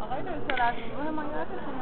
آقای دکتر از نیروی حمایتتون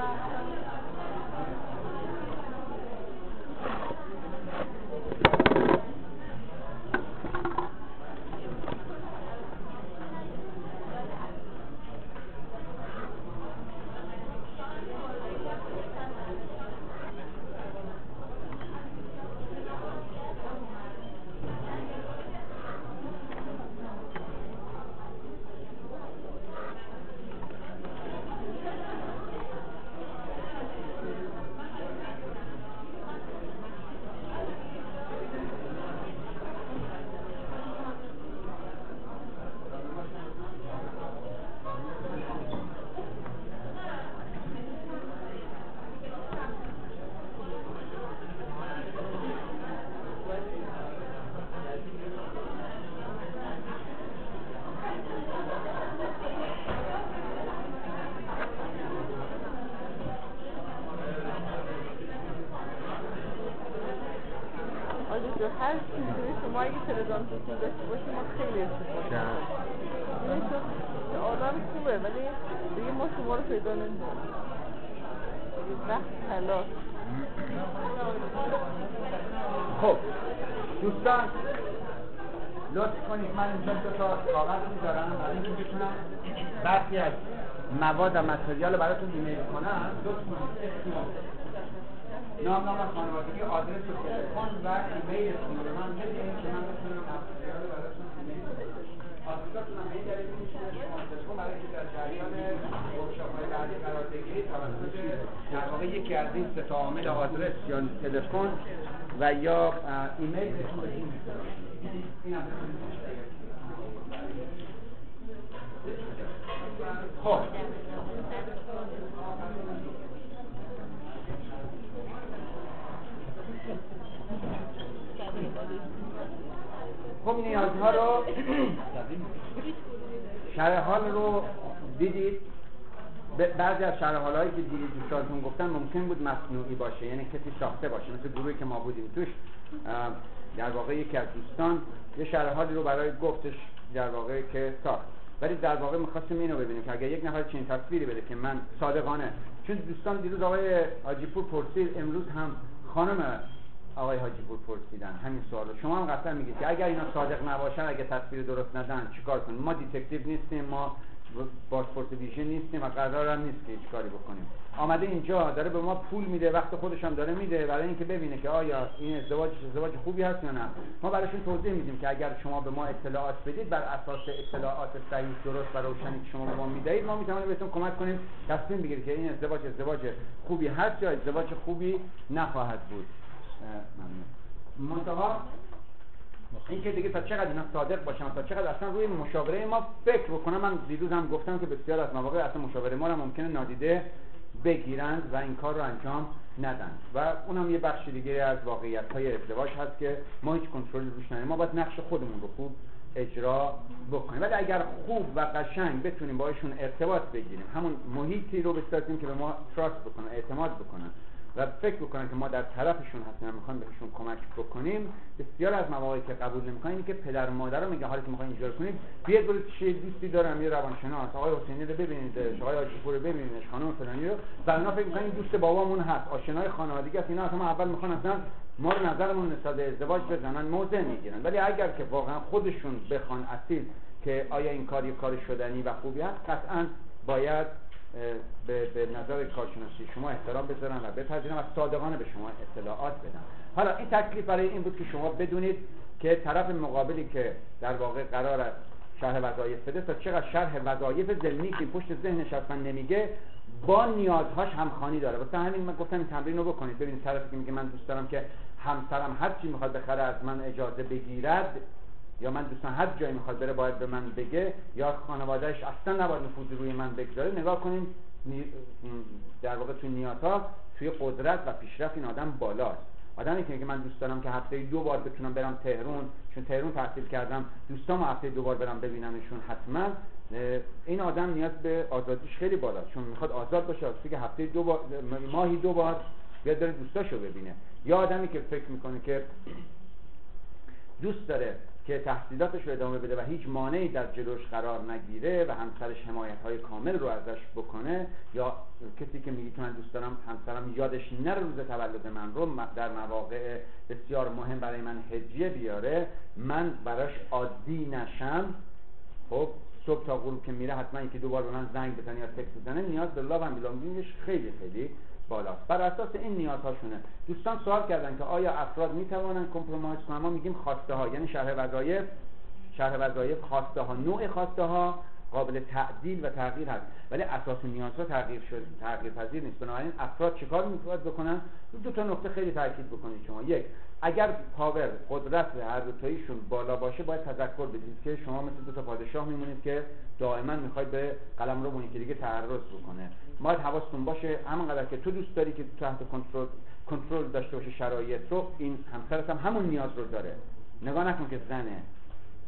هر چیزی شما اگه تلگرامتون داشته باشیم ما خیلی استفاده کنیم. آدم خوبه ولی دیگه ما شما رو پیدا نمی‌کنیم. وقت خلاص. خب دوستان لطف کنید من اینجا دو تا کاغذ می‌ذارم برای اینکه بتونم بخشی از مواد و متریال رو براتون ایمیل کنم. لطف کنید نام خانوادگی آدرس و تلفن و ایمیل شما رو من بدین که من بتونم متریال رو براتون ایمیل کنم. آدرستون هم این دلیل می‌شناسید شما برای اینکه در جریان ورکشاپ‌های بعدی قرار بگیرید توسط در واقع یکی از این سه تا عامل آدرس یا تلفن و یا ایمیل بهتون بدین. اینم خب نیازها رو شرح حال رو دیدید. بعضی از شرح حال‌هایی که دیدید دوستانتون گفتن ممکن بود مصنوعی باشه، یعنی کسی ساخته باشه. مثل گروهی که ما بودیم توش در واقع یکی از دوستان یه شرح حالی رو برای گفتش در واقع که ساخت، ولی در واقع می‌خواستم اینو ببینیم که اگر یک نفر چنین تصویری بده که من صادقانه، چون دوستان دیروز آقای حاجی‌پور پرسید، امروز هم خانم آقای حاجی‌پور پرسیدن همین سوالو. شما هم قطعا میگید که اگر اینا صادق نباشن، اگه تصویر درست ندن چیکار کنیم؟ ما دیتکتیو نیستیم، ما پاسپورت ویژن نیستیم و قرارم نیست که چیکاری بکنیم. آمده اینجا داره به ما پول میده، وقت خودش هم داره میده برای اینکه ببینه که آیا این ازدواج خوبی هست یا نه. ما براشون توضیح میدیم که اگر شما به ما اطلاعات بدید، بر اساس اطلاعات صحیح درست و روشنی که شما به ما میدید، ما میتونیم بهتون کمک کنیم تصمیم بگیرید که این ازدواج خوبی هست یا ازدواج خوبی نخواهد بود. منطقه این که دیگه تا چقدر اینا صادق باشن، تا چقدر اصلا روی مشاوره ما فکر بکنم. من دیروز هم گفتم که بسیار از مواقع اصلا مشاوره ما رو ممکنه نادیده بگیرند و این کار رو انجام ندن، و اونم یه بخش دیگه از واقعیت‌های ازدواج هست که ما هیچ کنترلی روش نداریم. ما باید نقش خودمون رو خوب اجرا بکنیم، ولی اگر خوب و قشنگ بتونیم باهاشون ارتباط بگیریم، همون محیطی رو بسازیم که به ما تراست بکنن، اعتماد بکنن و فکر بکنن که ما در طرفشون هستیم و میخوایم بهشون کمک بکنیم. بسیار از مواقعی که قبول نمیکنن اینه که پدر و مادر رو میگه حالا که میخواین اینجوری کنیم، بیاید برید چه دوستی دارم، یه روانشناس، آقای حسینی رو ببینید، آقای حاجی‌پور رو ببینید، خانم فلانی رو، و اونا فکر میکنن این دوست بابامون هست، آشنای خانوادگی است، اینا اصلا اول میخوان اصلا ما رو نظرمون نسبت به ازدواج بزنن، موضع میگیرن. ولی اگر که واقعا خودشون بخوان اصیل که آیا این کار یه کار شدنی و خوبی است، قطعاً باید به نظر کارشناسی شما احترام بذارن و بپذیرن و صادقانه به شما اطلاعات بدن. حالا این تکلیف برای این بود که شما بدونید که طرف مقابلی که در واقع قرار است شرح وظایف بده، تا چقدر شرح وظایف ذهنی که پشت ذهنش اصلا نمیگه با نیازهاش همخوانی داره. واسه همین من گفتم این تمرین رو بکنید، ببینید طرفی که میگه من دوست دارم که همسرم هر چی میخواد بخره از من اجازه بگیرد، یا من دوستان هر جایی میخواد بره باید به من بگه، یا خانوادهش اصلا نباید نفوذی روی من بگذاره. نگاه کنین در واقع توی نیات‌ها، توی قدرت و پیشرفت این آدم بالاست. آدمی که میگه من دوست دارم که هفته 2 بار بتونم برم تهران، چون تهران تعطیل کردم دوستامو هفته 2 بار برم ببینمشون حتما، این آدم نیاز به آزادیش خیلی بالاست، چون میخواد آزاد باشه. وقتی که هفته 2 بار، ماهی 2 بار بیاد داره دوستاشو ببینه. یا آدمی که فکر میکنه که دوست داره که تحصیلاتش رو ادامه بده و هیچ مانعی در جلوش قرار نگیره و همسرش حمایت‌های کامل رو ازش بکنه، یا کسی که میگه من دوست دارم همسرم یادش نره روز تولد من رو در مواقع بسیار مهم برای من هدیه بیاره، من براش عادی نشم، خب صبح تا غروب که میره حتما اینکه دوبار به من زنگ بزنه یا تکست بزنه، نیاز به الله و میلانگینش خیلی خیلی بالاست. بر اساس این نیازهاشونه. دوستان سوال کردن که آیا افراد میتوانن کمپرومایز کنن؟ ما میگیم خواسته ها، یعنی شرح وظایف خواسته ها، نوع خواسته ها قابل تعدیل و تغییر هست، ولی اساس نیازها تغییر پذیر نیست. بنابراین افراد چیکار میتوانند بکنن؟ دو تا نکته خیلی تاکید بکنید شما. یک، اگر پاور، قدرت هر دو تایشون بالا باشه، باید تذکر بدید که شما مثل دو تا پادشاه میمونید که دائما میخواید به قلمرو اون یکی دیگه تعرض بکنه. باید حواستون باشه همونقدر که تو دوست داری که تحت کنترل داشته باشه شرایط رو، این همسرت هم همون نیاز رو داره. نگاه نکن که زنه،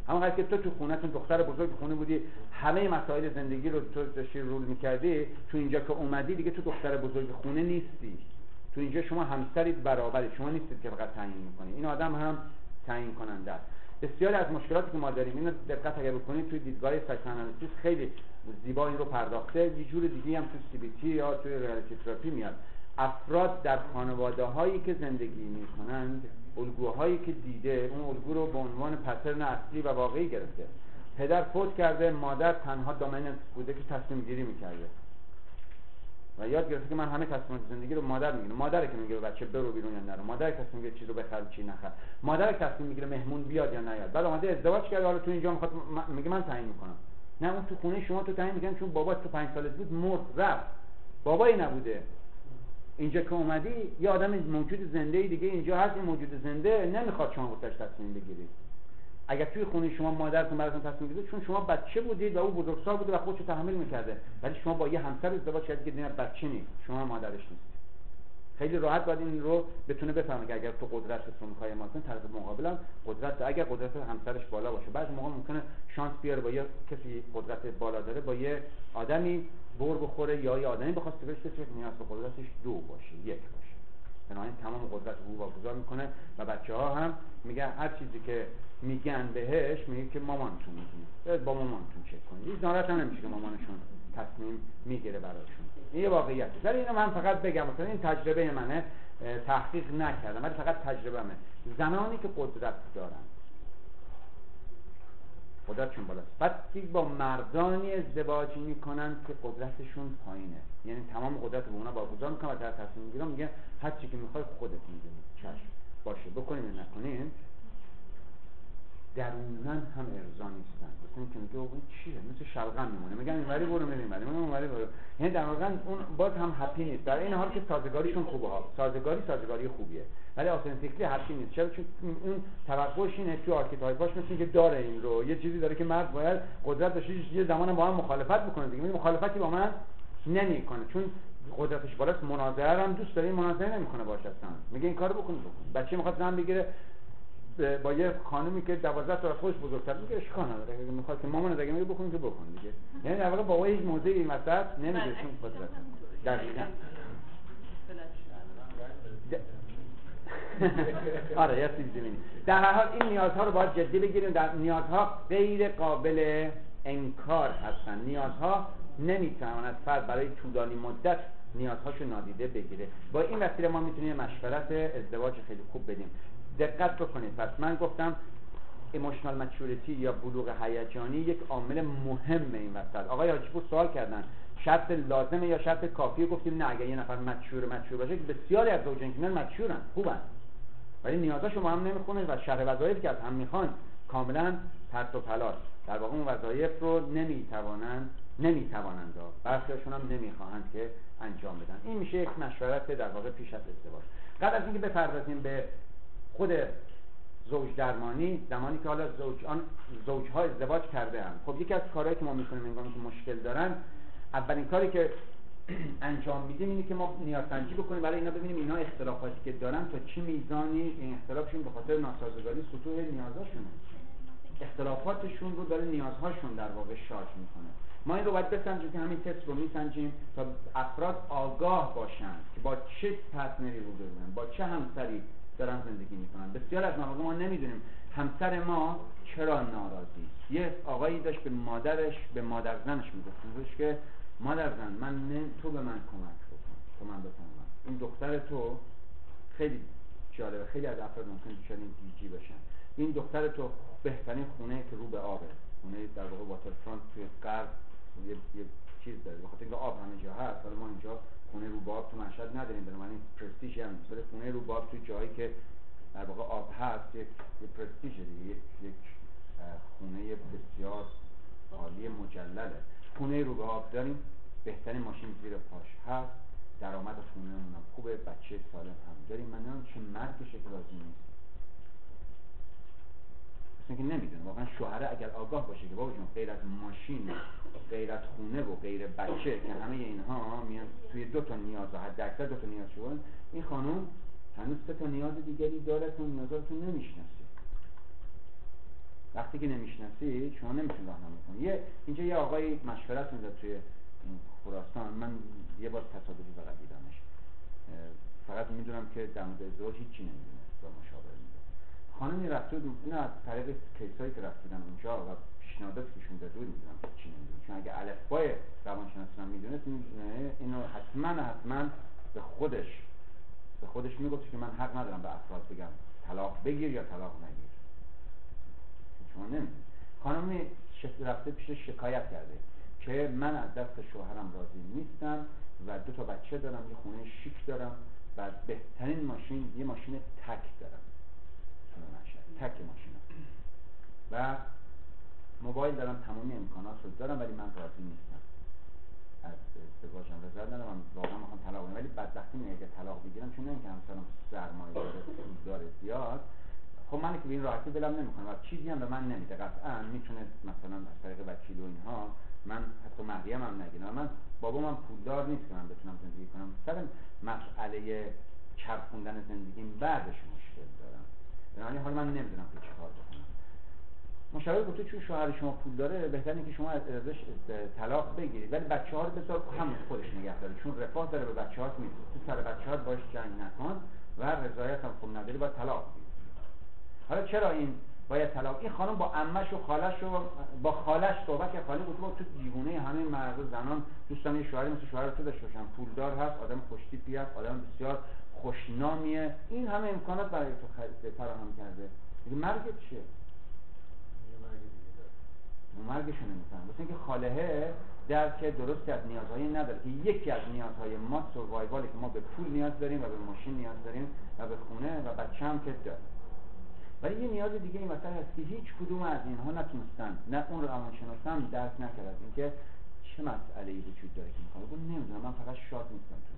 همونقدر که تو خونه‌تون دختر بزرگ خونه بودی، همه مسائل زندگی رو تو داشتی رول می‌کردی، تو اینجا که اومدی دیگه تو دختر بزرگ خونه نیستی. تو اینجا شما همسرید، برابری شما نیستید که فقط تعیین می‌کنید. این آدم هم تعیین کننده است. بسیاری از مشکلاتی که ما داریم، اینو دقت اگر بکنید توی دیدگاه سایکوآنالیز خیلی زیبا این رو پرداخته، یه جور دیگه هم تو CBT یا توی ریالیتی تراپی میاد. افراد در خانواده‌هایی که زندگی می‌کنند، الگوهایی که دیده، اون الگو رو به عنوان پترن اصلی و واقعی گرفته. پدر فوت کرده، مادر تنها دامننت بوده که تصمیم گیری می‌کرده. و یاد گرفته که من همه تصمیمات زندگی رو مادر میگیره. مادره که میگه بچه برو بیرون یا نرو، مادره که تصمیم میگیره چی رو بخره چی نخره، مادره که تصمیم میگیره مهمون بیاد یا نیاد. بعد اومده ازدواج کرده، حالا تو اینجا میخواد میگه من تعیین میکنم. نه، اون تو خونه شما تو تعیین میکنن، چون بابا تو 5 سالت بود مرد رفت، بابایی نبوده. اینجا که اومدی یه آدم موجود زنده دیگه اینجا هست، این موجود زنده نمیخواد شما واسش تصمیم بگیرید. اگر توی خونه شما مادرتون براتون تصمیم گرفت، چون شما بچه بودید و او بزرگسال بوده و خودش رو تحمل میکرده، ولی شما با یه همسر ازدواج کردید که دیگه بچه نیست، شما مادرش نیستید. خیلی راحت باید این رو بتونه بفهمه که اگر تو قدرتتون میخوای ماستن، طرف مقابلم قدرت، اگر قدرت همسرش بالا باشه، بعضی موقع ممکنه شانس بیاره با یه کسی قدرت بالا داره با یه آدمی بور بخوره، یا یه آدمی بخواد که بشه نیاز به قدرتش دو باشه، یک باشه. بنابراین تمام قدرت رو واگذار میکنه و بچه‌ها هم میگن هر چیزی که میگن بهش، میگه که مامانتون میتونه، با مامانتون چک کنید. هیچ ناراحتی نمیشه که مامانشون تصمیم میگیره براشون. این واقعیت. ولی اینو من فقط بگم، مثلا این تجربه منه، تحقیق نکردم، ولی فقط تجربه‌مه. زنانی که قدرت دارن، قدرتشون بالاست، بعد با مردانی ازدواج میکنن که قدرتشون پایینه، یعنی تمام قدرت به اونا واگذار میکنن و در تصمیم گیری میگن هر چی که میخوای خودت میدونی، چشم باشه بکنیم یا نکنیم. درونن هم ارضا نیستن، مثلا که میگه اون چیه، مثل شلغم میمونه، میگن اینوری برو میریم بعد میگن اونوری برو، یعنی در واقع اون باز هم هپی نیست. در این حال که سازگاریشون خوبه ها، سازگاری خوبیه، ولی آتنتیکلی هپی نیست. چرا؟ چون اون توقعش اینه تو آرکیتایپاش مثل که داره این رو، یه چیزی داره که مرد باید قدرت داشته یه زمانی با هم مخالفت بکنه دیگه، میگه مخالفتی با من نمیکنه چون قدرتش بالاست، مناظره هم دوست داره، مناظره نمیکنه باشه اصلا، میگه این کارو بکن. بچه میخواد زن بگیره با یه خانمی که 12 سال خودش بزرگتر بود، اشکال نداره، اگه می‌خواد که مامان دیگه میگه بکن که بکن دیگه، یعنی در واقع بابا هیچ موضعی این وسط نمی‌دونه چون قدرت دقیقاً. آره یاسین زمینی. در هر حال این نیازها رو باید جدی بگیریم. در نیازها غیر قابل انکار هستن. نیازها نمی‌تواند فرد برای طولانی مدت نیازهاشو نادیده بگیره. با این وسیله ما می‌تونیم مشورت ازدواج خیلی خوب بدیم. دقت بکنید. پس من گفتم ایموشنال مچورتی یا بلوغ هیجانی یک عامل مهمه این وسط. آقای حاجی‌پور سوال کردن شرط لازمه یا شرط کافیه؟ گفتیم نه، اگه یه نفر مچور باشه، که بسیاری از زوجین که مچورن خوبن ولی نیازاشو با هم نمیخونه و شرح وظایف که از هم میخوان کاملا پرت و پلاست، در واقع اون وظایف رو نمیتوانند و برخیاشون هم نمیخواهند که انجام بدن. این میشه یک مشورت در واقع پیش از ازدواج. قبل از اینکه بپردازیم به خود زوج درمانی، زمانی که حالا زوجها ازدواج کرده هم، خب یکی از کارهایی که ما میکنیم اینگامی که مشکل دارن، اولین کاری که انجام میدیم اینه که ما نیازسنجی بکنیم برای اینا، ببینیم اینا اختلافاتی که دارن تا چه میزانی این اختلافشون به خاطر ناسازگاری سطوح نیازاشونه. اختلافاتشون رو داره نیازهاشون در واقع شارژ میکنه. ما این رو باید بسنجیم که همین تست رو میسنجیم تا افراد آگاه باشن که با چه پتنری رو دارن، با چه همسری دارن زندگی میکنن. بسیار از مواقع ما نمیدونیم همسر ما چرا ناراضی. یه آقایی داشت به مادرش، به مادرزنش میگفت که مادرزن تو به من کمک بکن، تو من بفهمم این دختر تو خیلی جالبه. خیلی از افراد ممکنه چون گیجی باشن، این دختر تو بهترین خونه که رو به آبه، خونه در واقع واترفرانت توی غرب یه چیز داره، بخاطر اینکه آب همه جا هست. حالا ما اینجا خونه رو به آب تو مشهد نداریم، بنابراین پرستیژ هم نیست، ولی خونه رو به آب توی جایی که در واقع آب هست یه پرستیژ دیگه، یک خونه بسیار عالی مجلله. خونه رو به آب داریم، بهترین ماشین زیر پاش هست، درآمد خونه اونم خوبه، بچه سالم هم داریم. من نمیدونم چه مردشه که راضی نیست، اصلا که نمیدونه. واقعا شوهر اگر آگاه باشه که بابا جون غیر از ماشین، غیر از خونه و غیر بچه که همه اینها میان توی دو تا نیاز، حداکثر دو تا نیاز شون، این خانم هنوز سه تا نیاز دیگری داره که اون نیازا رو تو نمیشناسی. وقتی که نمیشناسی شما نمیتونی راهنمایی کنی. اینجا یه آقای مشورت میداد توی خراسان، من یه بار تصادفی فقط دیدمش، فقط میدونم که در مورد ازدواج هیچی نمیدونه و مشاوره میده. خانمی رفته بود، نه از طریق کیسایی که رفتیدن اونجا و پیشنهاداتی که ایشون داده بود میدونم هیچی نمیدونه، چون اگه الفبای روانشناسی هم میدونست میدونه اینو حتما به خودش میگفت که من حق ندارم به افراد بگم طلاق بگیر یا طلاق نگیر، چون نمیدونه. خانمی رفته پیش شکایت کرده که من از دست شوهرم راضی نیستم و دو تا بچه دارم، یه خونه شیک دارم و بهترین ماشین، یه ماشین تک دارم، تک ماشین و موبایل دارم، تمامی امکانات رو دارم، ولی من راضی نیستم از ازدواجم. رضایت ندارم، واقعا میخوام طلاق بدم، ولی بدبختی اینه اگه طلاق بگیرم، چون نمی‌گم مثلا سرمایه داره، پول داره زیاد، خب من که به این راحتی بلم نمی‌کنه و چیزی هم به من نمیده. قطعاً میتونه مثلا از طریق وکیل و اینها من حتی مهریه‌م هم نگیرم، من بابام هم پولدار نیست که من بتونم زندگی کنم. سر مسئله چرخوندن زندگیم بعدش مشکل دارم، یعنی حالا من نمیدونم که چیکار بکنم. مشاور گفت چون شوهر شما پول داره بهتره اینکه شما ازش طلاق بگیرید، ولی بچه‌ها رو بذار همون خودش نگه داره، چون رفاه داره به بچه‌هات میده، تو سر بچه‌هات باش جنگ نکن و رضایت هم خوب نداری باید طلاق بگیری. حالا چرا این باید طلاق؟ این خانم با عمه‌ش و خاله‌ش و با خاله‌ش صحبت کرد، خاله گفت ما تو دیوونه همه مرد زنان دوستان یه شوهری مثل شوهر تو داشته باشم، پولدار هست، آدم خوش‌تیپی هست، آدم بسیار خوشنامیه، این همه امکانات برای تو خرید فراهم کرده، دیگه مرگت چیه؟ یه مرگ دیگه داره. مرگشو نمی‌فهمه. واسه اینکه خاله درک درستی از نیازهای نداره که یکی از نیازهای ما سروایواله، که ما به پول نیاز داریم و به ماشین نیاز داریم و به خونه و بچه‌ام که داره. ولی یه نیاز دیگه این وسط هست که هیچ کدوم از اینها نتونستن، نه اون روانشناسا درک نکرد اینکه چه مسئله‌ای وجود داره که می‌خوام بگم نمی‌دونم، من فقط شاد نیستم تو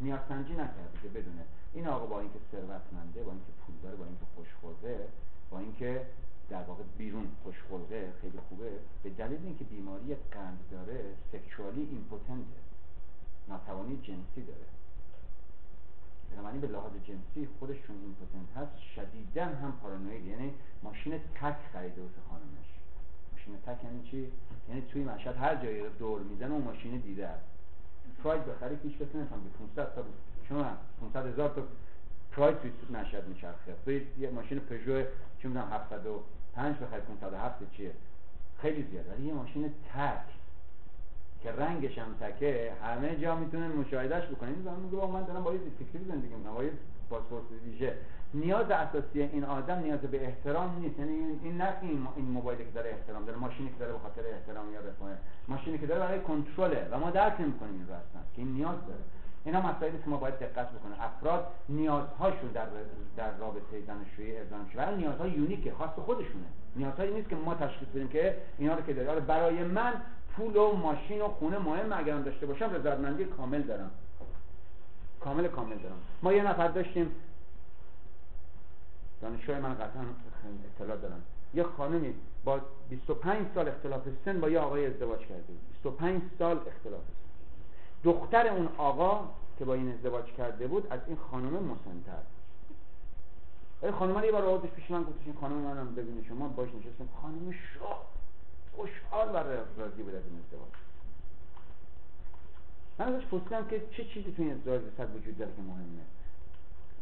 نیازسنجی نکرده که بدونه این آقا با اینکه ثروتمنده، با اینکه پولداره، با اینکه خوش‌خلقه، با اینکه در واقع بیرون خوش‌خلقه خیلی خوبه، به دلیل اینکه بیماری قند داره، سکشوالی ایمپوتنته، ناتوانی جنسی داره، یعنی به لحاظ جنسی خودشون ایمپوتنت هست، شدیداً هم پارانوید، یعنی ماشین تک خریده واسه خانمش. ماشین تک یعنی چی؟ یعنی توی مشهد هر جایی دور میزنه اون ماشین دیده است. پراید بخری که هیچ کسی نمی‌فهمه 500 تا چون 500,000 تا پراید توی مشهد میچرخه. برید یه ماشین پژو چه می‌دونم 705 بخرید، 507 چیه؟ خیلی زیاد. ولی یه ماشین تک که رنگش هم تکه، همه جا میتونه مشاهدهش بکنید. میگم من دارم با یه فکری زندگی می‌کنم، با یه پاسپورت ویژه. نیاز اساسی این آدم نیاز به احترام نیست، یعنی این نه این موبایلی که داره احترام داره، ماشینی که داره به خاطر احترام یا رفاه، ماشینی که داره برای کنترله و ما درک نمی‌کنیم این رو اصلا که این نیاز داره. اینا مسائلی که ما باید دقت بکنیم. افراد نیازهاشون در رابطه زناشویی ارزان شده، ولی نیازها یونیکه، خاص خودشونه، نیازهایی نیست که ما تشخیص بدیم که اینا رو که داره. برای من پول و ماشین و خونه مهمه، اگرم داشته باشم رضایتمندی کامل دارم، کامل دارم. ما یه نفر داشتیم، دانشجوی من قطعا اطلاع دارم، یه خانمی با 25 سال اختلاف سن با یه آقای ازدواج کرده بود، 25 سال اختلاف سن. دختر اون آقا که با این ازدواج کرده بود از این خانم مسن‌تر، خانمان یه بار آوردش پیش من، گفتش خانم منم ببینید شما باش نشستم، خانم شاه خوشحال و راضی بود از این ازدواج. من ازش پرسیدم که چه چیزی توی این ازدواج صد وجود داره که مهمه؟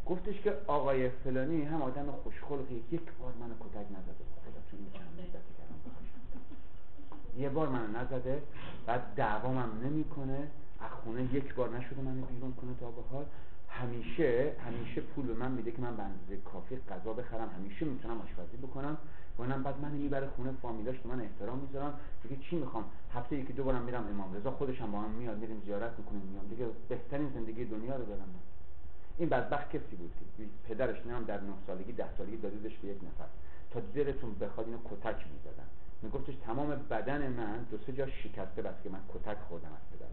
گفتش که آقای فلانی هم آدم خوشخلقی، یک بار منو کتک نزده، خدا تو این چند مدتی کردم باشه، یه بار منو نزده، بعد دعوامم نمیکنه، از خونه یک بار نشده منو بیرون کنه تا به حال، همیشه پول به من میده که من به اندازه کافی غذا بخرم، همیشه میتونم آشپزی بکنم و اونم بعد من میبره خونه فامیلاش که من احترام میذارم، دیگه چی میخوام، هفته یکی دو بارم میرم امام رضا، خودش هم با هم میاد، میریم زیارت میکنیم میام، دیگه بهترین زندگی دنیا رو دارم. این بدبخت کسی بود که پدرش نام در 9 سالگی 10 سالگی دادیدش به یک نفر، تا دلتون بخواد اینو کتک میزدن، میگفتش تمام بدن من دو سه جا شکسته بس که من کتک خوردم از پدرم.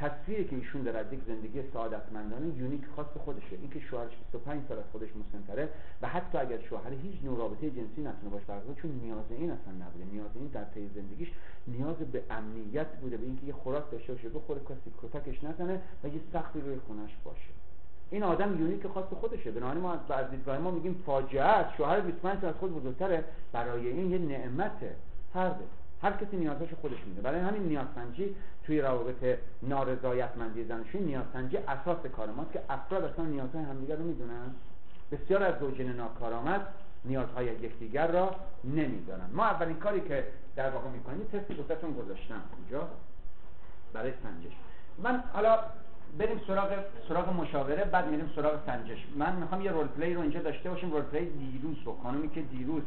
تصویری که ایشون داره از یک زندگی سعادتمندانه یونیک خاص خودشه، اینکه شوهرش 25 سال از خودش مسن‌تره و حتی اگر شوهر هیچ نوع رابطه جنسی نتونه باشه برقرار، چون نیاز این اصلا نبوده، نیاز این در طی زندگیش نیاز به امنیت بوده، به اینکه یه خوراک داشته باشه بخوره، کسی کتکش نزنه و یه سقفی روی خونه‌اش باشه. این آدم یونیک خاص خودشه. بنابراین ما از دیدگاه ما میگیم فاجعه است، شوهر 25 سال از خود بزرگتره، برای این یه نعمته. هر کسی نیازش خودش میده. برای همین نیازسنجی توی روابط نارضایتمندی زناشویی، نیازسنجی اساس کار ماست که افراد اصلا نیازهای همدیگر رو میدونن. بسیار از زوجین ناکارآمد نیازهای یکدیگر را نمیدونن. ما اولین کاری که در واقع میکنیم تست گفتتون گذاشتم اینجا برای سنجش. من حالا بریم سراغ مشاوره، بعد میریم سراغ سنجش. من میخوام یه رول پلی رو اینجا داشته باشیم، رول پلی دیروز رو، خانومی که دیروز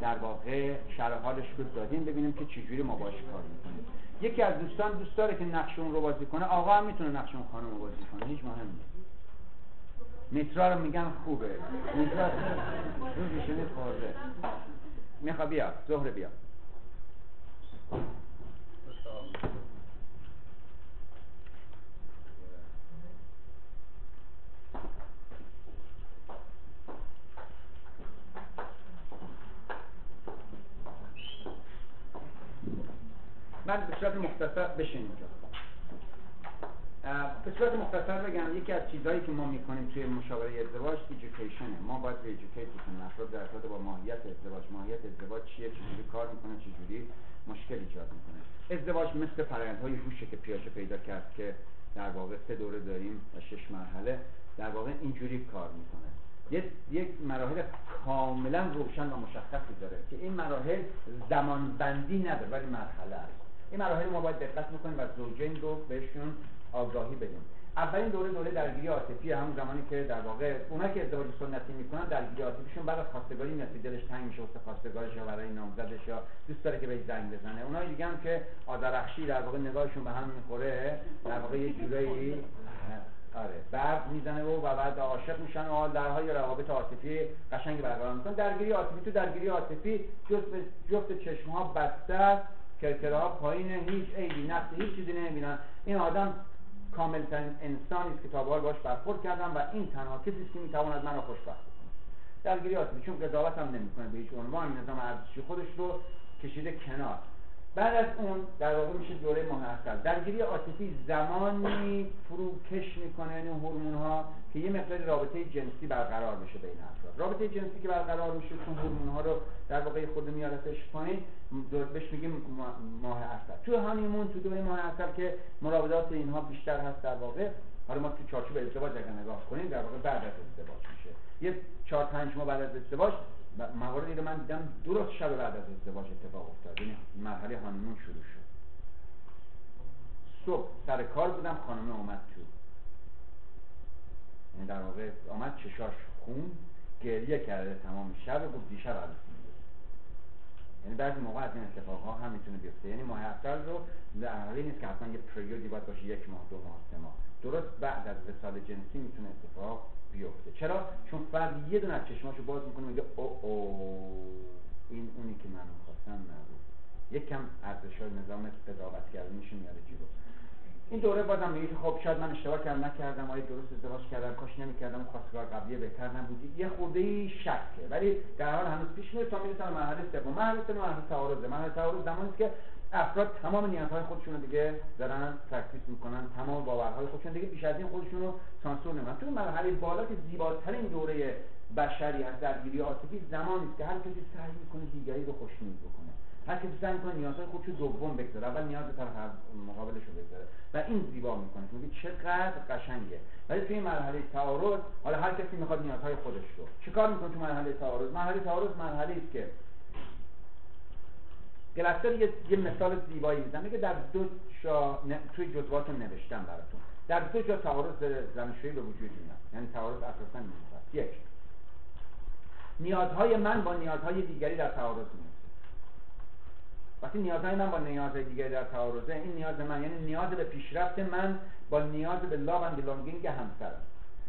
در واقع شرح حالش رو دادیم، ببینیم که چجوری ما باهاش کار میکنیم. یکی از دوستان دوست داره که نقش اون رو بازی کنه، آقا هم میتونه نقش اون خانم رو بازی کنه، هیچ مهم نیست. میترا رو میگن خوبه، میترا روزش میخوره. میخواد بیا، زهره بیا. من به صورت مختصر بشین اینجا. به صورت مختصر بگم یکی از چیزهایی که ما میکنیم توی مشاوره ازدواج ایجوکیشنه. ما باید ایجوکیت کنیم افراد در ارتباط با ماهیت ازدواج. ماهیت ازدواج چیه؟ چجوری کار میکنه؟ چجوری مشکل ایجاد میکنه؟ ازدواج مثل فرآیندهای هوشه که پیاشه پیدا کرد که در واقع 3 دوره داریم و 6 مرحله. در واقع اینجوری کار میکنه. یک مراحل کاملا روشن و مشخصی داره که این مراحل زمان بندی نداره ولی مرحله است. این مراحل ما باید دقت بکنیم و زوجین رو بهشون آگاهی بدیم. اولین دوره درگیری عاطفی، همون زمانی که در واقع اونا که ازدواج سنتی میکنن درگیری عاطفیشون بعد از خواستگاری میاد، دلش تنگ میشه واسه خواستگارش یا برای نامزدش یا دوست داره که بهش زنگ بزنه. اونایی دیگه هم که آذرخشی در واقع نگاهشون به هم میخوره، در واقع یه جورایی آره برق میزنه و بعد عاشق میشن و درهای روابط عاطفی قشنگ برقرار میکنن. درگیری عاطفی تو درگیری عاطفی جفت چشم‌ها بسته، کرکرها پایینه، هیچ عیبی نقصی هیچ چیزی نمیبینن. این آدم کامل ترین انسانی است که تا به حال باهاش برخورد کردم و این تنها کسی است که میتواند منو خوشبخت کنه. درگیری عاطفی چون قضاوت هم نمیکنه به هیچ عنوان، نظام ارزشی خودش رو کشیده کنار. بعد از اون در واقع میشه دوره ماهیت. درگیری عاطفی زمانی فروکش میکنه، یعنی هورمون‌ها که یه مقدار رابطه جنسی برقرار میشه بین افراد. رابطه جنسی که برقرار میشه چون هورمون‌ها رو در واقع خود میارتش پایین، بهش میگیم ماه اثر. تو هانیمون، تو دوره ماه اثر که مراودات اینها بیشتر هست در واقع. حالا ما تو چارچوب ازدواج اگه نگاه کنیم در واقع بعد از ازدواج میشه. یه 4-5 ماه بعد از ازدواج مواردی رو من دیدم درست شب بعد از ازدواج اتفاق افتاد، یعنی مرحله هانیمون شروع شد. صبح سر کار بودم، خانم اومد تو، یعنی در واقع اومد چشاش خون، گریه کرده تمام شب و گفت دیشب عروسی بود. یعنی بعضی موقع از این اتفاق‌ها هم میتونه بیفته، یعنی ماه اول رو در حالی نیست که اصلا یه پریودی باید باشه، 1 ماه 2 ماه 3 ماه، درست بعد از وصال جنسی میتونه اتفاق بیفته. چرا؟ چون فرد یه دونه از چشماشو باز میکنه میگه این اونی که من خواستم نبود. یک کم ارزش‌های نظام قضاوت کردنش میاره جلو. این دوره بازم میگه که خب شاید من اشتباه کردم، نکردم، آیا درست ازدواج کردم، کاش نمی‌کردم، خواستگار قبلیه بهتر نبود. یه خورده‌ای شکه، ولی در حال هنوز پیش میره تا میرسه به مرحله سوم. مرحله تعارض زمانی است که افراد تمام نیازهای خودشون رو دیگه دارن تکثیر میکنن، تمام باورهای خودشون دیگه، بیش از این خودشون رو سانسور نمیکنن. تو مرحله بالا که زیباترین دوره بشری از درگیری عاطفی زمانی است که هر کسی سعی میکنه دیگری رو خوشنود بکنه، هر کسی سعی میکنه نیازهای خودش رو دوم بگذاره، اول نیاز به طرف مقابلش رو بگذاره و این زیبا میکنه، میگه چقدر قشنگه. ولی توی مرحله تعارض حالا هر کسی میخواد نیازهای خودش رو چیکار میکنه. تو مرحله تعارض، مرحله است که گلستر یه مثال زیبایی میزنه که در دو جا توی جزواتو نوشتم براتون، در دو جا تعارض زناشویی به وجود میاد، یعنی تعارض اساساً نیست. یک، نیازهای من با نیازهای دیگری در تعارض میاد. وقتی نیازهای من با نیازهای دیگری در تعارضه، این نیاز من یعنی نیاز به پیشرفت من با نیاز به لاو اند بلانگینگ همسرم.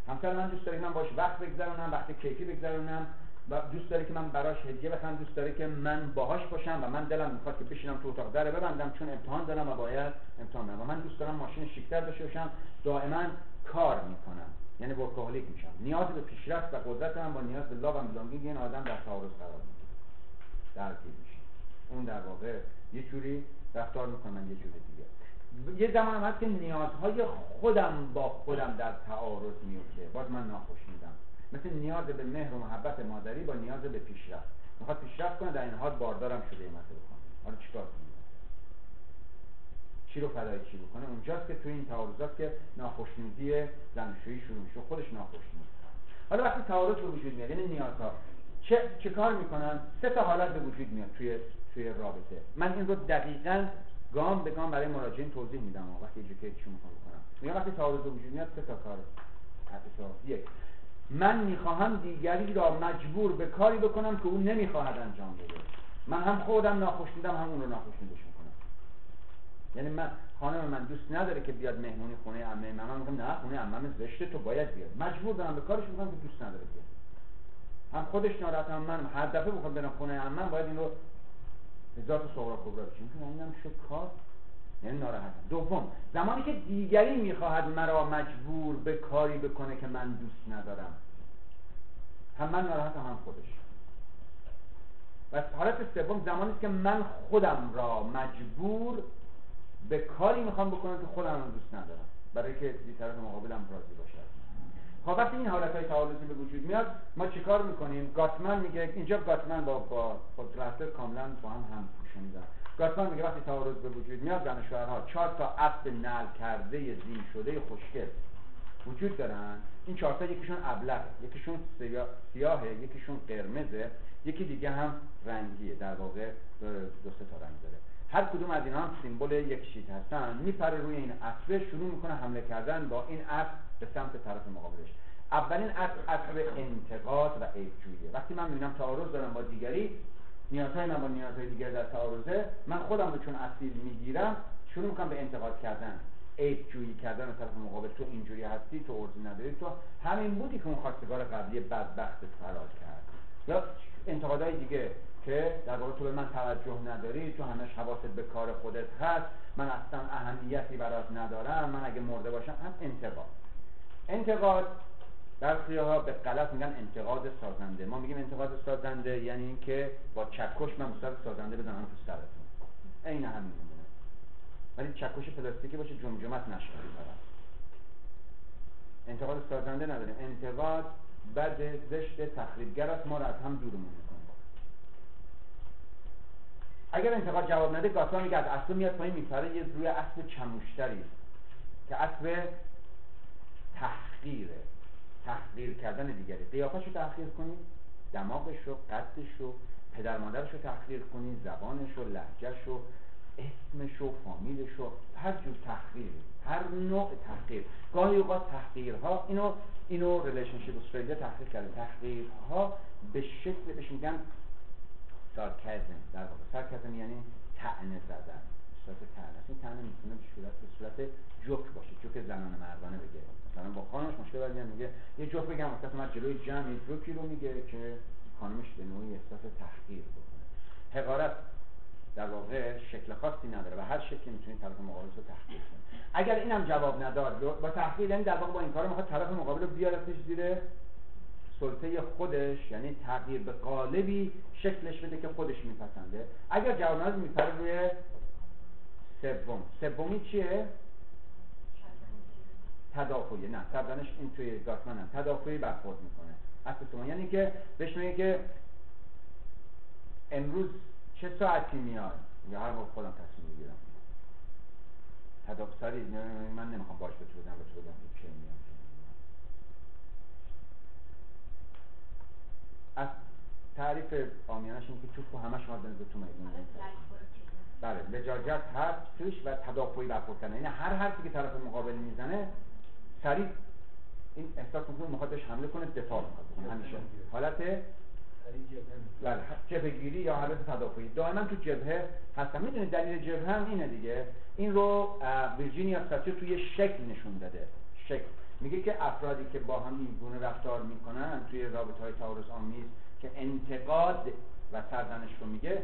همسر من دوست داره من باش وقت بگذرونم، وقت کیفی بگذرونم و دوست داره که من براش هدیه بخرم، دوست داره که من باهاش باشم و من دلم میخواد که بشینم تو اتاق در ببندم چون امتحان دارم و باید امتحان بدم. و من دوست دارم ماشین شیک‌تر داشته باشم، دائما کار میکنم، یعنی ورکاهولیک میشم. نیاز به پیشرفت و قدرت من با نیاز به لاو اند بلانگینگ این آدم در تعارض قرار میگیره، درگیر میشه. اون در واقع یه جوری رفتار میکنه، من یه جوری دیگه. یه زمان هم هست که نیازهای خودم با خودم در تعارض میفته، باز من ناخوشیدم. مثل نیاز به مهر و محبت مادری با نیاز به پیشرفت، میخواد پیشرفت کنه در این حال باردارم شده، مثلا بکنه حالا چیکار کنه، چی رو فدای چی بکنه. اونجاست که توی این تعارضات که ناخوشنودی زناشویی شروع میشه، خودش ناخوشنود. حالا وقتی تعارض به وجود میاد یعنی نیازها چه کار میکنن؟ سه تا حالت به وجود میاد توی رابطه. من این رو دقیقاً گام به گام برای مراجعین توضیح میدم وقتی ایجوکیشن میکنم. میگم وقتی تعارض به وجود میاد سه تا کار اساسی. یک، من میخواهم دیگری را مجبور به کاری بکنم که او نمیخواهد انجام بده. من هم خودم ناخوشنودم، هم اون رو ناخوشنودش میکنم. یعنی من، خانم من دوست نداره که بیاد مهمونی خونه عمه من، من میگم نه خونه عمه من زشته، تو باید بیاد. مجبور دارم به کارش میکنم که دوست نداره بیاد. هم خودش ناراحت، هم من. هر دفعه بخوام برم خونه عمه من باید این رو ازات صغرا کبرا بشم، میگم اینم چه کار، یعنی ناراحت. دوم، زمانی که دیگری میخواهد مرا مجبور به کاری بکنه که من دوست ندارم، هم من ناراحتم هم خودش. و حالت سوم زمانی است که من خودم را مجبور به کاری میخوام بکنم که خودم را دوست ندارم برای که دی طرف مقابلم راضی باشه. خب وقتی این حالتهای تعارضی به وجود میاد ما چیکار میکنیم؟ گاتمن میگه، اینجا گاتمن با گلستر کاملا با هم پوشیدن. گاتمن میگه وقتی تعارض به وجود میاد زن و شوهرها 4 تا اصل نعل کرده زین شده خوشگل وجود دارن. این 4 تا یکیشون ابلقه، یکیشون سیاهه، یکیشون قرمزه، یکی دیگه هم رنگیه، در واقع دو سه تا رنگ داره. هر کدوم از اینا هم سیمبل یک چیز هستن. میپره روی این اصل، شروع میکنه حمله کردن با این اصل به سمت طرف مقابلش. اولین اصل انتقاد و عیب‌جوییه. وقتی من میبینم تعارض دارم با دیگری، نیازهای من با نیازهای دیگر در تعارضه، من خودم رو چون اصیل میگیرم شروع میکنم به انتقاد کردن، عیب‌جویی کردن طرف مقابل. تو اینجوری هستی، تو ارزی نداری، تو همین بودی که اون خواستگار قبلی بدبخت فرار کرد. یا انتقادهای دیگه که در واقع تو به من توجه نداری، تو همش حواست به کار خودت هست، من اصلا اهمیتی برات ندارم، من اگه مرده باشم. هم انتقاد برخی‌ها به غلط میگن انتقاد سازنده. ما میگیم انتقاد سازنده یعنی اینکه با چکش من مصطلح سازنده بزنم تو سرتون، عین همین میمونه، ولی چکش پلاستیکی باشه جمجمت نشه. انتقاد سازنده نداریم. انتقاد بد، زشت، تخریبگر است، ما رو از هم دورمون میکنه. اگر انتقاد جواب نده گاتمن میگه از اصل میاد پایین، میپره یه روی اصل چموشتری که اصل تحقیره، تحقیر کردن دیگری. قیافش رو تحقیر کنی، دماغش رو، قدش رو، پدر مادرش رو تحقیر کنی، زبانش رو، لهجهش رو، اسمش رو، فامیلش رو، هر جور تحقیر، هر نوع تحقیر. گاهی اوقات تحقیرها اینو ریلیشنشیپ استراتژی تحقیر کرده. تحقیرها به شکل بهش میگن سارکازم. در واقع سارکازم یعنی طعنه زدن، صورت طعنه. این طعنه میتونه به صورت جوک باشه، جوک زنانه مردانه بگه. مثلا با خانمش مشکل داره میگه یه جوک بگم، مثلا من جلوی جمع یه جوکی رو میگه که خانمش به نوعی احساس تحقیر بکنه. حقارت در واقع شکل خاصی نداره و هر شکلی میتونه طرف مقابل رو تحقیر کنه. اگر اینم جواب نداد با تحقیر، یعنی در واقع با این کارو میخواد طرف مقابل رو بیارتش زیر سلطه خودش، یعنی تغییر به قالبی شکلش بده که خودش میپسنده. اگر جواب نداد میپره روی سومی چیه؟ تدافعی. نه تبدانش این توی گاتمن هم تدافعی برخورد میکنه. اصل سوم یعنی که بهش میگه که امروز چه ساعتی میاد یا هر وقت خودم تصمیم میگیرم. تدافعی من نمیخوام باش به تو بدم چه میاد. از تعریف عامیانش اینه که توفو همه شما دنزتون میدونید. بله لجاجت هست توش و تدافعی برخورد کردن. یعنی هر حرفی که طرف مقابل میزنه سریع این احساس میکنه میخواد بهش حمله کنه، دفاع میکنه. همیشه حالت جبهه گیری یا حالت تدافعی دائما تو جبهه هستن. میدونید دلیل جبهه هم اینه دیگه. این رو ویرجینیا ساتیر توی شکل نشون داده. شکل میگه که افرادی که با هم این گونه رفتار میکنن توی رابطه‌های تعارض آمیز که انتقاد و سرزنش رو میگه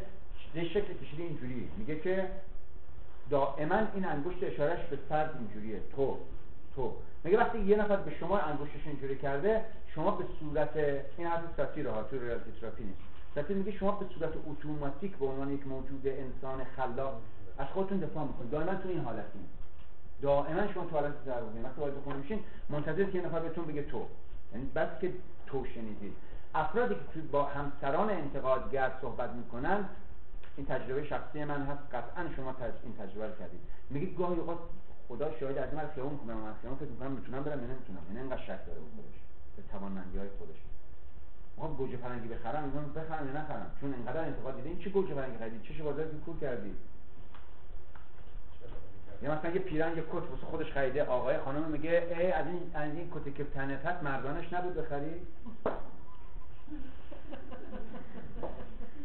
به شکل کشیده اینجوریه. میگه که دائما این انگشت اشارهش به فرد اینجوریه، تو میگه وقتی یه نفر به شما انگشتش اینجوری کرده شما به صورت این حرف ساتیره ها تو ریاضی تراپی نیست. ساتیر میگه شما به صورت اتوماتیک به عنوان یک موجود انسان خلاق از خودتون دفاع میکنید. دائما تو این حالتین، دائما شما تو حالت ضربانی وقتی وارد خونه میشین منتظر که یه نفر بهتون بگه تو. یعنی بس که تو شنیدید افرادی که با همسران انتقادگر صحبت میکنن، این تجربه شخصی من هست، قطعا شما این تجربه رو کردید، میگید گاهی اوقات خدا شاهد از من خیام میکنم، من خیام فکر میکنم میتونم برم یا نمیتونم. یعنی اینقدر شک داره به خودش، به توانمندی‌های خودش. میخوام گوجه فرنگی بخرم، میگم بخرم یا نخرم چون اینقدر انتقاد دیدین. چه گوجه فرنگی خریدی؟ چه شوازه کور کردی؟ یا مثلا یه پیرنگ کت واسه خودش خریده، آقای خانم میگه ای از این کتی که تنت هست مردانش نبود بخری.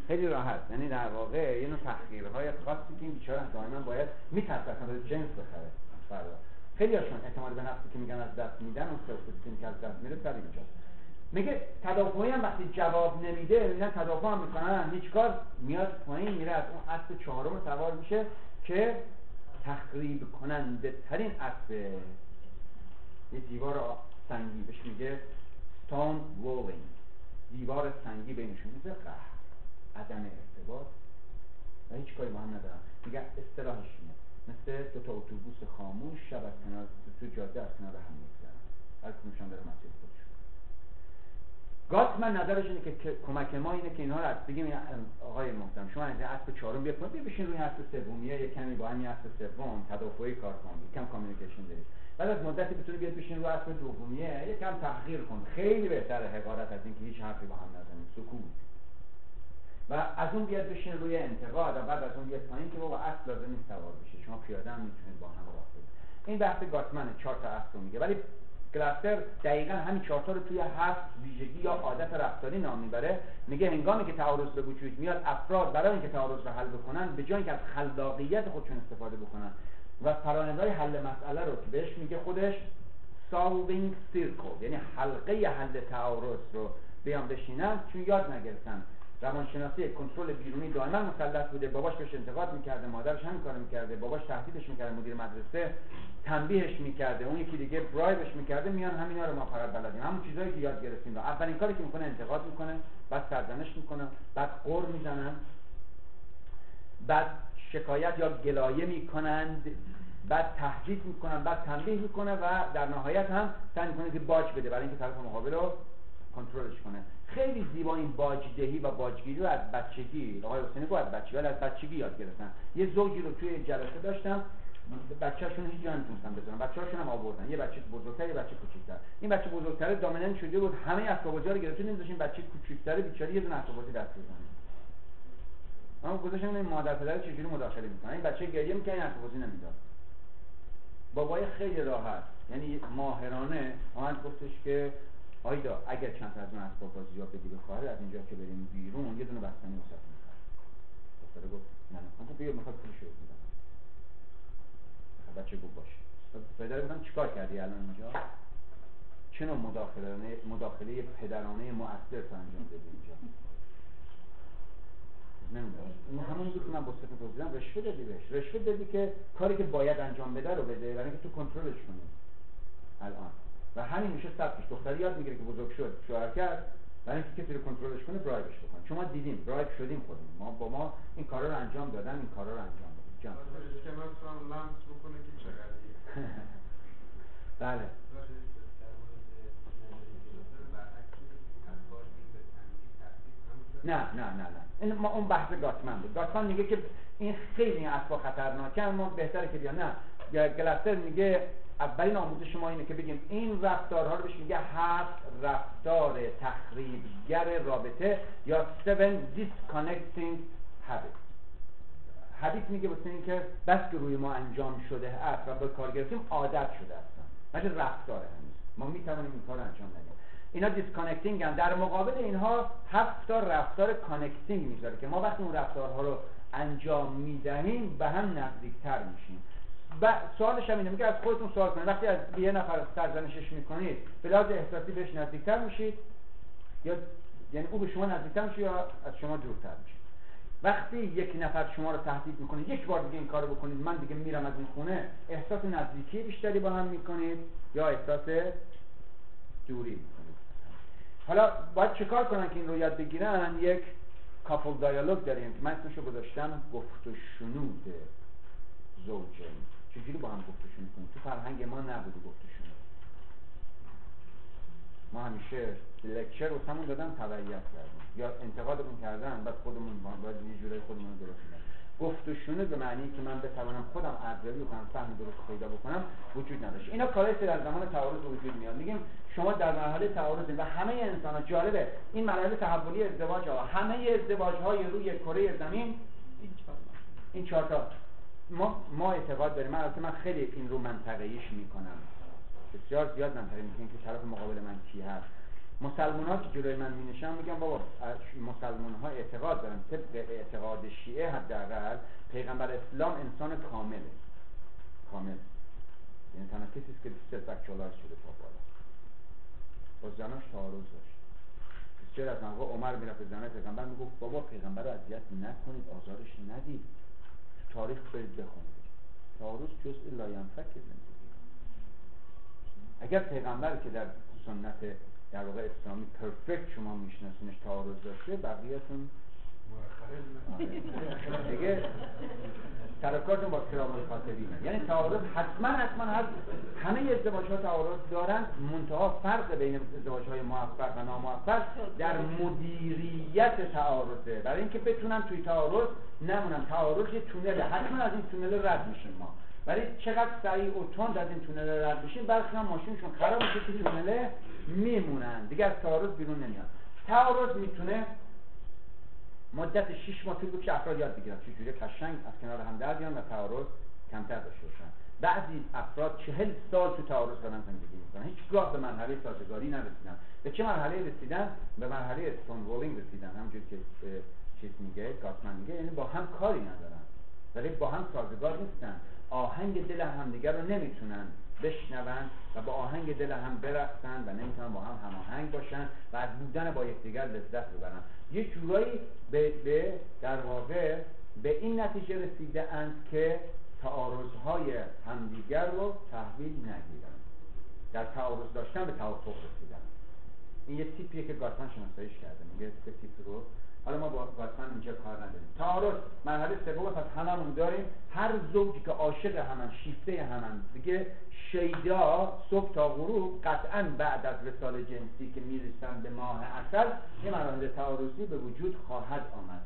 خیلی راحت. یعنی در واقع یه نوع تحقیرهای خاصی که این بیچاره دائما باید میترسه از جنس بخره. فردا خیلیاشون اعتماد به نفسی که میگن از دست میدن و سلفیتی که از دست میره سر اینجاست. میگه تدافعی هم وقتی جواب نمیده میگن تدافع هم میکنن، هیچ کار میاد پایین میره. از اون اصل چهارم سوار میشه که تخریب کننده ترین اصل، یه دیوار سنگی بهش میگه stone walling، دیوار سنگی بینشون میذاره. عدم ارتباط و هیچ کاری با هم ندارن. میگن اصطلاحش اینه مثل دو تا اتوبوس خاموش شب از کنار تو جاده از کنار هم میگذرن، هر کدومشون داره مسیر خودشون. گاتمن نظرش اینه که کمک ما اینه که اینها رو بگیم آقای محترم شما از اصل چهارم بیاید ببینید روی اصل سومیه یک کمی با همین اصل سوم تدافعی کار کنید، کم کامیونیکیشن دارید. بعد از مدتی بتونید بیاد بشین روی اصل دومیه یک کم تغییر کن. خیلی بهتره حقارت از اینکه هیچ حرفی با هم نزنید، سکوت. و از اون بیاد بشین روی انتقاد و بعد از اون بیاد پایین که بابا اصل لازم نیست سوار بشه، شما پیاده هم میتونید با هم راه برید. این بحث گاتمنه، 4 تا اصل میگه. ولی گلاسر دقیقاً همین 4 تا رو توی 7 ویژگی یا عادت رفتاری نام میبره. میگه هنگامی که تعارض به وجود میاد افراد برای اینکه تعارض رو حل بکنن به جای اینکه از خلاقیت خودشون استفاده بکنن و فرآیندهای حل مسئله رو که بهش میگه خودش solving circle، یعنی حلقه حل تعارض رو بیان بشینن چون یاد نگرفتن. روانشناسی کنترل بیرونی دائما مسلط بوده، باباش بهش انتقاد میکرده، مادرش همین کارو میکرده، باباش تهدیدش میکرده، مدیر مدرسه تنبیهش میکرده، اون یکی دیگه برایبش میکرده. میان همینا رو ما فقط بلدیم، همون چیزایی که یاد گرفتیم رو. اولین کاری که میکنه انتقاد میکنه، بعد سرزنش میکنه، بعد قر میزنن، بعد شکایت یا گلایه میکنند، بعد تهدید میکنن، بعد تنبیه میکنه و در نهایت هم سعی میکنه که باج بده برای اینکه طرف مقابل رو کنترلش کنه. خیلی زیبا این باجدهی و باجگیری رو از بچگی، آقای حسینی گفت از بچگی یاد گرفتن. یه زوجی رو توی جلسه داشتم، بچه‌شون هیچ جا نمی‌تونستن بذارن، بچه‌شون هم آوردن، یه بچه بزرگتر یه بچه کوچیک‌تر. این بچه بزرگتر دامنن شده بود، همه اسباب‌بازی رو گرفت، نمی‌ذاشت این بچه کوچیک‌تر بیچاره یه دونه اسباب‌بازی دست بزنه. اما گذاشتن این مادر پدر چجوری مداخله می‌کنه. این بچه گریه می‌کنه، اسباب‌بازی نمی‌داد. بابای خیلی راحت، یعنی ماهرانه اومد گفتش که آیدا اگر چند تا از اون اسباب بازی‌ها بدی به خواهر از اینجا که بریم بیرون یه دونه بستنی وسط می‌خواد. دختره گفت نه من تو بیام می‌خواد پولش رو بدم. بچه گفت باشه. پدر گفتم چیکار کردی الان اینجا؟ چه نوع مداخله پدرانه مؤثر انجام دادی اینجا؟ نمی‌دونم. اون همون چیزی که من با سفت گفتم رشوه دادی که کاری که باید انجام بده رو بده، یعنی که تو کنترلش کنی. الان و همین میشه ثبتش. دختری یاد میگیره که بزرگ شد شوهر کرد برای اینکه کسی رو کنترلش کنه، برایبش بکنه. شما دیدیم برایب شدیم خودمون، ما با ما این کارا رو انجام دادن، این کارا رو انجام دادن. جان بله نه ما اون بحث گاتمن بود. گاتمن میگه که این خیلی اصلا خطرناکه، ما بهتره که بیا نه. گلستر میگه اولین آموزش شما اینه که بگیم این رفتارها رو بهش میگه هفت رفتار تخریبگر رابطه یا 7 disconnecting habits. حدیث میگه واسه این که بس که روی ما انجام شده است و به کار گرفتیم عادت شده است، مثل رفتار همیشه ما میتوانیم این کار انجام ندیم. اینا دیسکانکتینگ هم در مقابل اینها 7 تا رفتار کانکتینگ میذاره که ما وقتی اون رفتارها رو انجام میدهیم به هم نزدیکتر میشیم. و سوالش هم اینه، میگه از خودتون سوال کنید وقتی از یه نفر سرزنشش میکنید به لحاظ احساسی بهش نزدیکتر میشید یا یعنی او به شما نزدیکتر میشه یا از شما دورتر میشه؟ وقتی یک نفر شما رو تهدید میکنه یک بار دیگه این کارو بکنید من دیگه میرم از این خونه، احساس نزدیکی بیشتری با هم میکنید یا احساس دوری میکنید؟ حالا باید چیکار کنن که این رو یاد بگیرن؟ یک کاپل دیالوگ داریم که من اسمشو گذاشتم گفت و شنود زوجین. چجوری با هم گفت و شنود کنیم؟ تو فرهنگ ما نبوده گفت و شنود. ما همیشه لکچر رو همون دادن تبعیت کردیم یا انتقادمون کردن بعد خودمون باید یه جوری خودمون رو درست کنیم. گفت و شنود به معنی که من بتوانم خودم ارزیابی کنم، فهم درست پیدا بکنم وجود نداشت. اینا کارهایی که در زمان تعارض وجود میاد. میگیم شما در مرحله تعارضید و همه انسان‌ها، جالبه این مرحله تحولی ازدواج‌ها، همه ازدواج‌های روی کره زمین این 4 تا ما اعتقاد داریم. من خیلی این رو منطقیش میکنم، بسیار زیاد منطقی میکنم که طرف مقابل من کی هست. مسلمان‌ها که جلوی من می‌نشینن میگم بابا مسلمان‌ها اعتقاد دارن، طبق اعتقاد شیعه حداقل پیغمبر اسلام انسان کامله، کامل یعنی تنها کسی است که صرفاً کلاهش شده تا بالا، با زناش تعارض داشت. بسیار از موقع عمر میرفت زنای پیغمبر میگفت بابا پیغمبر رو اذیت نکنید، آزارش ندید، تاریخ برید بخونید. تعارض جزء لاینفک زندگی. اگر پیغمبر که در سنت در واقع اسلامی پرفکت شما میشناسینش تعارض داشته، بقیه‌تون مؤخره دیگه سرکارتون با کرامت خاطری. یعنی تعارض حتما هست، همه ازدواج‌ها تعارض دارن، منتها فرق بین ازدواج‌های موفق و ناموفق در مدیریت تعارضه، برای اینکه بتونن توی تعارض نمونن. تعارض یه تونله، حتما از این تونل رد میشیم ما، ولی چقدر سریع و تند از این تونل رد بشیم برخی هم ماشینشون خراب میشه که تونله میمونن، دیگه از تعارض بیرون نمیاد. تعارض میتونه مدت 6 ماه طول بکشه افراد یاد بگیرن چجوری قشنگ از کنار هم در بیان و تعارض کمتر داشته باشن. بعضی افراد 40 سال تو تعارض دارن زندگی میکنن، هیچگاه به مرحله سازگاری نرسیدن. به چه مرحله رسیدن؟ به مرحله استونولینگ رسیدن، همونجوری که چیز میگه گاتمن میگه، یعنی با هم کاری ندارن ولی با هم سازگار نیستن، آهنگ دل همدیگه رو نمیتونن بشنون و با آهنگ دل هم برقصن و نمیتونن با هم هماهنگ باشن و از بودن با یکدیگر لذت ببرن. یه جورایی به در واقع به این نتیجه رسیده اند که تعارض‌های همدیگر رو تحویل نگیرن، در تعارض داشتن به توافق رسیدن. این یه تیپیه که گاتمن شناساییش کرده، میگه که تیپ رو حالا ما با گاتمن اینجا کار نداریم. تعارض مرحله سوم است، هممون داریم. هر زوجی که عاشق همن، شیفته همن، دیگه شیدا صبح تا غروب قطعاً بعد از وصال جنسی که میرسن به ماه عسل این مرحله تعارضی به وجود خواهد آمد.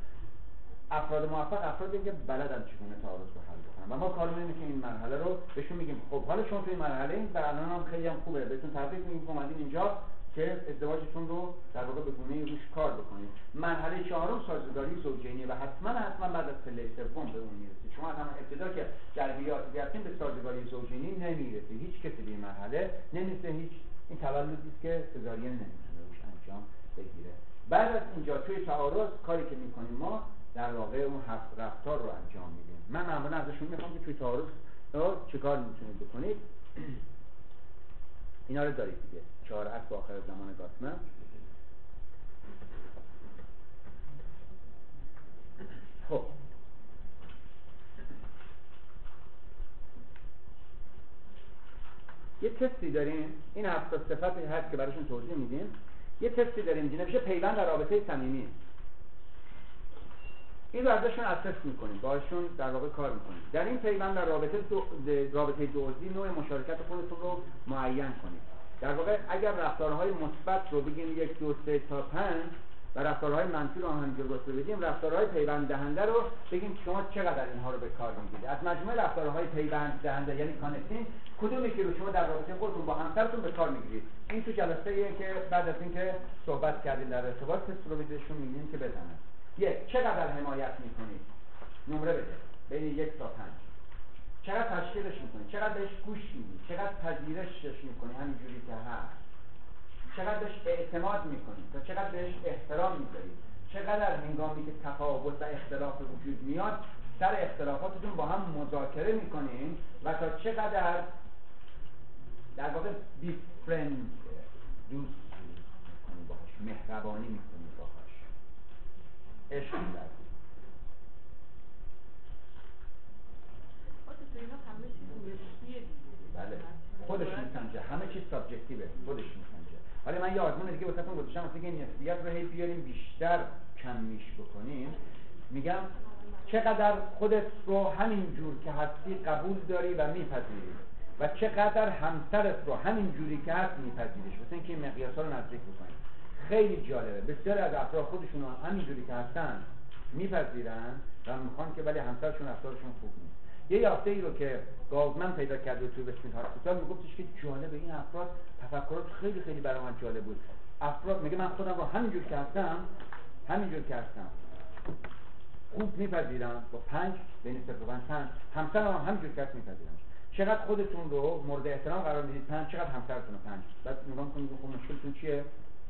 افراد موفق افرادی که بلدن چگونه تعارض رو حل کنن و ما کار می‌کنیم که این مرحله رو بهشون میگیم خب حالا چون تو این مرحله این و الان هم خیلی هم خوبه، بهتون تبریک میگیم اومدین اینجا که ازدواجتون رو در واقع به گونه‌ای روش کار بکنید. مرحله 4 سازگاری زوجینی و حتما بعد از پله سوم به اون میرسید. شما از همون ابتدا که جلبیات گرفتین به سازگاری زوجینی نمیرسید، هیچ کسی به این مرحله نمیرسه. هیچ این تولدی است که سزارین نمیتونه روش انجام بگیره. بعد از اینجا توی تعارض کاری که میکنیم ما در واقع اون 7 رفتار رو انجام میدیم. من معمولا ازشون میخوام که توی تعارض چیکار میتونید بکنید. اینا رو دارید دیگه. 4 اصل آخر زمان گاتمن. خب یه تستی داریم، این 7 صفتی هست که براشون توضیح میدیم. یه تستی داریم دیگه، میشه پیوند رابطه صمیمی. این ورزشون اتفاق میکنیم، باشون در واقع کار میکنیم. در این پیوند در رابطه دوزی نوع مشارکت خودتون رو معین کنید. در واقع اگر رفتارهای مثبت رو بگیم 1 2 3 تا 5 و رفتارهای منفی رو هم جزو بدیم، رفتارهای پیوند دهنده رو بگیم شما چقدر اینها رو به کار میگیرید. از مجموع رفتارهای پیوند دهنده یعنی کانکتینگ کدومی که رو شما در رابطه خودتون با همسرتون به کار میگیرید. این تو جلسه‌ایه که بعد از اینکه صحبت کردیم در ارتباط تسترویدشون میگیم که بزنن. 1. چقدر حمایت میکنید؟ نمره بده بین 1 تا 5. چقدر تشویقش میکنید؟ چقدر بهش گوش میدید؟ چقدر پذیرشش میکنید همینجوری که هست؟ چقدر بهش اعتماد میکنید؟ تا چقدر بهش احترام میذارید؟ چقدر هنگامی که تفاوت و اختلاف وجود میاد سر اختلافاتتون با هم مذاکره میکنید و تا چقدر در واقع بیفرند دوست میکنید باهاش، مهربانی میکنید باهاش، عشق می‌ورزید. بله خودش میسنجه، همه چیز سابجکتیوه، خودش میسنجه. حالا من یه آزمون دیگه واسهتون گذاشتم، واسه اینکه نسبیت رو هی بیاریم بیشتر کمیش بکنیم. میگم چقدر خودت رو همینجور که هستی قبول داری و میپذیری و چقدر همسرت رو همینجوری که هست میپذیریش. واسه اینکه این مقیاس‌ها رو نزدیک بکنیم. خیلی جالبه، بسیار از افراد خودشون همینجوری که هستن میپذیرن و میخوان که ولی همسرشون رفتارشون خوب نیست. یه یافته ای رو که گاومن پیدا کرده تو وستمین هاسپیتال میگفتش که جالب این افراد تفکرات خیلی خیلی برای من جالب بود. افراد میگه من خودم رو همینجور که هستم خوب میپذیرم با 5 بین 0 و 5، همسرم هم همینجور که هست میپذیرم. چقدر خودتون رو مورد احترام قرار میدید 5، چقدر همسرتون رو 5. بعد نگاه می‌کنید خب مشکلتون چیه؟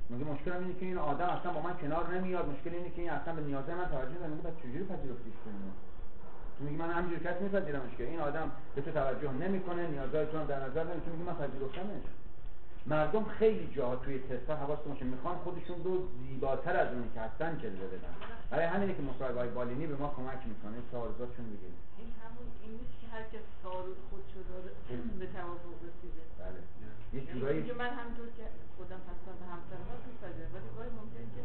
میگه مشکل اینه که این آدم اصلا با من کنار نمیاد، مشکل اینه که این اصلا به نیازهای من توجه نمیکنه. میگه بعد چجوری پذیرفتیش کنیم؟ تو میگی من همینجوری کس میپذیرمش که این آدم به تو توجه نمیکنه، نیازهای تو رو در نظر نمیگیره. تو میگی من پذیرفتمش. مردم خیلی جاها توی تست‌ها حواسشون باشه میخوان خودشون رو زیباتر از اون که هستن جلوه بدن. برای همینه که مصاحبه‌های بالینی به ما کمک میکنه تا آرزوهاشون رو بگیریم. این همون این نیست که هر کس سارو خودشو داره به توافق رسیده. بله. یه جورایی که من همونطور که خودم هستم به همسرم می‌پذیره، ولی گاهی ممکنه که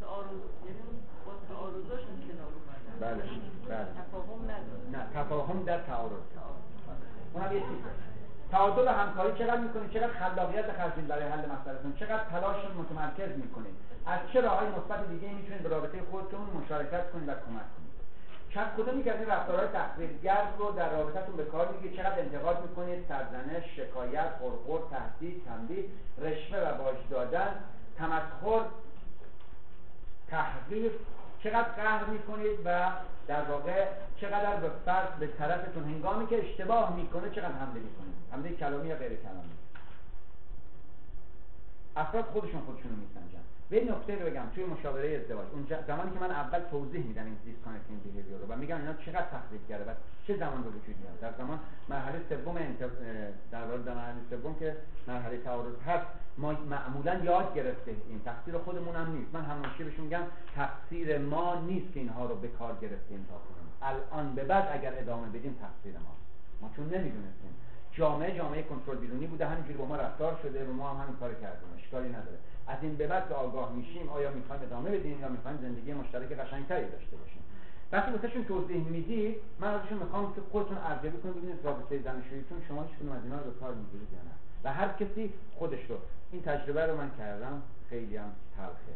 تعارض، یعنی با تعارضشون کنار اومدن. بله. بله. تفاهم نداره. نه، تفاهم در تعارض. اونم یه چیزه. تعادل همکاری چقدر میکنید؟ چقدر خلاقیت خرجید برای حل مسئلهتون؟ چقدر تلاش متمرکز میکنید؟ از چه راههای مثبت دیگه میتونید به رابطه خودتون مشارکت کنید و کمک کنید؟ چقدر کدومی که از این رفتارهای تخریبگر رو در رابطهتون به کار میگیرید؟ چقدر انتقاد میکنید؟ سرزنش، شکایت، غرغر، تهدید، تنبیه، رشوه و باج دادن، تمسخر، تحقیر، چقدر قهر میکنید و در واقع چقدر به فرد به طرفتون هنگامی که اشتباه میکنه چقدر حمله میکنید؟ حمله کلامی یا غیر کلامی. افراد خودشون رو میسنجن. و این نکته رو بگم توی مشاوره ازدواج اونجا زمانی که من اول توضیح میدم این دیسکانکتینگ بیهیویر رو و میگم اینا چقدر تخریبگره و چه زمان به وجود میاد. در زمان مرحله سوم که مرحله تعارض هست ما معمولا یاد گرفته این تقصیر خودمون هم نیست. من همیشه بهشون میگم تقصیر ما نیست که اینها رو به کار گرفتیم تا الان به بعد اگر ادامه بدیم تقصیر ما چون نمیدونستیم. جامعه کنترل بیرونی بوده، همینجوری با ما رفتار شده، با ما هم همین کارو کردیم، اشکالی نداره. از این به بعد که آگاه میشیم آیا میخوایم ادامه بدیم یا میخوایم زندگی مشترک قشنگتری داشته باشیم. وقتی بهشون توضیح میدید من ازشون میخوام که خودتون ارزیابی کنید ببینید رابطه زناشوییتون شما چطور از اینا رو به کار میگیرید یا نه. و هر کسی خودش رو این تجربه رو من کردم خیلی هم تلخه.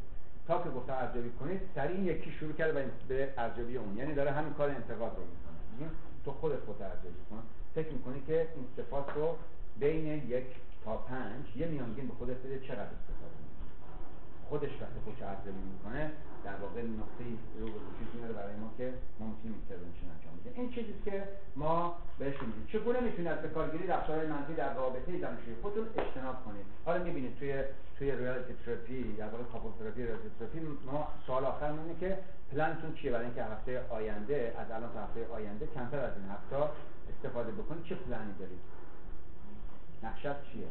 تا که گفتم ارزیابی کنید سریع یکی شروع کرد به ارزیابی اون، یعنی داره همین کار انتقاد رو میکنه. تو خودت ارزیابی کن، فکر می‌کنی که این صفات رو بین 1 تا 5 یه میانگین به خودت بده چقدر استفاده می‌کنی. خودش وقتی خودش ارزیابی می‌کنه در واقع نقطه‌ای رو به وجود میاره برای ما که ما می‌تونیم اینترونشن انجام بدیم. این چیزیه که ما بهش میگیم چگونه می‌تونید از بکارگیری رفتارهای منفی در رابطه زناشویی خودتون اجتناب کنید. حالا می‌بینید توی ریالیتی تراپی یا والا کاپل تراپی، ریالیتی تراپی ما سال آخر می‌بینه که پلنتون چیه برای اینکه هفته آینده از الان تا هفته آینده کمتر از این هفته استفاده بکنید. چه پلانی دارید؟ نقشه‌ت چیه؟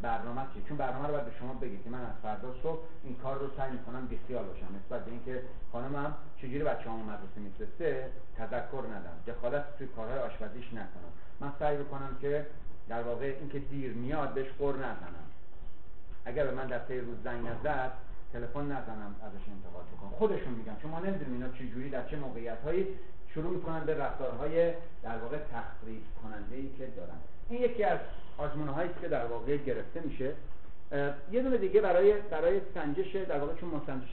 برنامه چیه؟ چون برنامه رو باید به شما بگید که من از فردا صبح این کار رو سعی می‌کنم بی‌خیال باشم نسبت به اینکه خانمم چجوری بچه‌هامو مدرسه می‌فرسته تذکر ندم، دخالت توی کارهای آشپزیش نکنم، من سعی می‌کنم که در واقع اینکه دیر میاد بهش قر نزنم، اگر به من در طی روز زنگ نزد تلفن نزنم ازش انتقاد بکنم، خودشون میگن، چون ما نمیدونیم اینا چه جوری در چه موقعیت‌هایی شروع میکنن به رفتارهای در واقع تخریب کننده‌ای که دارن. این یکی از آزمون‌هایی که در واقع گرفته میشه. یه دونه دیگه برای سنجش در واقع، چون ما سنجش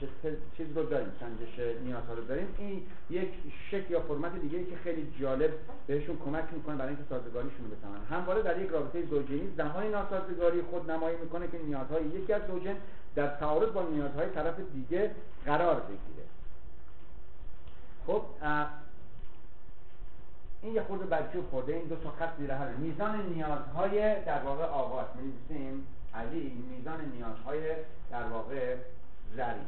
چیز رو داریم، سنجش نیازها رو داریم، این یک شکل یا فرمت دیگه که خیلی جالب بهشون کمک میکنه برای اینکه سازگاریشون رو بفهمن. همواره در یک رابطه زوجینی زمانی ناسازگاری خود نمایی میکنه که نیازهای یکی از زوجین در تعارض با نیازهای طرف دیگه قرار بگیره. خب این یه خورده بدجور خورده، این دو تا خط زیر هم، میزان نیازهای در واقع آغاز می‌نویسیم علی، میزان نیازهای در واقع زری.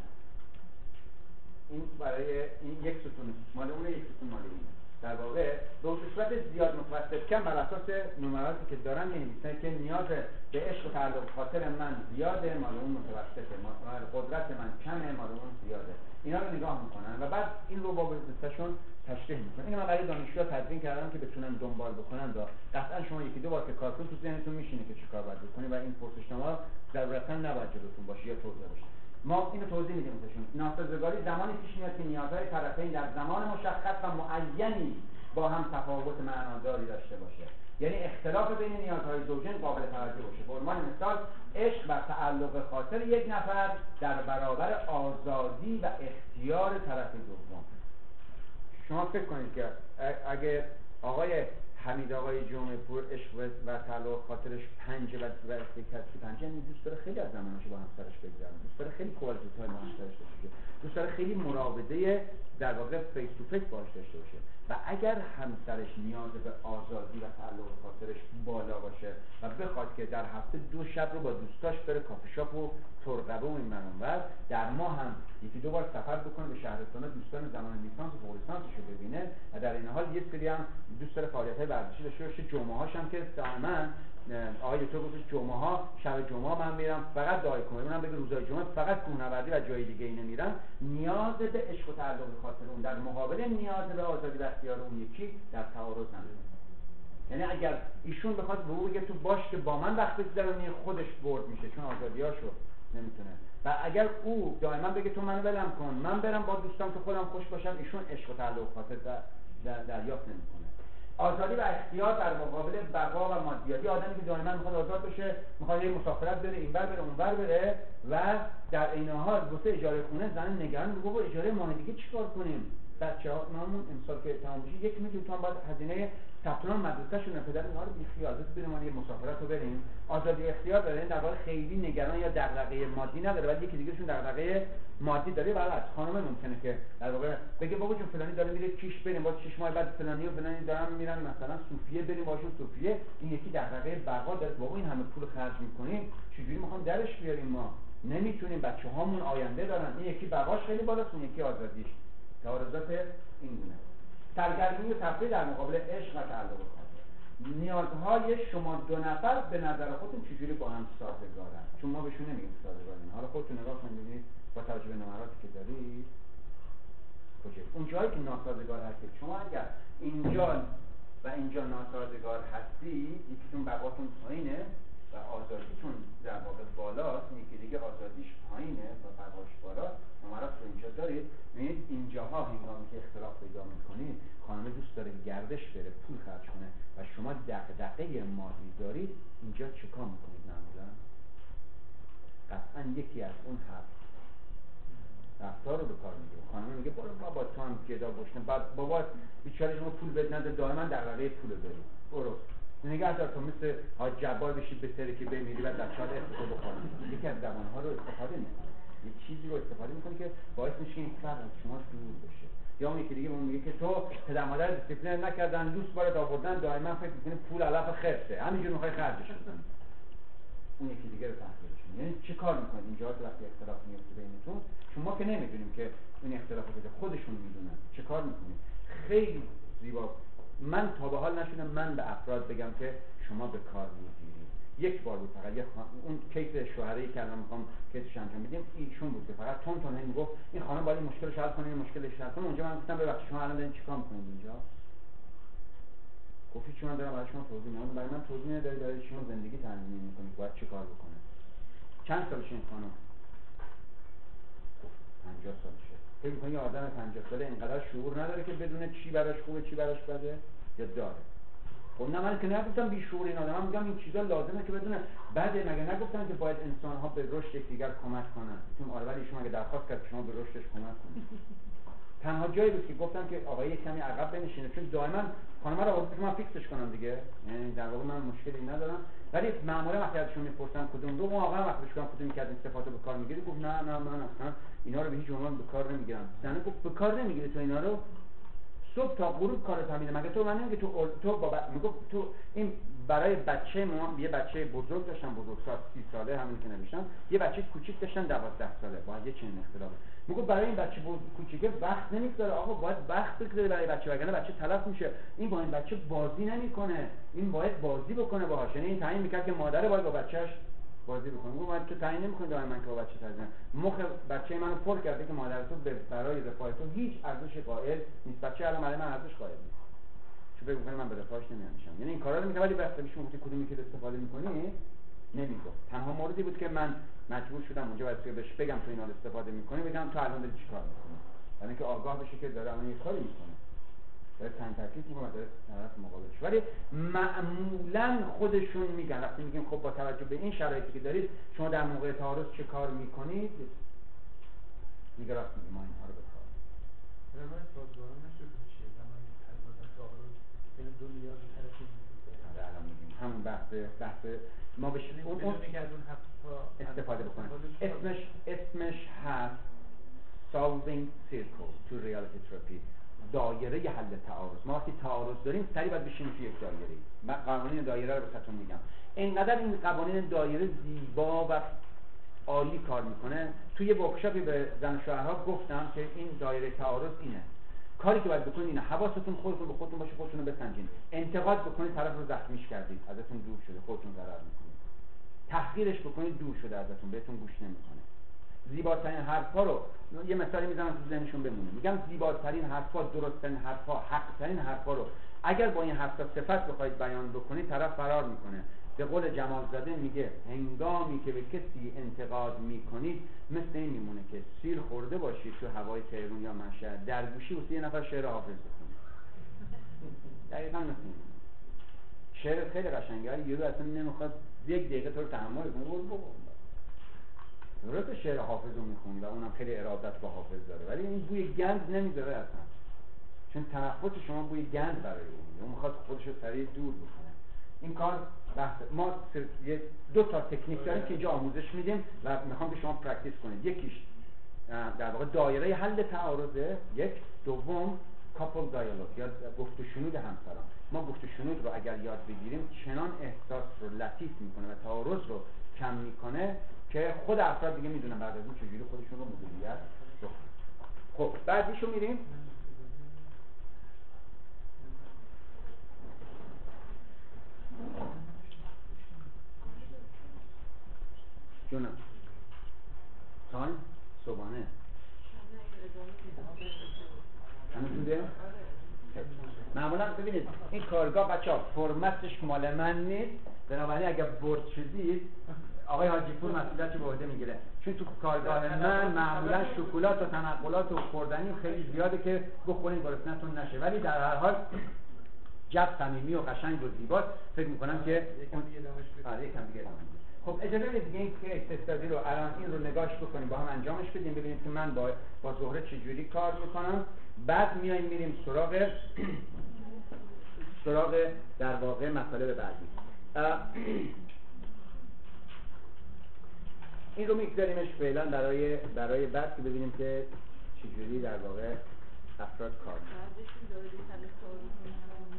این برای این یک ستون مال اونه، یک ستون مال اینه. در واقع دو صورت زیاد متوسط کم بر اساس نمراتی که دارن می‌نویسن که نیاز به عشق و تعلق خاطر من زیاده، مال اون متوسطه، مال قدرت من کمه، مال اون زیاده. اینا رو نگاه می‌کنن و بعد این رو با بستشون تشریح می‌کنن. اینو من برای دانشجوها تدوین کردم که بتونن دنبال بکنن. قطعاً شما یکی دو بار که کارکن تو ذهنتون می‌شینه که چیکار باید بکنی و این پرسشنامه‌ها ضرورتاً نباید جلوتون باشه یا توضیح باشه. ما اینو توضیح میدیم بهشون. ناسازگاری زمانی پیش میاد که نیازهای طرفین در زمان مشخص و معینی با هم تفاوت معناداری داشته باشه. یعنی اختلاف بین نیازهای زوجین قابل توجه باشه. به عنوان مثال عشق و تعلق خاطر یک نفر در برابر آزادی و اختیار طرف دوم. شما فکر کنید که اگه آقای حمید آقای جمعه پور عشق و تعلق خاطرش 5 و کسی 5 دوست داره خیلی از زمانش با همسرش بگذرونه، دوست داره خیلی کوالیتی های با همسرش داشته باشه، دوست داره خیلی مراوده در واقع فیس تو فیس باهاش داشته باشه. و اگر همسرش نیاز به آزادی و تعلق خاطرش بالا باشه و بخواد که در هفته 2 شب رو با دوستاش بره کافی شاپ و ترقبه و این منور، در ماه هم یکی دو بار سفر بکنه به شهرستان دوستان زمان لیسانس و فوق لیسانسش رو ببینه و در این حال یه سری هم دوست داره فعالیت‌های ورزشی داشته باشه. جمعه‌هاش هم که دائما آقای تو گفتش جمعه‌ها، شب جمعه من میرم فقط دعای کنم، منم بگم روزای جمعه فقط کوهنوردی و جای دیگه اینا میرم. نیاز به عشق و تعلق خاطر اون در مقابل نیاز به آزادی و اختیار اون یکی در تعارض هستند. یعنی اگر ایشون بخواد به او بگه تو باش که با من وقت بگذرونی، خودش برد میشه چون آزادیاشو نمیتونه. و اگر او دائما بگه تو منو ولم کن، من برم با دوستام که خودم خوش باشم، ایشون عشق و تعلق خاطر دریافت نمیکنه. آزادی و اختیار در مقابل بقا و مادیاتی. آدمی که دائما میخواد آزاد بشه، میخواد یه مسافرت بره، اینور بره اونور بره و در عین حال واسه اجاره خونه زن نگران میگه با اجاره ماه دیگه چیکار کنیم؟ بچه‌هامون امسال که تمام بشه 1 میلیون تومان باید هزینه ثبت نام مدرسه‌شون پدر اینا رو بیخیال بس بریم ما یه مسافرت رو بریم. آزادی اختیار داره، در واقع خیلی نگران یا دغدغه مادی نداره، ولی یکی دیگه‌شون دغدغه مادی داره. برای از خانم ممکنه که در واقع بگه بابا جون فلانی داره میره کیش، بریم با 6 ماه بعد فلانی و فلانی دارن میرن مثلا صوفیه، بریم باشون صوفیه. این یکی دغدغه بقا داره، بابا این همه پول خرج می‌کنیم چجوری می‌خوام درش بیاریم، ما نمی‌تونیم، بچه‌هامون آینده دارن. این یکی بقاش خیلی بالاست، اون یکی آزادیش. تعارضات این گونه سرگرمی و تفریح در مقابل عشق و تعلق خاطر. نیازهای شما دو نفر به نظر خودتون چجوری با هم سازگارن؟ چون ما بهشون نمیگیم سازگارن. حالا خودتون نگاه کنید ببینید با توجه به نمراتی که دارید کجاست اون جایی که ناسازگار هستید. شما اگر اینجا و اینجا ناسازگار هستید، یکیتون بقاتون پایینه و آزادیتون در واقع بالاست، یکی دیگه آزادیش پایینه و بقاش بالاست، نمرات رو اینجا دارید، می‌بینید اینجاها هنگامی که اختلاف پیدا می‌کنید، خانم دوست داره گردش بره، پول خرج کنه و شما دغدغه مالی دارید، اینجا چیکار می‌کنید معمولاً؟ قطعاً یکی از اون رفتار رو به کار می‌گیره. خانم میگه برو بابا تو هم گدا بشن، بعد بابا بیچاره شما پول بد نده، دائما دغدغه پول دارید. برو نگاه دار تو مثل حاج جبار بشی به سری که بمیری و در شاد استفاده بکنی. یکی از زبان‌ها رو استفاده می‌کنه. یه چیزی رو استفاده می‌کنه که باعث میشه این فرق از شما دور بشه. یا اون یکی دیگه اون میگه که تو پدر مادر دیسیپلین نکردن، دوست بارت آوردن، دائما فکر می‌کنی پول علف خرجه، همینجوری می‌خوای خرجش کنی. اون یکی دیگه رو تحقیرش کنی. یعنی چه کار می‌کنید اینجا وقتی اختلاف میفته بینتون؟ شما که نمی‌دونیم که این اختلافات خودشون می‌دونن. چه کار می‌کنید؟ خیلی زیبا. من تا به حال نشدم من به افراد بگم که شما به کار می‌گیرید. یک بار بود فقط اون کیس شوهری که الان می‌خوام کیسش انجام بدیم، ایشون بود که فقط تون میگفت این خانم باید مشکلش حل کنه، مشکلش حل کنه. اونجا من گفتم ببخشید شما الان دارین چیکار می‌کنید اینجا؟ گفتید چون دارم برای شما توضیح میدم، برای من توضیح ندید، دارید شما زندگی تنظیم می‌کنید، باید چیکار بکنه. چند سالشه این خانم؟ فکر کنید آدم 50 ساله اینقدر شعور نداره که بدونه چی براش خوبه چی براش بده، یا داره؟ خب نه، من که نگفتم بی شعور این آدم، من میگم این چیزا لازمه که بدونه بده. مگه نگفتن که باید انسان ها به رشد یکدیگر کمک کنن؟ چون آره، ولی شما اگه درخواست کرد شما به رشدش کمک کنید. تنها جایی بود که گفتم که آقای کمی عقب بنشینه، چون دائما خانم‌ها رو گفتم من فیکسش کنم دیگه، یعنی در واقع من مشکلی ندارم، ولی معمولا وقتی ازشون میپرسم کدوم دو واقعا وقتی بهش گفتم کدوم یکی از این صفاتو به کار میگیری، گفت نه نه من اصلا اینا رو به هیچ عنوان به کار نمیگیرم. زنه گفت به کار نمیگیری تو اینا رو؟ صبح تا غروب کارت همینه. مگه تو من نمیگی تو بابا؟ میگفت تو این برای بچه ما، یه بچه بزرگ داشتم، بزرگسال 30 ساله همین که نمیشن، یه بچه کوچیک داشتم 12 ساله، با یه چنین اختلافی. میگفت برای این بچه کوچیکه وقت نمیذاره. آقا باید وقت بذاری برای بچه، وگرنه بچه تلف میشه. این با این بچه بازی نمیکنه، این باید بازی بکنه باهاش. یعنی این تعیین میکرد که مادر باید با بچه‌اش بازی بکنه. میگفت من تو تعیین نمیکنم دائما که با بچه تازه مخ بچه منو پر کرده که مادر تو برای رفاه تو هیچ ارزش قائل نیست. بچه الان برای من ارزش قائل نیست، چه بگم من به رفاهش نمیامیشم. یعنی این کارا رو میکنه، ولی وقتی شما گفتی کدومی که استفاده میکنی نمیگفت. تنها موردی بود که من مجبور شدم اونجا واسه بهش بگم تو اینا استفاده میکنی، بگم تو الان داری چیکار میکنی، یعنی که آگاه بشه که داره الان یه کاری میکنه، داره تن تکلیف میکنه طرف مقابلش. ولی معمولا خودشون میگن. وقتی میگیم خب با توجه به این شرایطی که دارید شما در موقع تعارض چه کار میکنید، میگه راست میگه ما اینها رو به کار برنامه سازگارا نشد چیه زمانی تعارض تعارض بین دو نیاز طرفین میشه. الان میگیم همون بحث ما بشه اون میگه از اون حرفا استفاده بکنه. اسمش هست solving circle to reality therapy، دایره حل تعارض. ما وقتی تعارض داریم سری باید بشینیم توی یک دایره. من قوانین دایره رو بهتون میگم. اینقدر این قوانین دایره زیبا و عالی کار میکنه. توی ورکشاپی به زن و شوهرها گفتم که این دایره تعارض اینه. کاری که باید بکنین اینه، حواستون خودتون به خودتون باشه، خودتون رو بسنجین. انتقاد بکنید، طرف رو زخمیش کردید، ازتون دور شده، خودتون ضرر میکنید. تحقیرش بکنید، دور شده ازتون، بهتون گوش نمیکنه. زیباترین حرفا رو یه مثالی میزنم تو ذهنشون بمونه. میگم زیباترین حرفا، درستترین حرفا، حقترین حرفا رو اگر با این حرفا صفت بخواید بیان بکنید طرف فرار میکنه. به قول جمال زاده میگه هنگامی که به کسی انتقاد میکنید مثل این میمونه که سیر خورده باشید تو هوای تهرون یا مشهد، در گوشی واسه یه نفر شعر حافظ بخونید. دقیقاً مثل این. شعر خیلی قشنگه، یهو اصلا نمیخواد یک دقیقه تو رو تحمل کنه. درسته شعر حافظ رو میخونی و اونم خیلی ارادت با حافظ داره، ولی این بوی گند نمیذاره اصلا، چون تنفس شما بوی گند برای اون میخواد خودش رو سریع دور بکنه. این کار بحث ما دو تا تکنیک داریم که اینجا آموزش میدیم و میخوام که شما پرکتیس کنید. یکیش در واقع دایره حل تعارضه، یک. دوم کاپل دیالوگ یا گفت و شنود همسران. ما گفت و شنود رو اگر یاد بگیریم چنان احساس رو لطیف میکنه و تعارض رو کم میکنه که خود افراد دیگه میدونن بعد از اون چجوری خودشون رو مدیریت بکنن. خب بعدیشو میریم. جونم تایم صبحانه همه بوده؟ معمولا ببینید این کارگاه بچه ها فرمتش مال من نیست، بنابراین اگر برد شدید آقای حاجی پور مسئولیتش به عهده میگیره، چون تو کارگاه من معمولا شکلات و تنقلات و خوردنی خیلی زیاده که بخورین گرسنه‌تون نشه. ولی در هر حال جو صمیمی و قشنگ و زیباست. فکر می‌کنم که یکم دیگه ادامه. خب اجازه بدید این استراتژی رو الان این رو نگاهش بکنیم، با هم انجامش بدیم، ببینید که من با زهره چجوری کار می‌کنم. بعد میریم سراغ در واقع مسئله بعدی. این رو می‌گذاریمش فعلا برای بعد که ببینیم که چجوری در واقع افراد کار می‌کنن.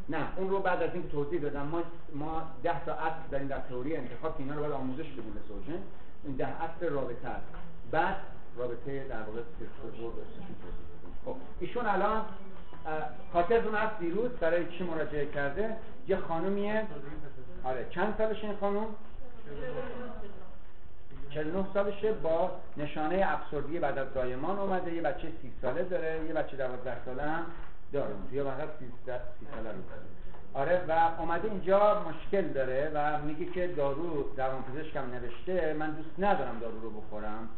نه، اون رو بعد از این توضیح دادم. ما 10 تا اصل داریم در تئوری انتخاب که اینا رو باید آموزش بدیم به زوجین. این 10 اصل رابطه است. بعد رابطه در واقع سیستم. خب ایشون الان خاطرتون هست دیروز برای چی مراجعه کرده؟ یه خانومیه. آره، چند سالشه این خانم؟ 49 سالشه، با نشانه افسردگی بعد از زایمان اومده. یه بچه 30 ساله داره، یه بچه 12 ساله هم داره، یا واقعا 30 ساله رو. آره، و اومده اینجا مشکل داره و میگه که دارو روانپزشکم نوشته من دوست ندارم دارو رو بخورم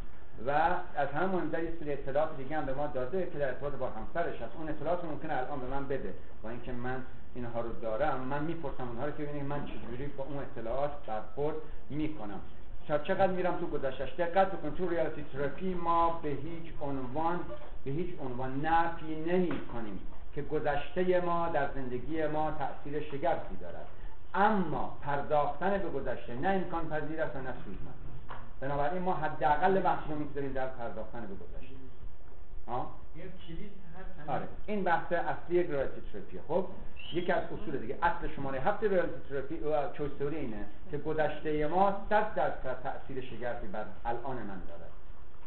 و از همون منظر یه سری اطلاعات دیگه هم به ما داده که در ارتباط با همسرش هست. اون اطلاعات رو ممکنه الان به من بده و اینکه من اینها رو دارم، من میپرسم اونها رو که ببینم من چجوری با اون اطلاعات برخورد میکنم. چقدر میرم تو گذشتهش. دقت بکن تو ریالیتی تراپی ما به هیچ عنوان نفی نمی‌کنیم که گذشته ما در زندگی ما تأثیر شگرفی دارد، اما پرداختن به گذشته نه امکان پذیر است و نه سودمند. بنابراین ما حداقل بحث رو می‌ذاریم در پرداختن به گذشته. ها؟ آره. این بحث اصلی ریالیتی تراپی. خب یکی از اصول دیگه اصل شماره 7 ریالیتی تراپی و چویس تئوری اینه که گذشته ما 100% تأثیر شگرفی بر الان من دارد،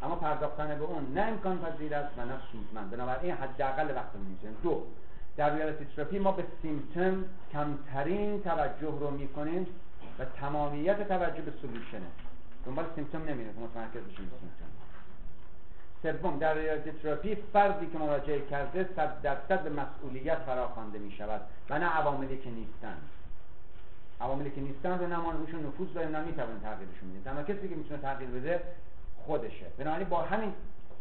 اما پرداختن به اون نه امکان پذیر است و نه سودمند. بنابراین حداقل وقت می‌ذاریم. دو، در ریالیتی تراپی ما به سیمپتوم کمترین توجه رو می‌کنیم و تمامیت توجه به سولوشنه. دنبال سیمپتوم نمی‌ریم، متمرکز بشیم به سیمپتوم. سوم، در ریالیتی تراپی فردی که مراجعه کرده 100% به مسئولیت فراخوانده می‌شود و نه عواملی که نیستند. عواملی که نیستند رو نه ما روشون نفوذ داریم نه می‌تونیم تغییرشون بدیم. تنها کسی که می‌تونه تغییر بده خودشه. بنابراین با همین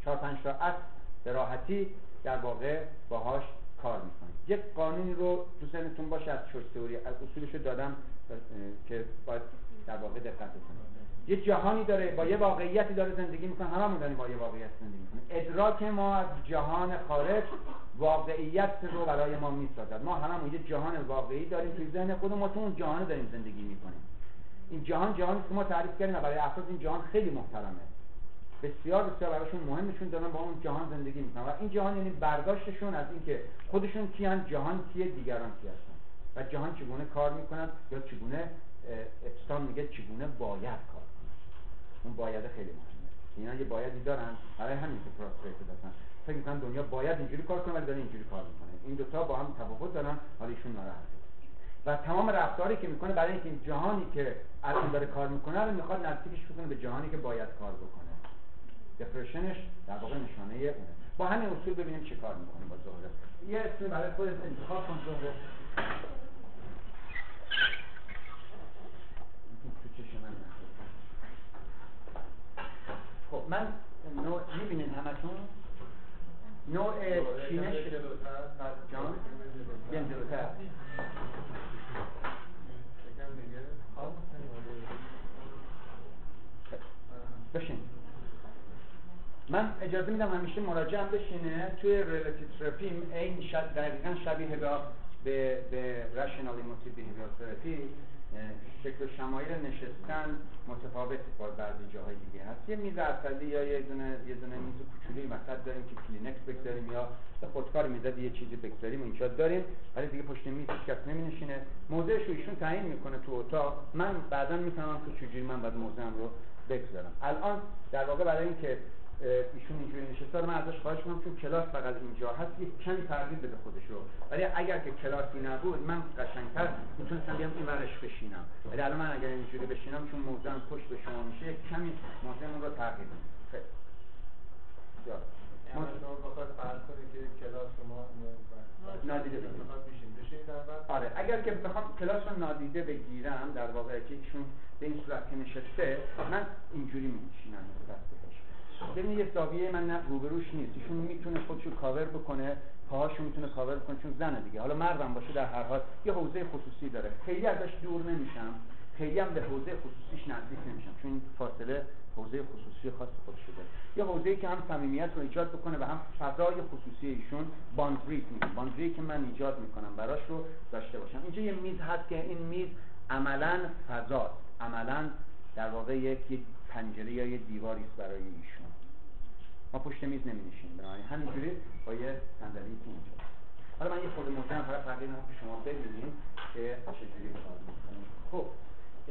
4-5 تا اصل به راحتی در واقع باهاش کار می‌کنیم. یک قانون رو تو ذهنتون باشه از چویس تئوری، از اصولش دادم که باید در واقع دقت کنید. یه جهانی داره، با یه واقعیتی داره زندگی می‌کنه، هممون داریم با یه واقعیت زندگی می‌کنیم. ادراک ما از جهان خارج واقعیت رو برای ما می‌سازد. ما هممون یه جهان واقعی داریم تو ذهن خودمون، ما تو اون جهان داریم زندگی می‌کنیم. این جهان جهانی که ما تعریف کردیم برای افراد، این جهان خیلی محترمه. بسیار بسیار برایشون مهمشون دارن با اون جهان زندگی می‌کنن و این جهان یعنی برداشتشون از اینکه خودشون کیان، جهان کیه، دیگران کی هستن و جهان چگونه کار می‌کنه یا چگونه ابستان میگه چگونه باید کار کنه. اون باید خیلی مهمه. اینا یه بایدی دارن، برای همین که پروسپکت هستن. فکر می‌کنن دنیا باید اینجوری کار کنه ولی داره اینجوری کار می‌کنه. این دوتا با هم تفاوت دارن، حالا ایشون ناراحته. و تمام رفتاری که می‌کنه برای اینکه این جهانی که الان داره کار می‌کنه رو می‌خواد نزدیکش بکنه به جهانی که باید کار بکنه. دپرشنش در واقع نشانه یه اونه. با همین اصول ببینیم چه کار می‌کنیم با زهره. یه اسم برای خودت انتخاب کن زهره. خب من نوع می‌بینین همتون نوع چینش جان جندلوتر بشین. من اجازه میدم همیشه مراجعه هم بشینه توی ریالیتی تراپی. این شد دقیقا شبیه به رشنال ایموتیو بیهیویرال تراپی شکل و شمایل نشستن متفاوت با بعضی جاهای دیگه هست. یه میز اصلی یا یه دونه میز کوچولی وسط داریم که کلینکس بگذاریم یا خودکار میزد یه چیزی بگذاریم اینجا داریم، ولی دیگه پشت میز هیچ کس نمی‌نشینه. موضعش رو ایشون تعیین میکنه تو اتاق. من بعداً میفهمم که چجوری من باید موضعم رو بگذارم. الان در واقع برای اینکه ایشون اینجوری نشسته من ازش خواهش می‌کنم چون کلاس فقط اینجا هست یک کمی تغییر بده خودش رو، ولی اگر که کلاسی نبود من قشنگ‌تر می‌تونستم بیام این ورش بشینم، ولی الان من اگر اینجوری بشینم چون موضوعم پشت به شما میشه یک کمی موضوعمون رو تغییر بدیم. خیلی جا ما بخواد فرض کنید که کلاس شما نادیده بگیرید در واقع. آره اگر که بخوام کلاس رو نادیده بگیرم در واقع که ایشون به این صورت که نشسته من اینجوری می‌نشینم ببینید یه زاویه من نه روبروش نیست، ایشون میتونه خودشو کاور بکنه، پاهاشو میتونه کاور بکنه چون زنه دیگه، حالا مردم باشه در هر حال یه حوزه خصوصی داره. خیلی ازش دور نمیشم، خیلی هم به حوزه خصوصیش نزدیک نمیشم چون این فاصله حوزه خصوصی خاص خودش داره. یه حوزه‌ای که هم صمیمیت رو ایجاد بکنه و هم فضای خصوصی ایشون باندریت میشه، باندری که من ایجاد میکنم براش رو داشته باشم. اینجا یه میز هست که این میز عملاً فضا، عملاً در واقع یک پنجره یا یه دیواری است برای ایشون. ما پشت میز نمی‌نشینیم، برای همینجوری با یه صندلی اینجا. حالا من یه خورده موضوعم فقط اینو شما ببینید که چجوری کار می‌کنه. خب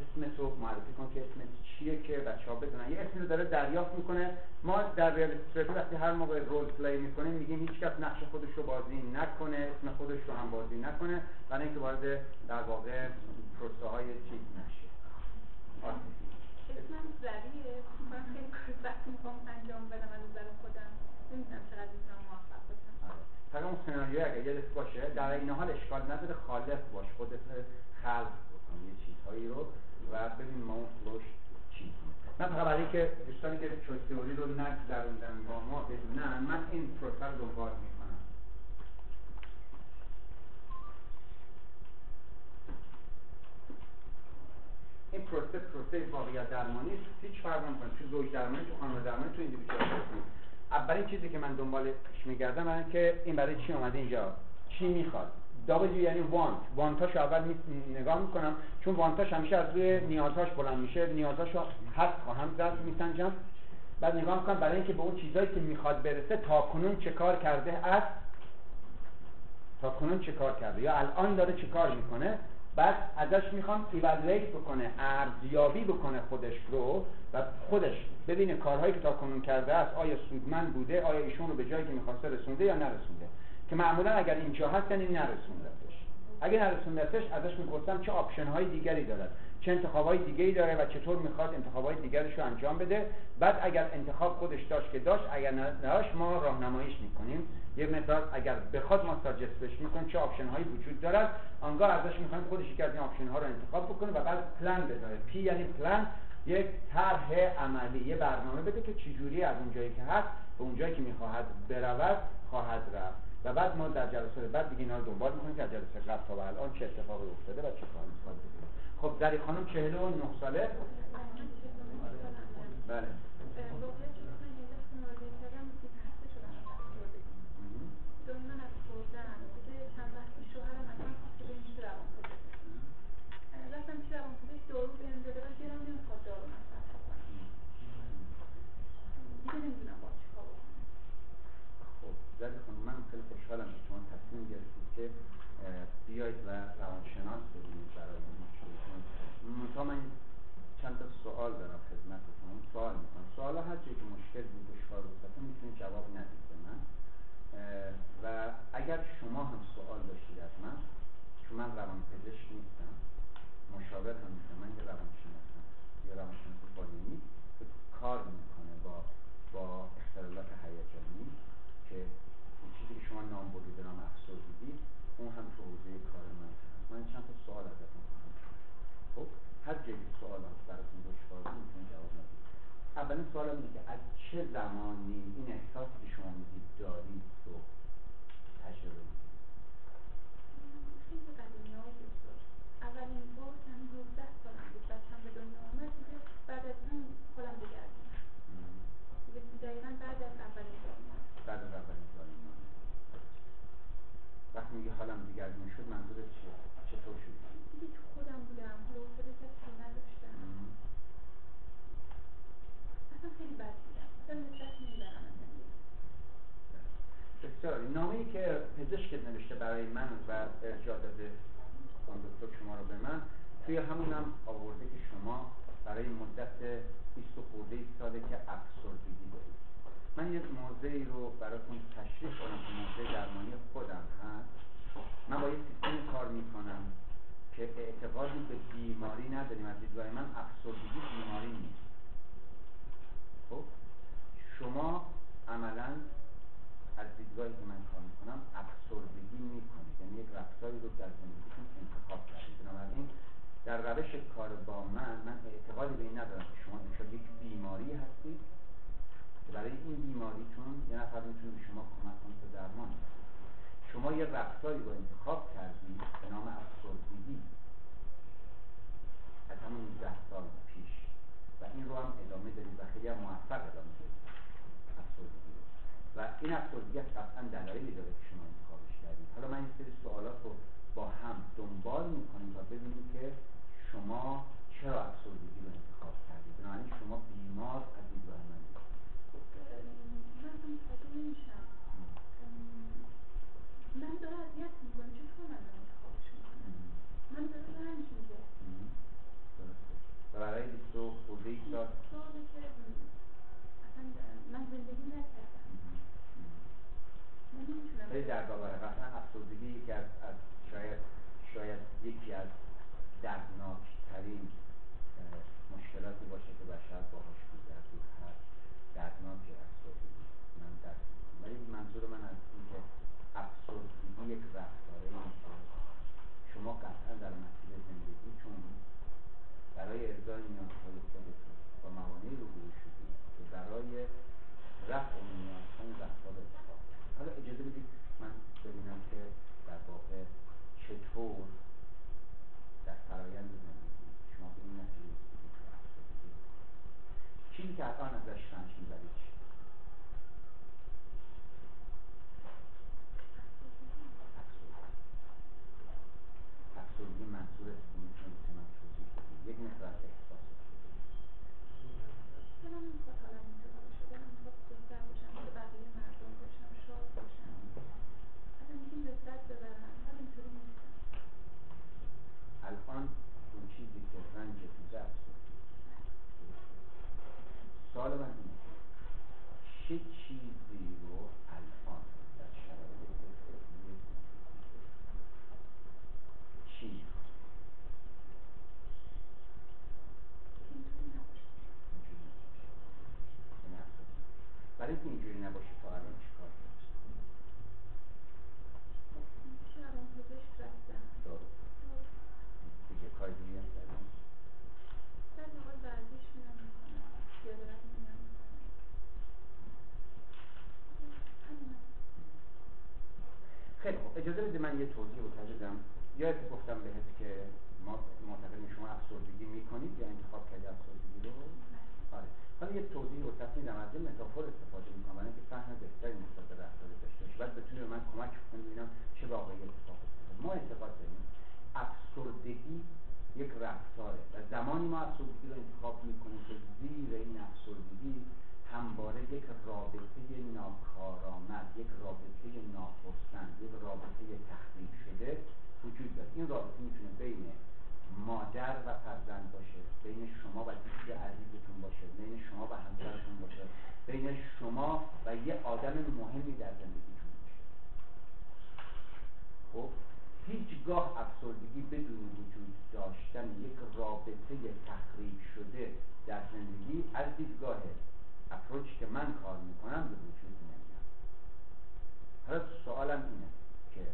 اسمت رو معرفی کن که اسمت چیه که بچه‌ها بدونن. یه اسمی رو داره دریافت می‌کنه. ما در ریالیتی تراپی وقتی هر موقع رول پلی می‌کنیم میگیم هیچکس نقش خودش رو بازی نکنه، اسم خودش رو هم بازی نکنه، برای اینکه وارد در واقع پروسه‌های چیز نشه. اسمم زریه، من خیلی کاری بحث میکنم انجام بدم از نظر خودم، نمیدونم چقدر میتونم موفق باشم. فقط اون سناریو اگه یادت باشه در این حال اشکال نداره خالق باش، خودت خلق بکن یه چیزهایی رو و ببین ما اون فلوش چی میکنه. من فقط برای که دوستانی که چویس تئوری رو نگذروندن با ما بدونن، من این پروسه رو دنبال میکنم. این پروسه واقعیت درمانی است. هیچ فرق نمیکنه تو زوج درمانی، تو خانواده درمانی، تو ایندیویدوال درمانی. اولین چیزی که من دنبالش میگردم اینه که این برای چی اومده اینجا، چی میخواد. دابل یعنی وانتاش اول نگاه میکنم، چون وانتاش همیشه از روی نیازهاش بلند میشه، نیازهاش رو حد خواهم زد میسنجم. بعد نگاه میکنم برای اینکه به اون چیزایی که میخواد برسه تاکنون چه کار کرده است، تاکنون چه کار کرده یا الان داره چه کار میکنه. بعد ازش میخوام ایوالویت بکنه، ارزیابی بکنه خودش رو و خودش ببینه کارهایی که تاکنون کرده است آیا سودمند بوده، آیا ایشون رو به جایی که میخواسته رسونده یا نرسونده. که معمولا اگر اینجا هست یعنی نرسوندتش. اگه نرسوندتش ازش میپرسم چه آپشن های دیگری دارد، چه انتخابای دیگری داره و چطور میخواد انتخابای دیگرش رو انجام بده. بعد اگر انتخاب خودش داشت که داشت، اگر نداشت ما راهنماییش میکنیم. یه مقدار اگر بخواد ما ساجستش میکنیم چه آپشن هایی وجود دارد. آنگاه ازش میخوایم خودش یک از این آپشن ها رو انتخاب بکنه و بعد پلن بذاره. پی یعنی پلن، یک طرح عملی، یه برنامه بده که چجوری از اونجایی که هست به اونجایی که میخواهد برود خواهد رفت. و بعد ما در جلسه بعد دیگه اینا رو دنبال می‌کنیم که از جلسه قبل تا به الان چه اتفاقی افتاده و چه کار می‌خواد بکنه. خب دری خانم 49 ساله. بله. بیایید و روانشناس ببینید برای ما چون منطقا من چند تا سوال دارم خدمتتون سوال میکنم. سوال ها هر چیزی که مشکل بود دشوار بود اصلا میتونید جواب ندید به من. و اگر شما هم سوال داشتید از من، چون من روانپزشک نیستم، مشاور هم نیستم، من یه روانشناسم، یه روانشناس بالینی که کار میکنه با اختلالات هیجانی که چیزی که شما نام بردید، نام افسردگی، اون هم تو حوزه کار من هست. من چند تا سوال ازتون خواهم کرد. خب هر جایی سوال هست براتون دشوار میتونم جواب بدم. اولین سوالم اینه که از چه زمانی این احساسی که شما میگید دارید رو تجربه میکنید؟ خیلی قدیمی ها بود. اولین بار من 19 سالم بود، بچه‌م به دنیا آمد. بعد از اون خودم بگردم. دقیقاً بعد از اولین بار. بعد از اولین بار. وقتی میگه حالم دیگرگون شد منظور چیه؟ چطور شد؟ دیگه تو خودم بودم، حالا افتاده کسی نداشتم، اصلا خیلی بد بودم، اصلا نسبت میبرم. بسیار. نامه‌ای که پزشک نوشته برای من و ارجاع داده آن دکتر شما رو به من، توی همون هم آورده که شما برای مدت 20 ساله که افسردگی دارید. من یک موضعی رو براتون تشریح کنم که موضع درمانی خودم هست. من با یک سیستم کار میکنم که اعتقادی به بیماری نداریم. از دیدگاه من افسردگی بیماری نیست. خب شما عملاً از دیدگاهی که من کار میکنم افسردگی میکنید، یعنی یک رفتاری رو در زندگیتون انتخاب کردید. بنابراین در روش کار با من اعتقادی به این ندارم که شما دچار یک بیماری هستید. برای این بیماریتون یه نفر میتونه به شما کمک کنه تا درمان کنید. شما یه رفتاری رو انتخاب کردید به نام افسردگی از همون 10 سال پیش و این رو هم ادامه دادید و خیلی هم موفق ادامه دادید افسردگی رو. و این افسردگی قطعاً دلایلی داره که شما انتخابش کردید. حالا من این سری سوالات رو با هم دنبال میکنیم و ببینیم که شما چرا افسردگی رو انتخاب کردید. بنابراین شما بیمار از دیدگاه من من داره عذیت میکنم، چطور من داره انتخابش میکنم؟ من داره رنج میگه. و برای 20 ساله که اصلا من زندگی نکردم، من نمیتونم. خیلی دردآوره. اصلا افسردگی یکی از شاید یکی از دردناکترین مشکلاتی باشه که بشر باهاش روبرو هست. دردناکی افسردگی من درک میکنم، ولی منظور من از این که افسردگی یک رفتاره میشه. شما قطعا در مسیر زندگی چون برای ارضای نیازهای خودتون و موانعی اجازه میده من یه توضیح رو بدم. یا گفتم بهت که ما معتقدیم شما افسردگی میکنید یا انتخاب کردی افسردگی رو؟ آره. حالا یه توضیح رو تفصیل از یه متافور استفاده میکنم برای اینکه فهم بهتری نسبت به رفتار داشته باشه. بعد بتونید به من کمک کنید ببینم چه واقعی اتفاق افتاده. ما اعتقاد داریم افسردگی یک رفتاره و زمانی ما افسردگی رو انتخاب میکنیم که زیر این افسردگی همواره یک رابطه ناکارآمد، یک رابطه ناخواسته، یک رابطه تخریب شده وجود داره. این رابطه میتونه بین مادر و فرزند باشه، بین شما و دوست عزیزتون باشه، بین شما و همسرتون باشه، بین شما و یه آدم مهمی در زندگیتون باشه. خب هیچگاه افسردگی بدون وجود داشتن یک رابطه تخریب شده در زندگی از دیدگاه اپروچی که من کار میکنم به وجود نمیاد. حالا سوالم اینه که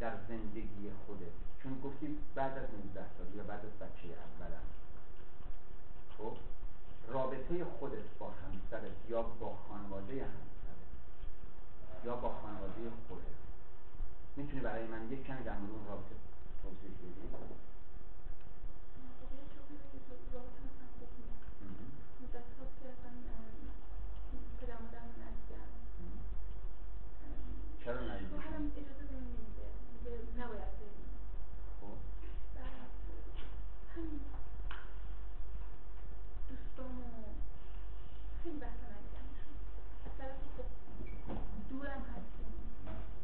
در زندگی خوده، چون گفتیم بعد از 19 سال یا بعد از بچه اولم، خب رابطه خودت با همسرت یا با خانواده همسرت یا با خانواده خودت، میتونی برای من یک کمی در مورد اون رابطه توضیح بدی؟ چرا نایدیم؟ اجازه نمیده نباید بریم. خب و همین دوستان خیلی بحثا ندیدم از طرف خب دورم هستیم،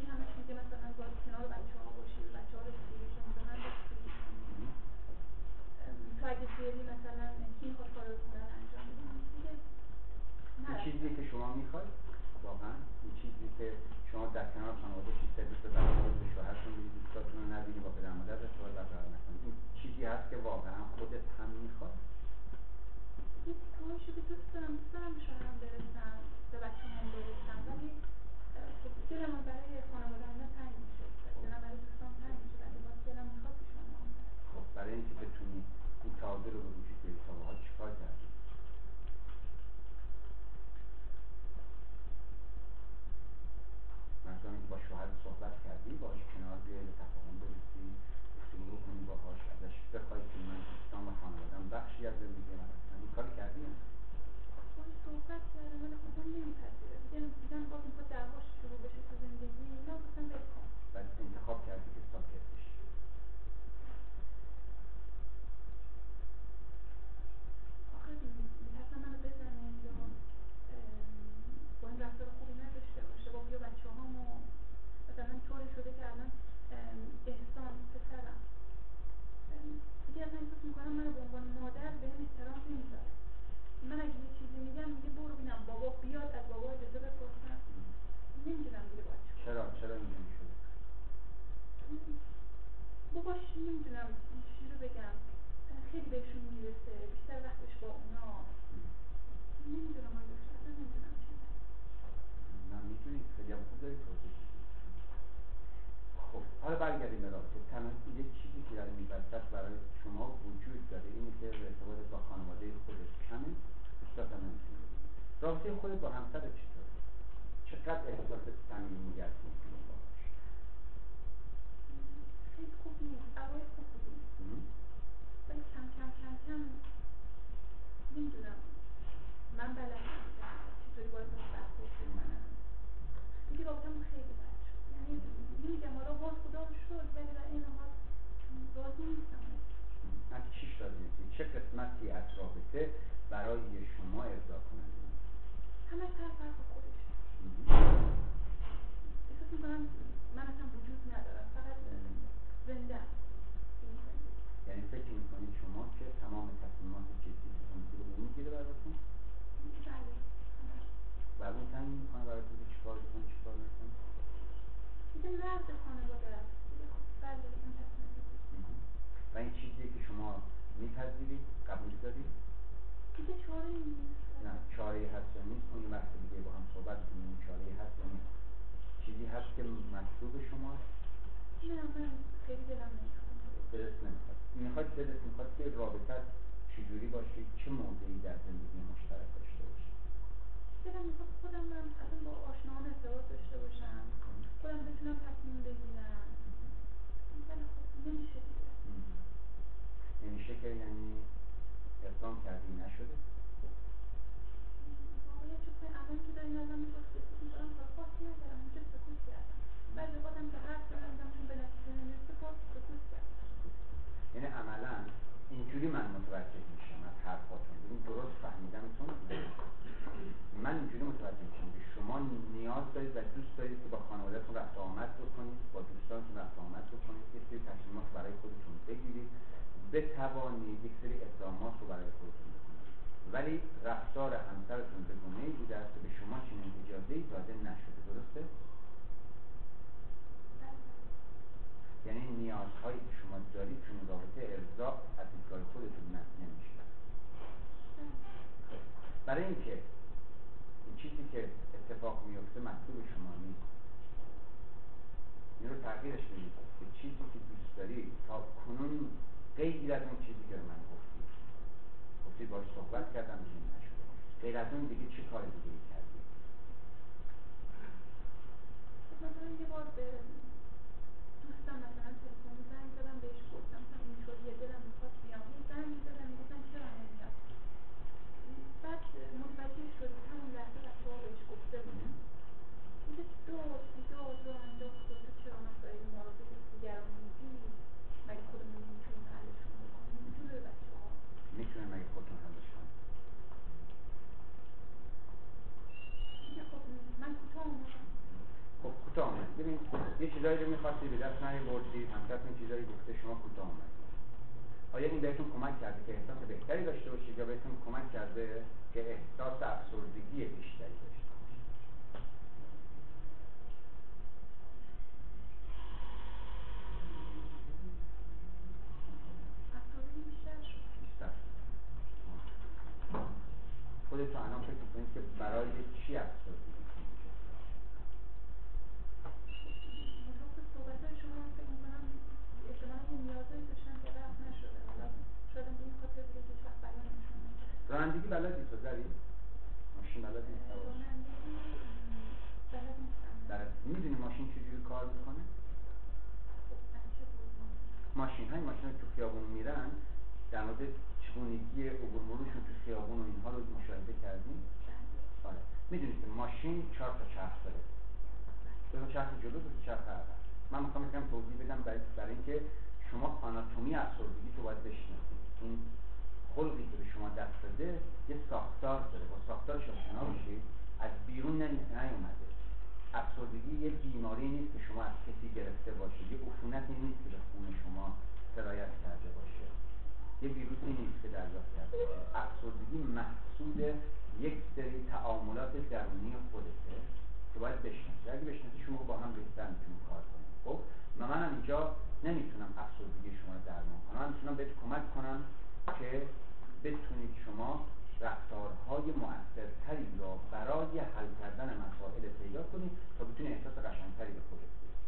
این همه چیزی مثلا باید کنار بچه ها باشید، بچه ها رو بسیریشون به هم بسیریشون تو اگه سیری مثلا کی میخواد کار رو کنن انجام بدیم این چیزی که شما میخواید؟ واقعا این چیزی که شما در کنار خانواده چیز سرویس به برقرار به شوهرتون میدید، دوستاتون رو نبینید، با پدر مادر ارتباط برقرار نکنید، این چیزی هست که واقعا خودت هم میخواد؟ یه طورشو که دوست دارم به شوهرم برسم، به بچه هم برسم، ولی دلم برای خانواده هم تنگ میشه، دلم برای دوستان تنگ میشه، ولی باز دلم میخواد به شما. خب برای اینکه بتونی این تعادل رو به وجود بیاری تا باهات چیکار کردی؟ مثلا با شوهر صحبت کردی، باهاش کنار بیایی، به تفاهم برسی، گفتگو کنی باهاش، ازش بخوای که من دوستان و خانواده‌ام بخشی از زندگی من هستن، این کار کردی؟ باهاش صحبت کردم ولی خودم نمیپذیره، دیدم باز میخواد دعواش شروع بشه تو زندگی، نه گفتم ول کن. بعد انتخاب کردی که ساکت بشی. آخه می‌ترسم منو بزنه یا با این رفتار خوبی نداشته باشه با بیا بچه هامو مثلا طوری شده که الان احسان پسرم دیگه از این فکر میکنم من رو به عنوان مادر به هم احترام نمیذاره، من اگه یه چیزی میگم میگه برو بینم بابا بیاد از بابا اجازه بپرسم، نمیدونم دیگه باید چیکار. چرا اینجوری شده؟ باباش نمیدونم چی رو بگم، خیلی بهشون میرسه، بیشتر وقتش با اونا، نمیدونم من بهش اصلا نمیدونم چی بگم. من میتونید خیلی هم خوب دارید توضیح بدید. خب حالا برگردیم به رابطه. تنها یه چیزی که در این وسط برای شما وجود داره اینه که ارتباط با خانواده خودت کمه، دوستات هم نمیتونید. رابطه خودت با همسرت چطوره؟ چقدر احساس صمیمیت میکنی باهاش؟ خیلی خوب نیست، اوایل خوب بود ولی کم نمیدونم من بلد نبودم چطوری باید برخورد کنم، دیگه رابطه‌مون خیلی بد شد. یعنی نمیگم حالا باز خدا رو شکر ولی در این حال راضی نیستم. از چیش راضی نیستی؟ چه قسمتی از رابطه برای شما ارضا کننده نیست؟ همه طرف خودش احساس میکنم من اصلا وجود ندارم، فقط زنده‌ام. یعنی فکر میکنید شما که تمام تصمیمات جدیتون رو میگیره براتون؟ بله. و اون تنگی میکنه براتون که چیکار کنید چیکار نکنید؟ دیدم رفت خانواده رفت دیگه، خب بله این تصمیم میگیرید. و این چیزیه که شما میپذیرید، قبول دارید؟ دیگه چاره‌ای نیست. نه چاره‌ای هست یا نیست، اون وقت دیگه با هم صحبت کنیم چاره‌ای هست یا نیست. چیزی هست که مطلوب شماست؟ نه من خیلی دلم نمیخواد. دلت نمیخواد. دلت میخواد که رابطت چجوری باشه، چه موضعی در زندگی مشترک داشته باشه. دلم میخواد خودم من اصلا با آشناهام ارتباط داشته باشم، خودم بتونم تصمیم بگیرم، دارید و دوست دارید که با خانوادهتون رفت آمد بکنید، با دوستانتون رفت آمد بکنید، یک سری تصمیمات برای خودتون بگیرید، بتوانید یک سری اقدامات رو برای خودتون بکنید، ولی رفتار همسرتون به گونه‌ای بوده است که به شما چنین اجازه‌ای داده نشده. درسته؟ یعنی نیازهایی که شما دارید چون رابطه ارضاء از دیدگاه خودتون نمیشه. برای اینکه این چیزی که اتفاق میفته مطلوب شما نیست، این رو تغییرش میدید که چیزی که دوست داری تا کنون غیر از اون چیزی که من گفتید باش صحبت کردم این نشده، غیر از اون دیگه چه کار دیگه ای کردی؟ مثلا یه بار به دوستم مثلا تلفن زنگ زدم، بهش گفتم اینطوریه دلم میخواد بیام، زنگ زدم میگفتم چرا نمیاد، بعد منفجر شد همون لحظه وقتی بهش گفته بودم اینجا داد انداخت و تو چرا مسائل موازی دیگران میگی؟ مگه خودمون میتونیم حلشون بکنیم؟ میتونه بچه ها میتونه مگه خودتون حلشون اینجا؟ خب من کوتاه اومدم. خب کوتاه اومد، ببین یه چیزایی رو میخواستی به دست نمی‌آوردی، همچنین چیزایی گفته شما کوتاه اومد. آیا این بهتون کمک کرده که احساس بهتری داشته باشید یا بهتون کمک کرده که احساس افسردگی بیشتری داشته باشید؟ افسردگی بیشتر. خودتون الان فکر می‌کنید که برای چی افسردگی رانندگی بلدی تو زری؟ ماشین بلدی تو زری؟ بلد میدونی ماشین چجوری کار میکنه؟ ماشین های تو خیابون میرن، در مورد چگونگی عبور مرورشون تو خیابون و اینها رو مشاهده کردیم؟ آره. میدونید که ماشین 4 تا چرخ داره، 2 تا چرخ جلو، 2 تا چرخ عقب. من میخوام یکم توضیح بدم برای اینکه شما آناتومی افسردگی تو باید بشناسید. این خلقی که به شما دست داده یه ساختار داره، با ساختارش آشنا بشید، از بیرون نیومده. افسردگی یه بیماری نیست که شما از کسی گرفته باشید، یه عفونتی نیست که به خون شما سرایت کرده باشه، یه ویروسی نیست که دریافت کرده باشه. افسردگی محصول یک سری تعاملات درونی خودته که باید بشناسید. اگه بشناسید شما با هم بهتر میتونید کار کنید. خب منم اینجا نمیتونم افسردگی شما رو درمان کنم، میتونم بهت کمک کنم که بتونید شما رفتارهای مؤثرتری را برای حل کردن مسائل پیدا کنید تا بتونید احساس قشنگتری به خودت بدید.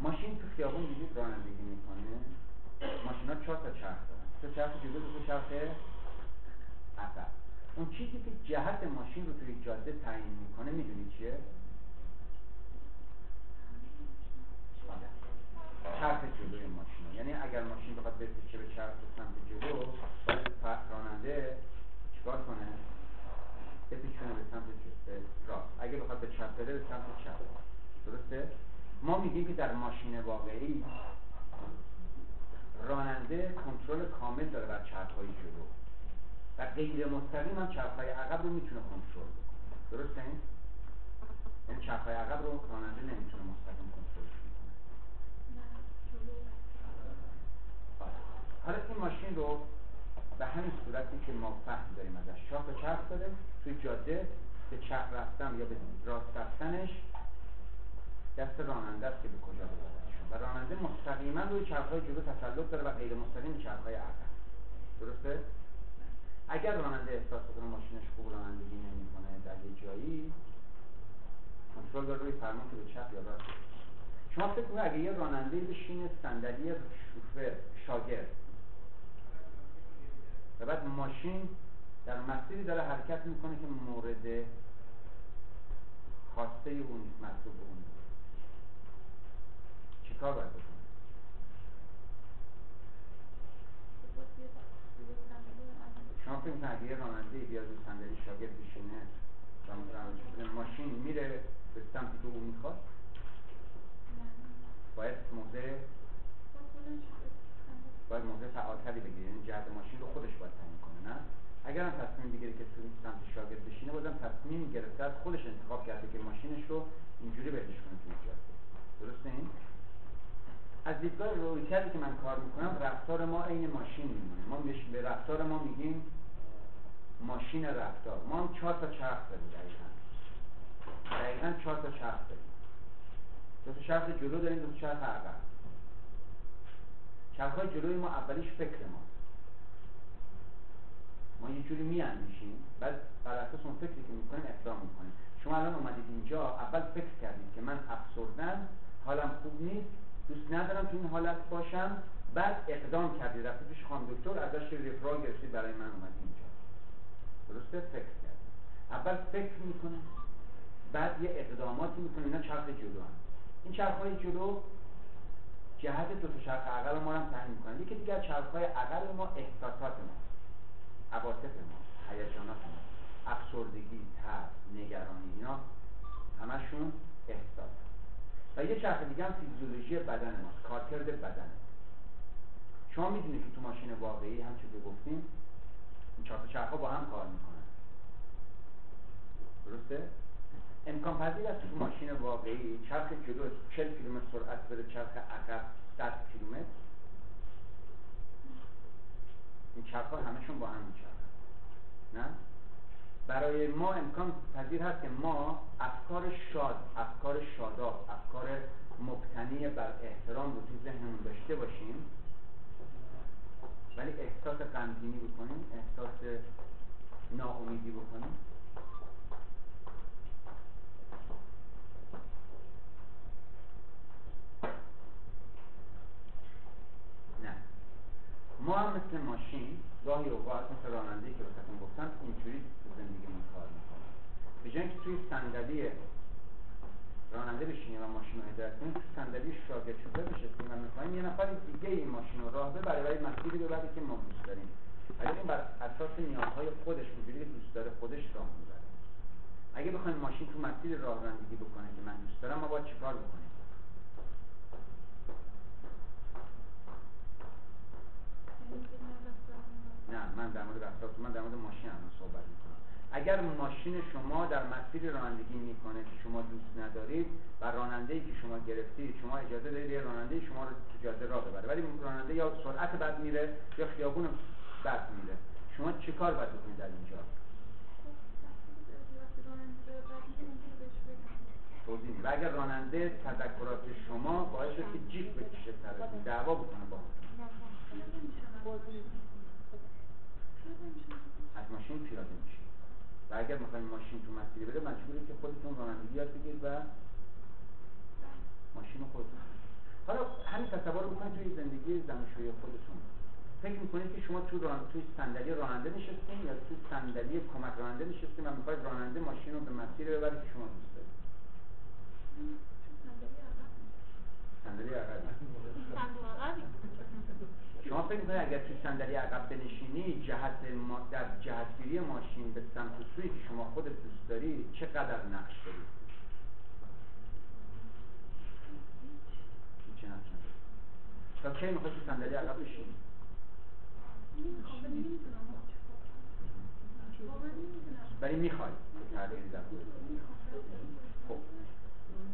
ماشین تو خیابون دیدید رانندگی میکنه؟ ماشینا 4 تا چرخ دارن، 2 چرخ جلو، 2 چرخ عقب. اون چیزی که جهت ماشین رو توی جاده تعیین میکنه میدونید چیه؟ چرخ جلوی ماشین. یعنی اگر ماشین بخواد برسه که به چرخ سمت جلو، باید راننده چیکار کنه؟ بپیچونه به سمت راست. اگه بخواد به چپ بره، به سمت چپ. درسته؟ ما میگیم که در ماشین واقعی راننده کنترل کامل داره بر چرخ‌های جلو و غیر مستقیم هم چرخ‌های عقب رو میتونه کنترل بکنه. درسته؟ یعنی چرخ‌های عقب رو راننده نمیتونه مستقیم کنترل کنه. حالا این ماشین رو به همین صورتی که ما فهم داریم ازش 4 تا چرخ داره، توی جاده به چپ رفتن یا به راست رفتنش دست راننده است که به کجا ببردشون، و راننده مستقیما روی چرخ‌های جلو تسلط داره و غیر مستقیم چرخ‌های عقب. درسته؟ اگر راننده احساس بکنه ماشینش خوب رانندگی نمی‌کنه، در یه جایی کنترل داره روی فرمان که به چپ یا راست. شما فکر کنید اگه یه راننده بشینه صندلی شوفر شاگرد و بعد ماشین در مسیری داره حرکت میکنه که مورد خواسته اون نیست، مطلوب اون نیست، چیکار باید بکنه؟ شما فکر کنید اگه یه راننده بیاد روی صندلی شاگرد بشینه و ماشین میره به سمتی که اون میخواد، باید موضع فعالتری بگیره، یعنی جهت ماشین رو خودش باید تعیین کنه. نه اگر هم تصمیم بگیره که توی سمت شاگرد بشینه، بازم تصمیم گرفته، خودش انتخاب کرده که ماشینش رو از دیدگاه رویکردی که من کار میکنم رفتار ما عین ماشین میمونه. ما به رفتار ما میگیم ماشین رفتار. ما هم 4 تا چرخ داریم. دقیقاً 4 تا چرخ داریم. 2 تا چرخ جلو داریم، 2 تا چرخ عقب. چرخهای جلوی ما اولیش فکر ماست. ما یه جوری میاندیشیم، بعد بر اساس اون فکری که میکنیم اقدام میکنیم. شما الان اومدید اینجا، اول فکر کردید که من افسردم، حالم خوب نیست، دوست ندارم تو این حالت باشم، بعد اقدام کردید، رفتید پیش خانم دکتر، ازش رفرال گرفتید برای من اومدید اینجا. درسته؟ فکر کردید. اول فکر میکنه، بعد یه اقداماتی میکنه. اینا چرخ جلو هم. این چرخ‌های جلو جهت 2 تا چرخ عقل ما هم تعیین میکنه. یکی دیگه چرخ‌های عقل ما احساسات ماست، عواطف ماست، هیجانات ماست، افسردگی، ترس، نگرانی، اینا همشون احساس. و یه چرخ دیگه هم فیزیولوژی بدن ماست، کارکرد بدن. شما میدونید که تو ماشین واقعی هم چه گفتیم، این 4 تا چرخ‌ها با هم کار میکنن. درسته؟ امکان پذیر است تو ماشین واقعی چرخ جلو 40 کیلومتر سرعت بره، چرخ عقب 10 کیلومتر. این چرخ‌ها همشون با هم میچرخن. نه؟ برای ما امکان پذیر هست که ما افکار شاد، افکار شاداب، افکار مبتنی بر احترام رو توی ذهنمون داشته باشیم، ولی احساس غمگینی بکنیم، احساس ناامیدی بکنیم. ما هم مثل ماشین گاهی اوقات، مثل راننده‌ای که بهتون گفتم، اینجوری تو زندگیمون کار میکنم. به جای اینکه توی صندلی راننده بشینیم و ماشین رو هدایت کنیم، تو صندلی شاگرد شده بشینیم و می‌خوایم یه نفر دیگه این ماشین رو راه ببره، برای مسیری ببره که ما دوست داریم. ولی اون بر اساس نیازهای خودش، اونجوری که دوست داره خودش راه می‌بره. اگه بخوایم ماشین تو مسیر راهرانندگی بکنه که من دوست دارم، ما باید چیکار بکنیم؟ نه، من در مورد رفتار، من در مورد ماشین هم صحبت میکنم. اگر ماشین شما در مسیر رانندگی میکنه که شما دوست ندارید و راننده‌ای که شما گرفتید، شما اجازه دارید راننده شما رو تو جاده راه ببره، ولی راننده یا سرعت بد میره یا خیابون بد میره، شما چه کار باید بکنید در اینجا؟ توضیح. و اگر راننده تذکرات شما باعث شد که جیب بکشه سرتون، دعوا بکنه با از ماشین پیاده میشید. و اگر میخواین ماشین تو مسیر بره، مجبوری که خودتون رانندگی یاد بگیرید و ماشین خودتون. حالا همین تصور رو بکنید توی زندگی زناشویی خودتون. فکر میکنید که شما توی صندلی راننده نشستین یا توی صندلی کمک راننده نشستین و میخواید راننده ماشین رو به مسیر ببرید که شما دوست دارید. صندلی عقب. شما فکر می‌کنید اگر توی صندلی عقب بنشینی، در جهتگیری ماشین به سمت سویی که شما خودت دوست داری چقدر نقش داری؟ هیچ نقش نداری. تا کی می‌خوای توی صندلی عقب بشینی؟ ولی می‌خوای تغییر بدی. خب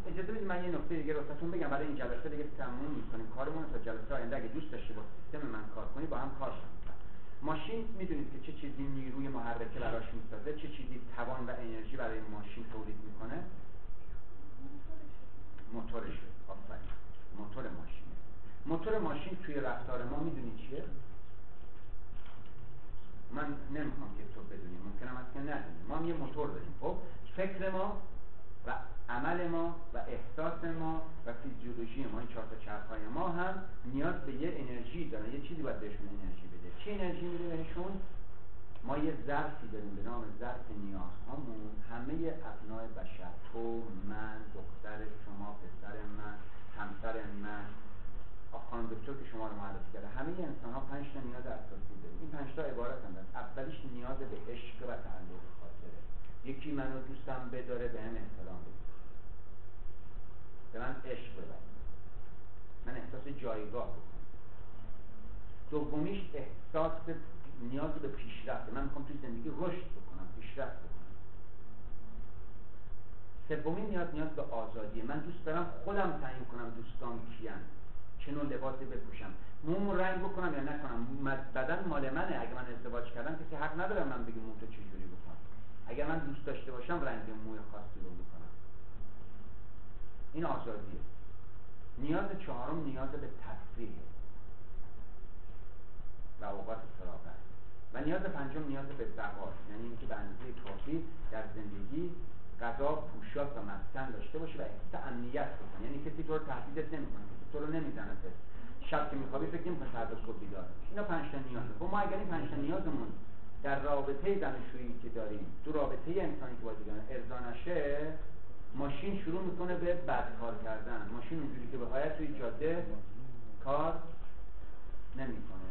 اجازه بدید من یه نکته دیگه راستون بگم، برای این جلسه دیگه تموم می‌کنیم کارمون تا جلسه آینده. اگه دوست داشتی با سیستم من کار کنی، با هم کار کنیم. ماشین میدونید که چه چیزی نیروی محرکه براش می‌سازه، چه چیزی توان و انرژی برای ماشین تولید می‌کنه؟ موتورش. آفرین. موتور ماشین. موتور ماشین توی رفتار ما میدونید چیه؟ من نمی‌خوام که تو بدونی، ممکنه اصلا ندونی. ما هم یه موتور داریم. خب فکر ما و عمل ما و احساس ما و فیزیولوژی ما، این 4 تا چرخ‌های ما هم نیاز به یه انرژی دارن. یه چیزی باید بهشون انرژی بده. چه انرژی میده بهشون؟ ما یه ظرفی داریم به نام ظرف نیازهامون. همه ابنای بشر، تو، من، دختر شما، پسر من، همسر من، خانم دکتر که شما رو معرفی کرده، همه انسان‌ها 5 تا نیاز اساسی داریم. این 5 تا عبارتند از: اولیش نیاز به عشق و تعلق خاطره. یکی منو دوستم بداره، به هم احترام بده، به من عشق بده، من احساس جایگاه بکنم. دومیش احساس نیاز به پیشرفت، من میخوام توی زندگی رشد بکنم، پیشرفت بکنم. سومین نیاز به آزادیه. من دوست دارم خودم تعیین کنم دوستام کیان، چنون لباسی بپوشم، مومو رنگ بکنم یا نکنم، بدن مال منه. اگه من ازدواج کردم کسی حق نداره من بگم موتو چجوری بکنم. اگه من دوست داشته باشم رنگ موی خاصی رو بکنم. این آزادیه. نیاز چهارم نیاز به تفریحه و اوقات فراغت. و نیاز پنجم نیاز به زوال، یعنی اینکه به اندازه کافی در زندگی غذا، پوشاک و مسکن داشته باشه و احساس امنیت بکنه، یعنی کسی تو رو تهدیدت نمی‌کنه، کسی تو رو نمی‌زنه، شب که می‌خوابی فکر نمی‌کنی فردا صبح بیدار بشی. اینا 5 تا نیازه. خب ما اگر این 5 تا نیازمون در رابطه زناشویی که داریم، تو رابطه انسانی که با دیگران ارضا نشه، ماشین شروع می‌کنه به بدکار کردن. ماشین اونجوری که بخواد توی جاده کار نمی‌کنه.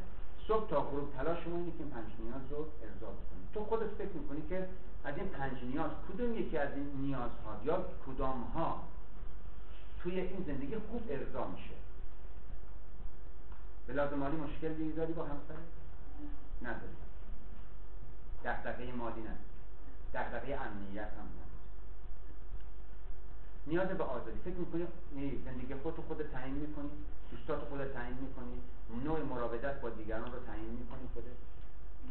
صبح تا غروب تلاشمون اینه که 5 نیاز رو ارضا بکنیم. تو خودت فکر می‌کنی که از این 5 نیاز کدوم یکی از این نیازها یا کدام‌ها توی این زندگی خوب ارضا میشه؟ به لحاظ مالی مشکلی داری با همسرت؟ نداری. دغدغه مالی نداری. دغدغه امنیت هم نداری. نیاز به آزادی. فکر می‌کنی زندگی خودت تعیین می‌کنی؟ دوستات خودت تعیین می‌کنی؟ نوع مراودت با دیگران رو تعیین می‌کنی خودت؟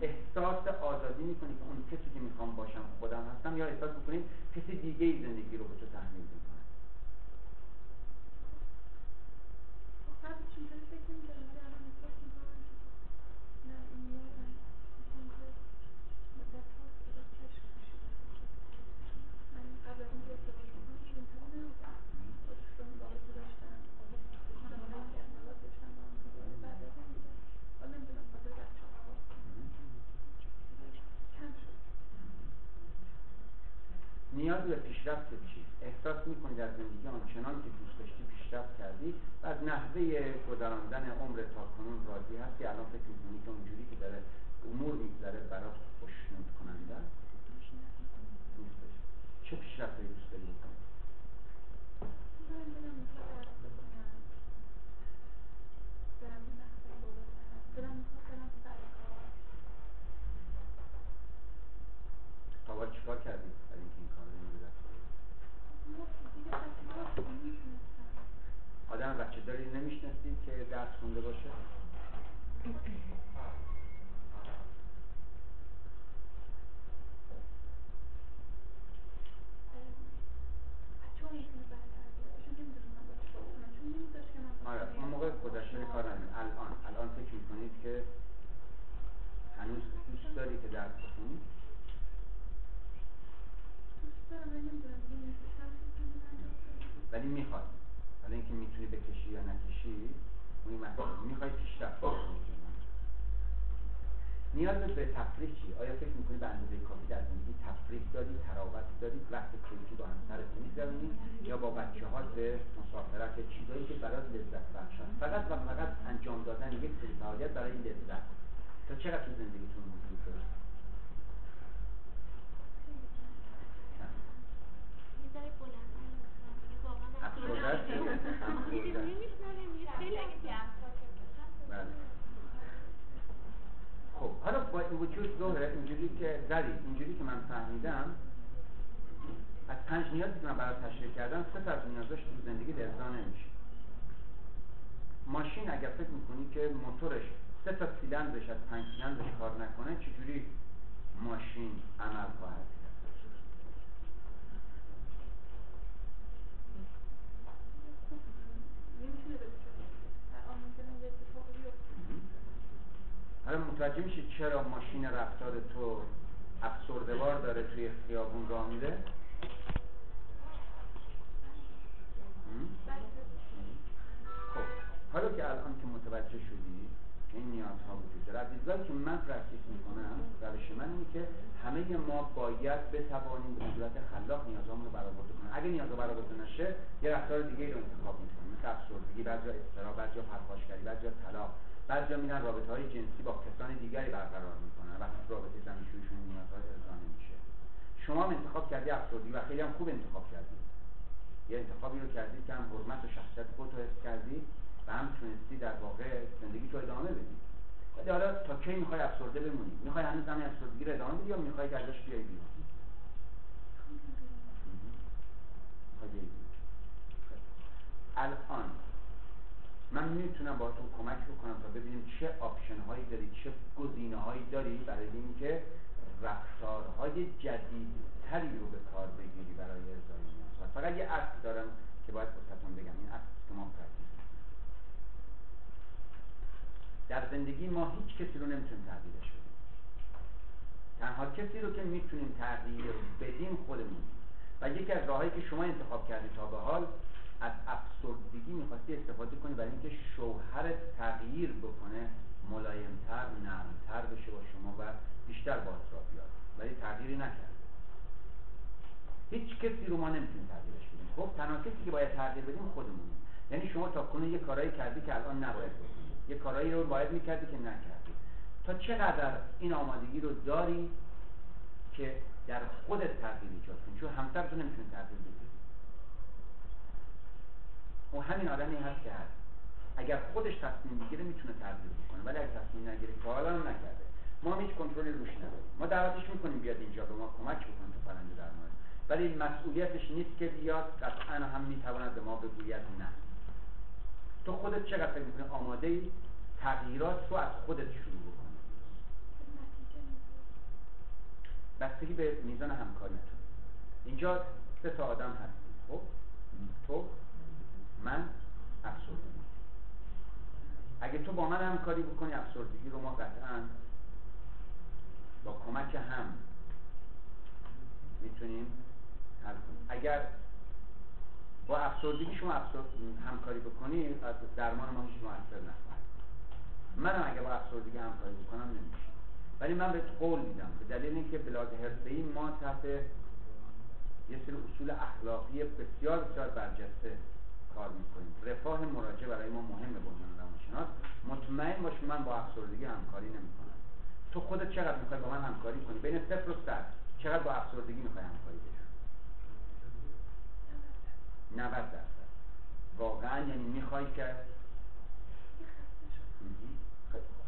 احساس آزادی می‌کنی که اون کسی که می‌خوام باشم خودم هستم، یا احساس می‌کنی کسی دیگه‌ای زندگی رو به تو تحمیل می‌کنه؟ نیاز به پیشرفت چیست؟ احساس می‌کنی در زندگی آنچنان که دوست داشتی پیشرفت کردی و از نحوه گذراندن عمر تاکنون راضی هستی؟ الان فکر می‌کنی که اونجوری که داره امور می‌گذره برات خوشنود کننده است؟ چه پیشرفتی دوست داری بکنی؟ تا باید چیکار کردی؟ آدم بچه داری نمیشنستی که درس خونده باشه؟ آره اون موقع گذشته کار نداریم. الان فکر میکنید که هنوز دوست داری که درس بخونید؟ ولی میخواد. ولی اینکه میتونی بکشی یا نکشی اونی محبوب. میخوایی پیشرفت کنید. نیاز به تفریح چی؟ آیا فکر میکنی به اندازه کافی در زندگی تفریح داری، تراوت داری، وقت کلیتی با همسرت میگذرونی یا با بچه‌ها به مسافرت، چیزایی که برات لذت بخش است؟ فقط و فقط انجام دادن یک سری فعالیت برای این لذت. تا چقدر تو زندگیتون وجود داره؟ خب حالا با این وجود داره اینجوری که من فهمیدم از 5 نیازی که من برای تشریح کردم 3 از نیازش تو زندگی ارضا نمیشه. ماشین اگر فکر میکنی که موتورش 3 سیلندرش از 5 سیلندرش کار نکنه چجوری ماشین عمل خواهد کرد؟ حالا متوجه میشه چرا ماشین رفتار تو افسرده‌وار داره توی خیابون راه میره؟ خب حالا که الان که متوجه شدی این نیازها وجود داره، عزیزایی که من پرکتیس میکنم روش من اینه که همه ما باید بتوانیم به صورت خلاق نیازامون رو برآورده کنیم. اگه نیازا برآورده نشه یه رفتار دیگه ای رو انتخاب میکنیم، مثل افسردگی، بعضیا اضطراب، بعضیا پرخاشگری، بعضیا طلاق، بعضیا میرن رابطه‌های جنسی با کسان دیگری برقرار میکنن وقتی رابطه زناشوییشون نیازهای ارضا نمیشه. شما هم انتخاب کردی افسردگی و خیلی هم خوب انتخاب کردی. یه انتخابی رو کردی که هم حرمت و شخصیت خودت رو حفظ کردی و هم تونستی در واقع زندگی تو ادامه بدی. ولی حالا تا کی میخوای افسرده بمونی؟ میخوای هنوز هم افسردگی رو ادامه بدی یا میخوای که ازش بیای بیرون؟ الان من میتونم باهاتون کمک بکنم تا ببینیم چه آپشن هایی داری، چه گزینه هایی داری برای اینکه رفتارهای جدیدتری رو به کار بگیری برای ارزای نیاز. فقط یه اصل دارم که باید بهتون بگم، این اصل که ما پرکتیس در زندگی ما هیچ کسی رو نمیتونیم تغییرش بدیم. تنها کسی رو که میتونیم تغییر بدیم خودمون. و یکی از راهایی که شما انتخاب کردید تا به حال از افسردگی میخواستی استفاده کنی برای اینکه شوهرت تغییر بکنه، ملایمتر، نرمتر بشه با شما و بیشتر باهات راه بیاد، ولی تغییری نکرد. هیچ کسی رو ما نمیتونیم تغییرش بدیم. خب تنها کسی که باید تغییر بدیم خودمونیم. یعنی شما تاکنون یه کارایی کردی که الان نباید بکنی، یه کارایی رو باید میکردی که نکردی. تا چقدر این آمادگی رو داری که در خودت تغییر ایجاد کنی؟ چون همسرتون نمیتونه تغییر بده. اون همین آدمی هست که هست. اگر خودش تصمیم بگیره میتونه تغییر بکنه، ولی اگه تصمیم نگیره که حالا هم نکرده، ما هیچ کنترلی روش نداریم. ما دعوتش میکنیم بیاد اینجا به ما کمک بکنه تا پرنده در مورد، ولی مسئولیتش نیست که بیاد. قطعا هم میتواند به ما بگوید نه. تو خودت چقدر فکر میکنی آماده ای تغییرات رو از خودت شروع بکنی؟ بستگی به میزان همکاریتون. اینجا سه تا آدم هستیم، خب تو، من، افسردگی. اگه تو با من همکاری بکنی افسردگی رو ما قطعا با کمک هم میتونیم حل کنیم. اگر با افسردگی شما همکاری بکنی درمان ما هیچ مؤثر نخواهد. منم اگه با افسردگی همکاری بکنم نمیشه، ولی من بهت قول میدم به دلیل اینکه بلاگ حرفه‌ای ما تحت یه سری اصول اخلاقی بسیار بسیار برجسته کار میکنیم. رفاه مراجع برای ما مهمه به عنوان روانشناس. مطمئن باش من با افسردگی همکاری نمیکنم. تو خودت چقدر میخوای با من همکاری کنی؟ بین 0 و 100 چقدر با افسردگی میخوای همکاری کنی؟ 90%. واقعا یعنی میخوای که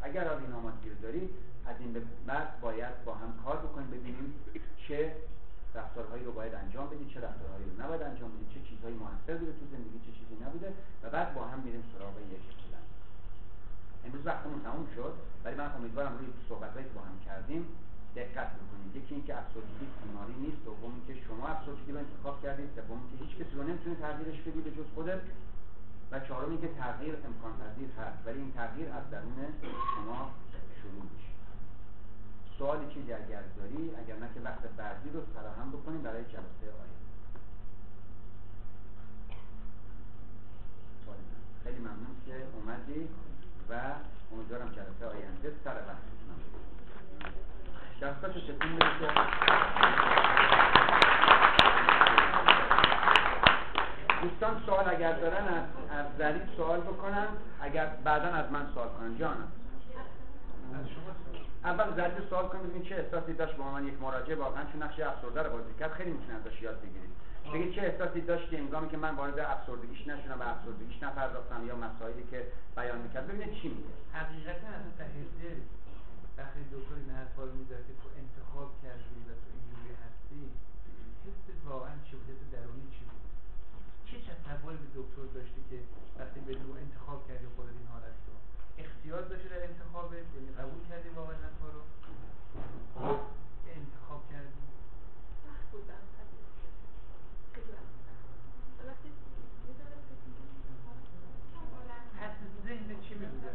اگر از این آمادگی رو داری، از این به بعد باید با هم کار بکنیم، ببینیم چه رفتارهایی رو باید انجام بدیم، چه رفتارهایی رو نباید انجام بدیم، چه چیزهایی موثر بوده تو زندگی، چه چیزی نبوده، و بعد با هم میریم سراغ یک پلن. امروز وقتمون تموم شد، ولی من امیدوارم روی صحبتایی که با هم کردیم دقت بکنید. یکی اینکه افسردگی بیماری نیست، دومی که شما افسردگی رو انتخاب کردید، سومی که هیچ کسی رو نمیتونید تغییرش بدید به جز خودت، و چهارمی که تغییر امکان پذیر هست، ولی این تغییر از درون شما شروع میشه. سوالی چیزی اگر داری، اگر نه که وقت بعدی رو فراهم بکنیم برای جلسه آینده. خیلی ممنون که اومدی و امیدوارم جلسه آینده سر وقت دستاشو تکون بدید که دوستان سوال اگر دارن از ظریف سوال بکنن، اگر بعدا از من سوال کنن. جانم از شما اول ظریف سوال کنم ببینید چه احساسی داشت با من یک مراجعه واقعا چون نقش افسرده رو بازی کرد. خیلی میتونه ازش یاد بگیرید. بگید چه احساسی داشت هنگامی که من وارد افسردگیش نشدم و افسردگیش نپرداختم یا مسائلی که بیان می‌کرد. ببینید چی میگه. حقیقتاً از تحلیل وقتی دکتر این حرفا رو می‌زد که تو انتخاب کردی و تو اینجوری هستی، حست واقعا چی بود؟ حس درونی چی بود؟ چه تصوری به دکتر داشتی که وقتی به تو انتخاب کردی خودت این حالت رو اختیار داشتی در انتخابت؟ یعنی قبول کردی واقعا کارو انتخاب کردی؟ سخت بود برام. وقتی می‌ذارم که حس ذهن چی می‌بوده؟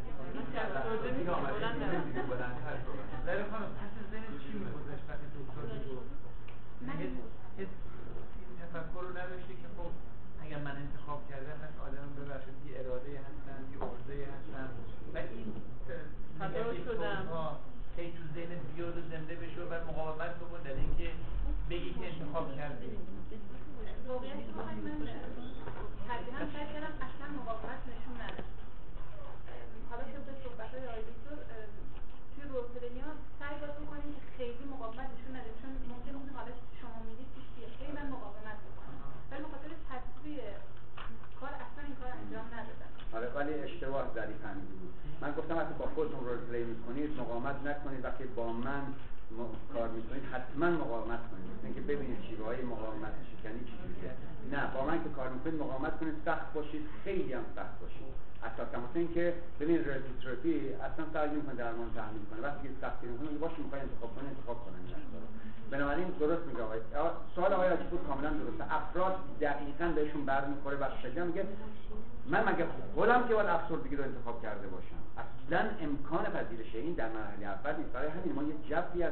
داره خانم حس ذهن چی می‌بودش وقتی دکتر تو حس تفکر رو نداشتی که خب اگر من انتخاب کردم پس آدم ببخشید بی اراده هستم، بی عرضه هستم و این خطا شدم هی تو ذهنت بیاد و زنده بشه و مقاومت بکن در اینکه بگی که انتخاب کردی. واقعیت رو خواهی من تقریبا شاید کردم اصلا مقاومت نشون نداشت. حالا شد به صحبت‌های آقای دکتر توی روزپلنیا سعی باید بکنیم که خیلی مقاومت نشون نده، چون ممکن اون حالا شما میدید پیش بیاد خیلی من مقاومت بکنم، ولی مخاطر تدبیر کار اصلا این کار انجام ندادم. آره ولی اشتباه ظریفاً بود. من گفتم وقتی با خودتون رول پلی می‌کنید مقاومت نکنید، وقتی با من کار میکنید حتما مقاومت کنید، اینکه ببینید شیوه های مقاومت شکنی چیه. نه با من که کار میکنید مقاومت کنید، سخت باشید، خیلی هم سخت باشید. اصلا مثلا اینکه ببینید رزیستراپی اصلا سعی میکنه درمان تحمیل کنه، وقتی سختی میکنه باشه میخواد انتخاب کنه بنابراین درست میگه آقای سوال آقای آجیپور کاملا درسته. افراد دقیقاً بهشون برمیخوره و شجاع میگه من مگه خودم که باید افسردگی رو انتخاب کرده باشم؟ اصلا امکان پذیرش این در مرحله اول نیست. برای همین ما یه جبری از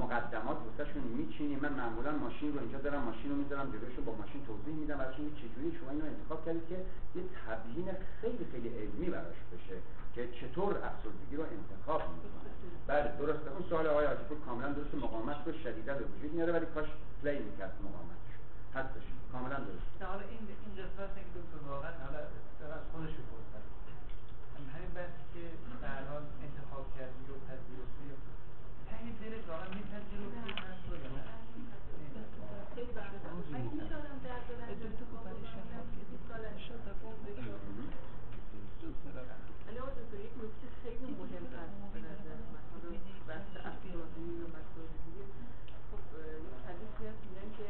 مقدمات واسهشون میچینیم. من معمولا ماشین رو اینجا دارم، ماشین رو میذارم جلوشو، با ماشین توضیح میدم براتون چجوری شما اینو انتخاب کردید که یه تبیین خیلی خیلی علمی براش بشه که چطور افسردگی رو انتخاب میکنه. بله درسته، اون سوال آقای آجیپور کاملا درسته. مقاومت رو شدیدا به وجود میاره ولی کاش پلی میکرد مقاومتش حدش کاملا درست. حالا این قسمت که دکتر واقعا حالا از خودش میپرسه همین بحثی که در حال انتخاب کردن و پذیرفتن این دلیل واقعا میتونه رو بحث کنه. خیلی ممنون. من می‌خوام در دولت تو کوپاریش کنم. شده اون دیگه. الان تو یک نکته خیلی مهم هست به نظر من. بحث افسردگی و مسئولیتی. خب یک حدیثی هست میگن که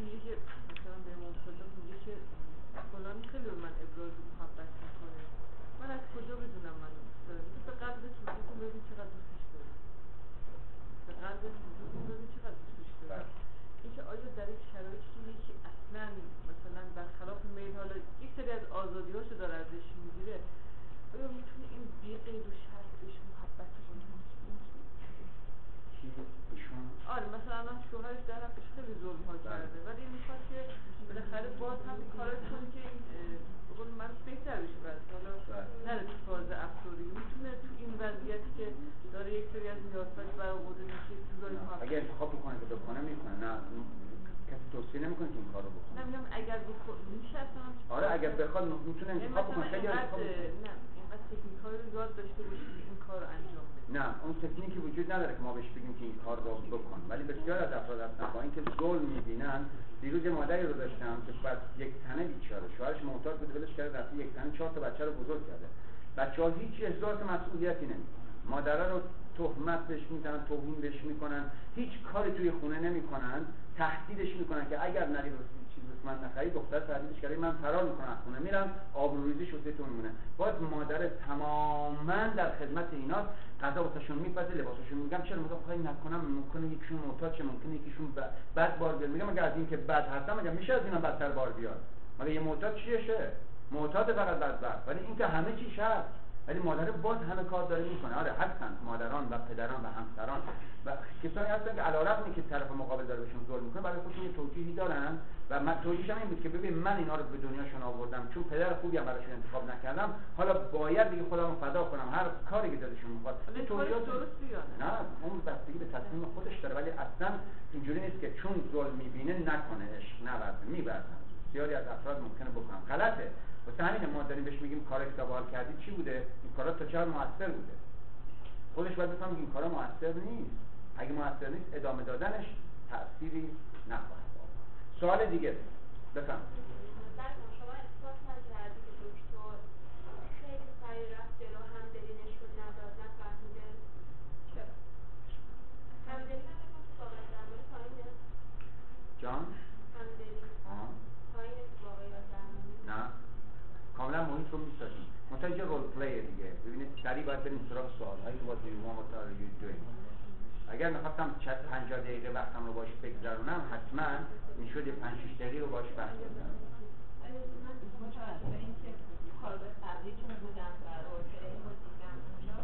میگه که مثلا به من خدا میگه که فلان خیلی به من ابراز محبت میکنه. من از کجا بدونم من دوست دارم؟ تو قلب تو ببین چقدر دوستش داری. اینکه آیا در یک شرایطی که اصلا مثلا برخلاف میل حالا یک سری از آزادی‌هاشو داره ازش میگیره، آیا میتونه این بی قید و شرط بهش محبت کنه؟ آره مثلا الان شوهرش در حقش خیلی ظلم‌ها کرده ولی میخواد که بالاخره باز هم کارایی کنه که این بقول من بهتر بشه، حالا نره تو فاز افسردگی. میتونه تو این وضعیتی که داره یک سری از نیازهاش برآورده میشه جوری محبت اگه انتخاب بکنه که بکنه میکنه، نه کسی توصیه نمیکنه که این کارو بکنه. نه میگم اگر بکنه میشه اصلا. آره اگر بخواد میتونه انتخاب بکنه. خیلی انتخاب نه اینقدر تکنیک‌های رو یاد داشته باشه این کارو انجام بده. نه اون تکنیکی وجود نداره که ما بهش بگیم که این کار رو بکن، ولی بسیار از افراد هستن با اینکه گل میبینن. دیروز مادری رو داشتم که بعد یک تنه بیچاره شوهرش معتاد بوده ولش کرده، رفت یک تنه 4 تا بچه رو بزرگ کرده. بچه‌ها هیچ احساس مسئولیتی نمیکنن، مادرها رو تهمت بهش میزنن، توهین بهش میکنن، هیچ کاری توی خونه نمیکنن، تهدیدش میکنن که اگر نری چیزی من نخری دختر تهدیدش کرده من فرار میکنم از خونه میرم، آبروریزی شده تو میمونه. باز مادر تماما در خدمت ایناست، غذا واسهشون میپزه، لباسشون میگم چرا میگم خواهی نکنم ممکنه یکیشون معتاد شه، ممکنه یکیشون بد بار بیاد. میگم اگر از این که بد هستم مگه میشه از اینا بدتر بار بیاد؟ مگه یه معتاد چیه شه؟ معتاد فقط بدبخت، ولی اینکه همه چیش هست، ولی مادر باز همه کار داره میکنه. آره هستن مادران و پدران و همسران و کسانی هستن که علاوه بر اینکه طرف مقابل داره بهشون ظلم میکنه برای خودشون یه توجیهی دارن و من توجیهشم این بود که ببین من اینا رو به دنیاشون آوردم، چون پدر خوبی هم براشون انتخاب نکردم، حالا باید دیگه خودمو فدا کنم هر کاری که دلشون میخواد. توجیهات درستی یا نه اون بستگی به تصمیم خودش داره، ولی اصلا اینجوری نیست که چون ظلم میبینه نکنهش نبرد میبرن. بسیاری از افراد ممکنه بکنن غلطه، واسه همین ما داریم بهش میگیم کار اکتبال کردی چی بوده؟ این کارا تا چقدر مؤثر بوده؟ خودش باید بفهمه این کارا مؤثر نیست. اگه مؤثر نیست ادامه دادنش تأثیری نخواهد آورد. سوال دیگه بفهم. درمون شما احساس نکردی که دکتر خیلی سریع رفت جلو همدلیلش رو نداد نفهمیده؟ چرا؟ همدلیل هم بکنم تو واقعی درمون پایینه؟ جان؟ همدلیل پایین واقعی درمون نه؟ کاملا محیط رو میسازیم منطقه یه رول پلیه دیگه. ببینید سریع باید بریم سراغ سوال هایی که what do you want, what are you doing. اگر میخواستم 50 دقیقه وقتم رو باش بگذرونم حتما میشد یه 5-6 دقیقه رو باش بحث بکنم. من متوجه این که کارگاه قبلیتون بودم و رول‌پلی رو دیدم اونجا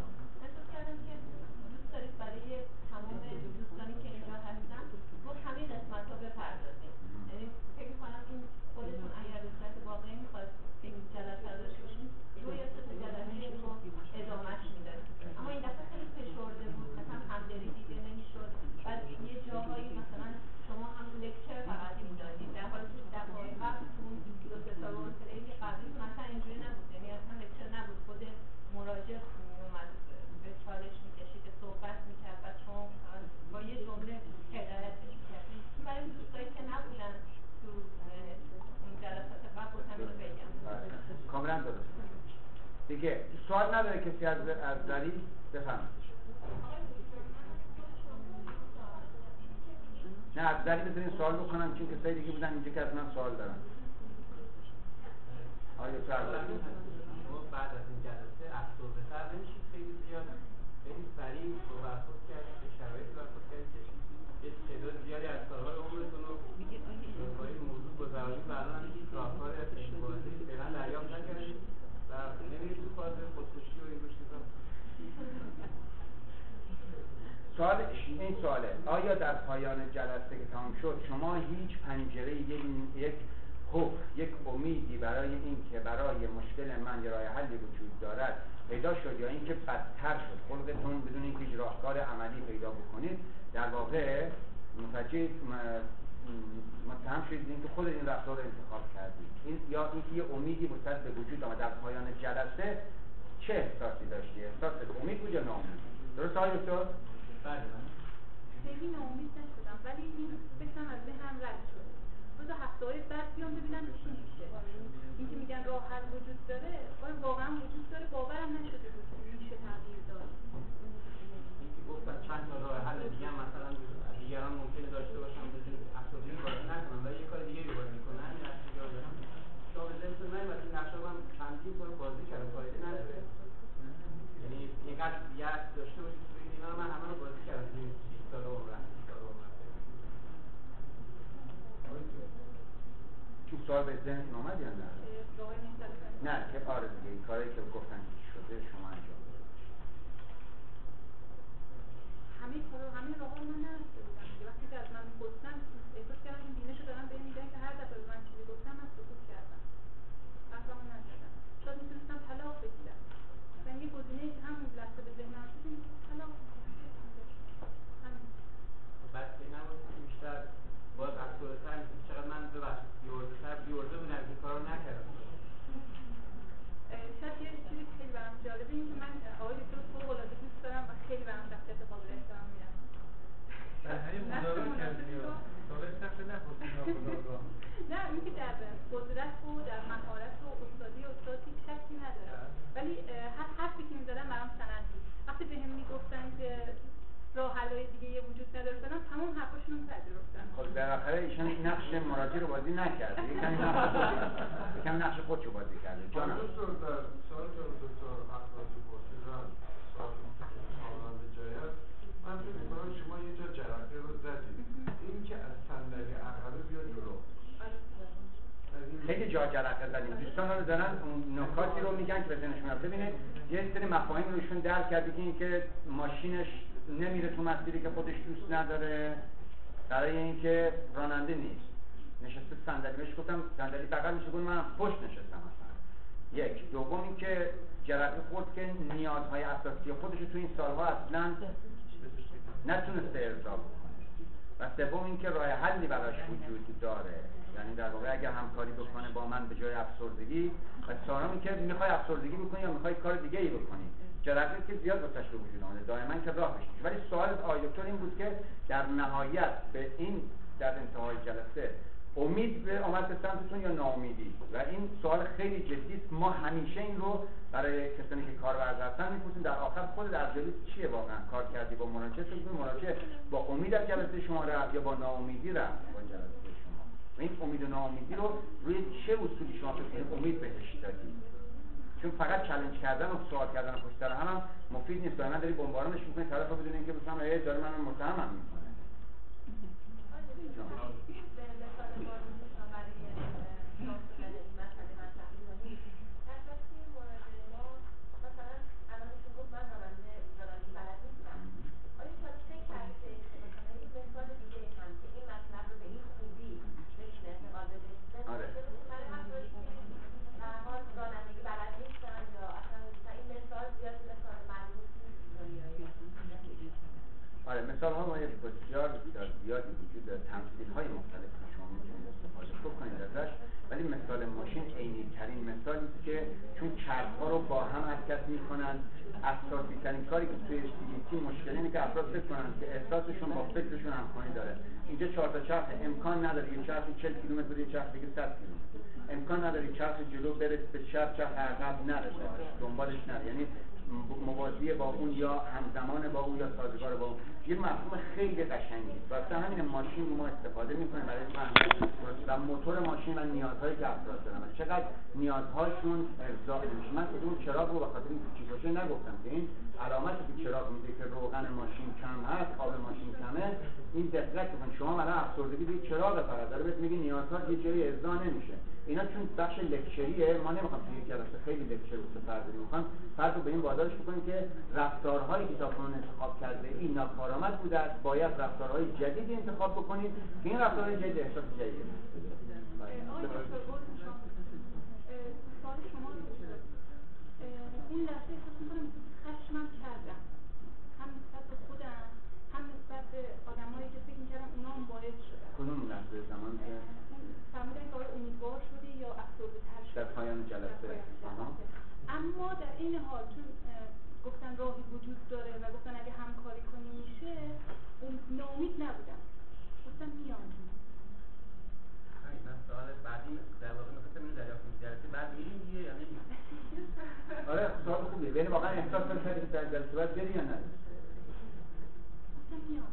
احساس کردم که دوست دارید برای تمام دوستانی که اینجا هستن با همین قسمت ها بپردازید. یعنی فکر می‌کنم این خودتون اگر دوست واقعی می‌خواستید این جلسه رو شروع روی اساس جلسه ما ادامهش میدن، اما این دفعه خیلی فشرده بود، مثلا همدلی دیگه نمیشد. بعد یه جاهایی مثلا شما هم لکچر فقط میدادید در حالی که دقایقتون دو سه تا رول‌پلی قبلیتون اصلا اینجوری نبود، یعنی اصلا لکچر نبود، خود مراجع میومد به چالش میکشید، صحبت میکرد و شما با یه جمله هدایتش میکردید. برای دوستایی که نبودن تو اون جلسات بعد بودن رو بگم کاملا درست دیگه. سوال نداره کسی از دلیل بفهمید. نه از دلیل بذارین سوال بکنم چون کسایی دیگه بودن اینجا که از من سوال دارن. آیا سرده بعد از این جلسه افسرده تر نمیشید؟ خیلی زیاد خیلی سریع صحبت کردید، به شرایط برخورد کردید که تعداد زیادی از سال‌های عمرتون رو با این موضوع گذروندید و الان هیچ راهکاری از مبارزه فعلا دریافت نکردید و نمی‌رید تو فاز خودکشی و این چیزا. سوالش این سواله: آیا در پایان جلسه که تمام شد شما هیچ پنجره یک امیدی برای این که برای مشکل من راه حلی وجود دارد پیدا شد یا اینکه بدتر شد خلقتون بدون اینکه هیچ راهکار عملی پیدا بکنید در واقع متهم شدید اینکه خود این رفتار رو انتخاب کردید، این یا اینکه یه امیدی مستد به وجود آمد؟ در پایان جلسه چه احساسی داشتی؟ احساس امید بود یا ناامید؟ درست آقای دکتر؟ بله خیلی ناامید نشدم ولی این بکنم از ذهنم رد شد. دو هفته های بعد بیان ببینم چی میشه. این که میگن راه حل وجود داره آیا واقعا وجود داره؟ باورم نشده بود میشه تغییر داد. این که گفت چند تا راه حل دیگه هم مثلا دیگران ممکنه داشته باشن بزن افسردگی وارد نکنن و یه کار دیگه وارد میکنن. این از دیگه هم شما به ذهنتون نیومد این نقشه‌ها هم چندین بار بازی کرده فایده نداره؟ یعنی یه قد دیگه داشته باشید توی اینا رو من همه رو بازی کردم چون سوال به ذهن نامد یا نه؟ نه که آره دیگه این کاری که گفتن شده شما انجام بده همه راه رو من نرسته بودم دیگه. وقتی که از من می‌پرسیدن احساس کردم این بینش رو دارم به میگن که هر دفعه من چیزی گفتم من سکوت کردم اصلا نزدم. شاید میتونستم طلاق بگیرم مثلا یه گزینه که همون لحظه به ذهنم شده طلاق همین بس که نباید بیشتر باید افسرده‌تر می‌شدم. چقدر من بیورده بودم که کار رو نکردم. شاید یه چیزی خیلی برام جالبه این که من آقای دکتر فوق‌العاده دوست دارم و خیلی برام شخصیت قابل احترام می‌دونم. همین مدارا کردی یا سوالش نقشه نپرسید ناخودآگاه؟ نه این که در قدرت و در مهارت و استادی استادی شکی ندارم ولی هر حرفی که می‌زدم برام سند بود. وقتی بهم می‌گفتن که راه حل‌های دیگه وجود نداره فلان تمام حرفاشون رو پذیرفتن. خب در آخر ایشون نقش مراجع رو بازی نکرد. یکم نقش خودش رو بازی کرد. جانم دکتر سوال جناب دکتر اخلاقی پرسیدن سوال سوال به جای من فکر می‌کنم شما یه جا جرقه رو زدید. این که از صندلی عقب بیاد جلو. خیلی جا جرقه زدیم. دوستان رو دارن اون نکاتی رو میگن که به ذهنشون میاد. ببینید یه سری مفاهیم رو ایشون درک کردید که ماشینش نمیره تو مسیری که خودش دوست نداره برای اینکه راننده نیست نشسته صندلی. بهش گفتم صندلی بغل میشه گفت من پشت نشستم مثلا. یک دوم اینکه جرأت خود که نیازهای اساسی خودش رو تو این سالها اصلا نتونسته ارضا بکنه و سوم اینکه راه حلی براش وجود داره یعنی در واقع اگه همکاری بکنه با من به جای افسردگی و چهارم اینکه میخوای افسردگی بکنی یا میخوای کار دیگه‌ای بکنی جرأتی که زیاد واسش رو وجود آمده دائما که راه پیش میشه. ولی سوال آقای دکتر این بود که در نهایت به این در انتهای جلسه امید به آمد به سمتتون یا ناامیدی و این سوال خیلی جدیه. ما همیشه این رو برای کسانی که کارورز هستن میپرسیم در آخر خود در جلسه چیه واقعا کار کردی با مراجعه تو مراجعه با امید از جلسه شما رفت یا با ناامیدی رفت با جلسه شما و این امید و ناامیدی رو روی چه اصولی شما به امید بهش دادید؟ چون فقط چالش کردن و سوال کردن پشت سر هم مفید نیست. دائما داری بمبارانش می‌کنی طرفو بدون اینکه مثلا داره منو متهم می‌کنه. مثال‌ها ما بسیار زیادی وجود داره، تمثیل‌های مختلف شما می‌تونید استفاده بکنید ازش. ولی مثال ماشین عینی‌ترین مثالی است که چون چرخ‌ها رو با هم حرکت می‌کنن، اساسی‌ترین کاری که توی استیلیتی مشکل اینه که افراد فکر کنن که احساسشون با فکرشون همخوانی داره. اینجا چهار تا چرخ امکان نداره یه چرخ 40 کیلومتر یه چرخ دیگه 100 کیلومتر. امکان نداره چرخ جلو بره به چرخ عقب نرسه، دنبالش نره. یعنی موازی با اون یا همزمان با اون یا سازگار با اون. یه مفهوم خیلی قشنگه. واسه همین ماشین رو ما استفاده می‌کنیم برای فهم و موتور ماشین و نیازهایی که افراد دارن. چقدر نیازهاشون ارضا میشه. من اون چراغ رو به خاطر کوچیک باشه نگفتم که این علامتی که چراغ میده که روغن ماشین کم هست، آب ماشین کمه، این دقت کن. شما مثلا افسردگی به چراغ فقط داره بهت میگه نیازهات یه جوری ارضا نمیشه. اینا چون بخش لکچریه، ما نمی‌خوام توی کلاس خیلی لکچر رو فرض کنیم. می‌خوام فرض رو به این وادارش بکنیم که رفتارهایی که کتابخوان انتخاب کرده این ناکارآمد بوده است، باید رفتارهای جدیدی انتخاب بکنید که این رفتارهای جدید احساس جدید سوال شما این لحظه احساس می‌کنم خشمم کردم، هم نسبت به خودم هم نسبت به آدمایی که فکر می‌کردم اونا هم باعث شده. کدوم لحظه زمانی که فهمیدم که امیدوار شده یا افسرده‌تر شده در پایان جلسه؟ اما در این حال چون گفتن راهی وجود داره و گفتن اگه همکاری کنی میشه، اون ناامید نبودم، گفتم میام. من سوال بعدی در واقع میخواستم اینو دریافت کنم، جلسه بعد میریم دیگه یا نمیریم؟ آره سوال خوبیه. یعنی واقعا احساس کردی در جلسه بعد بری یا نه؟ گفتم میام.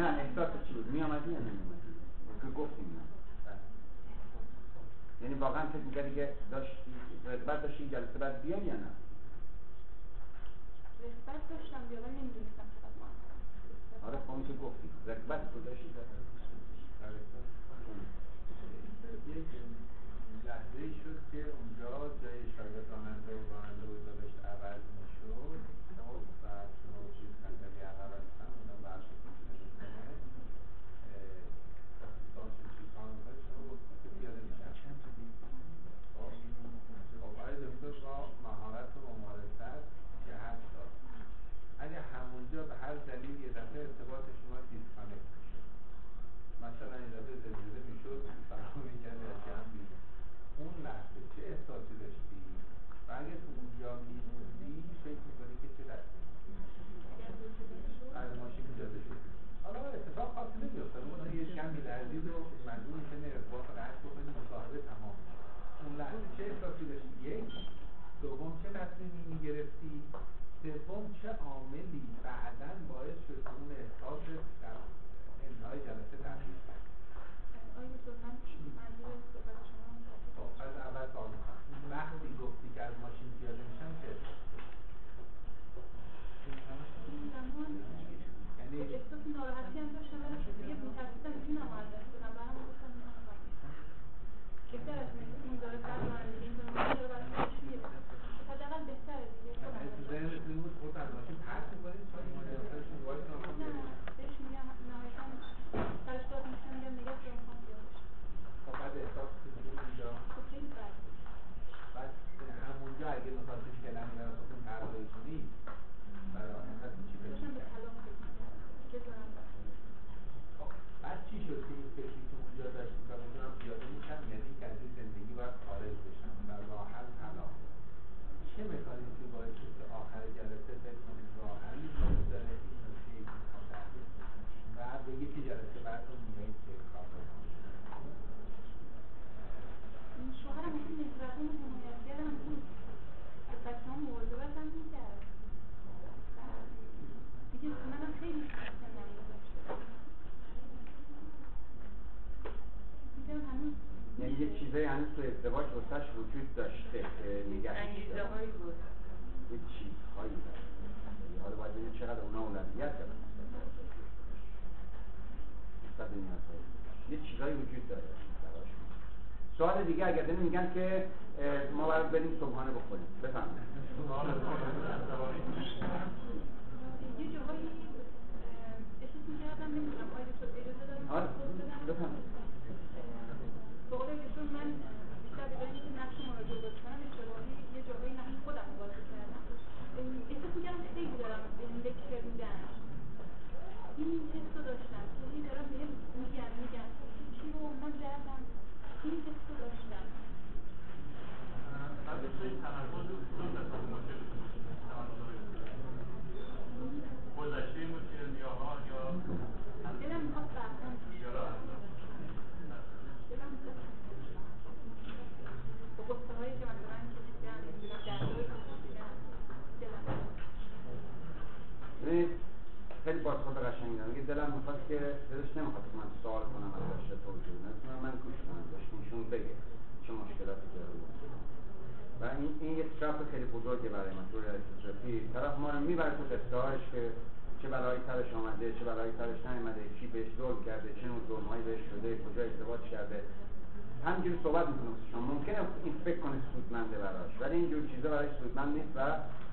نه احساس چی بود؟ میامدی یا نمیامدی؟ که گفتیم نه، یعنی واقعا فکر میکردی که داشتی رغبت داشتی جلسه بعد بیای یا نه؟ رغبت داشتم بیارم، نمیدونستم چقدر موثر. آره خب اون که گفتی رغبت تو داشتی دارم. یک لحظه‌ای شد که اونجا جای شاگرد راننده و راننده بود و بهش عوض میشد و شما چیز خندقی عقب هستن اونا برشت میکنه داشتون چیز خانمهای شما گفتن که بیاده میشن. خب آقای دکتر با مهارت و ممارست که هست دارد، اگه همونجا به هر دلیل یه دفعه ارتباط شما دیسکانکت میشه، مثلا این دفعه زلزله میشد فرام میکرد از جمع بیرون، اون لحظه چه احساسی داشتی؟ و اگه تو اونجا میموندی فکر میکنی که چه لحظه از ماشین اجازه شد؟ حالا اتفاق خاصی نمیفتاد، اون یه شم میلرزید و مجبور میشن ارتباط رو قطع بکنی، مصاحبه تمام. اون لحظه چه احساسی داشتی؟ یک. دوم چه تصمیمی میگرفتی؟ سوم چه عاملی بعداً باعث شد اون احساس در انتهای جلسه تغییر کنه؟ آیا من منظور صحبت شما از اول سوال می‌کنم، وقتی گفتی که از ماشین پیاده میشم چه این زمان احساس ناراحتی هم داشتم، ولی دیگه می‌ترسیدم میتونم از دست بدم، به همون گفتم می‌خوام برم بهتر از این داره بر رانندگی می‌کنم حداقل بهتره دیگه. ذهنت این بود خود از ماشین پرت می‌کنید تا این مدرسه‌شون باید ناخوند بریم؟ نه بهش میگم نهایتا سرش داد میشم میگم نگه که میخوام بیا باشم. خب بعد احساس کنید اونجا خب خیلی بد بعد همونجا اگه میخواستی کلم در خودتون پردازی کنید برای آینده‌تون چی بشه؟ داشتم به طلاق فکر می‌کردم که دارم بخونم. خب بعد چی شد که این فکری که اونجا داشتیم و می‌تونم پیاده میشم، یعنی که از این زندگی باید خارج بشم و راحل طلاق چه مکانیزمی که باعث شد که آخر جلسه فکر کنید راحلی کنید داره این نکته ای میخوام تحقیق کنید و بگید که جلسه براتون میایید که کار بکنید؟ شوهرم این نفرتون و حمایتگر هم بود، از بچه هم مردوبت هم میکرد دیگه، منم خیلی خسته نمیداشت میگم هنوز، یعنی یه چیزایی هنوز تو ازدواج واسش وجود داشته انگیزه هایی بود، یه چیزهایی بود، حالا باید ببینید چقدر اونا اولویت دارن نسبت به نیازهایی، یه چیزهایی وجود داره براشون. سوال دیگه اگر داریم میگن که ما باید بریم صبحانه بخوریم بفهمید یه جاهایی احساس می‌کردم نمی‌دونم آیا تو اجازه داریم بفهمید بقول دکتر من بیشتر به جایی که نقش مراجعه باز کنم اشتباهی یه جاهایی نقش خودم مبارزه کردم، احساس میکردم خیلی دارم لکچر میدم، این حس رو داشتم که این دارم بهم میگم چی رو من دردم، این حس رو داشتم. بعد بسید تمرکز رو دست از ماشر گذشته بود که نیاها یا دلم میخواد بردم یا را گفته هایی که من دارم کشیدن دردهایی که کشیدن دلم خیلی شنیدم که دلم میخواست که دلش نمیخواست من سوال کنم ازش توجیه نکنم، من گوش کنم داشت ایشون بگه چه مشکلاتی داره و این یه ترپ خیلی بزرگه برای من. دوره ترپی طرف ما رو میبره تو قصه‌هاش که چه برای سرش آمده چه برای سرش نیامده، کی بهش ظلم کرده، چه نوع ظلم‌هایی بهش شده، کجا ازدواج کرده، همینجوری صحبت می‌کنه. شما ممکنه این فکر کنه سودمنده براش، ولی اینجور چیزا براش سودمند نیست و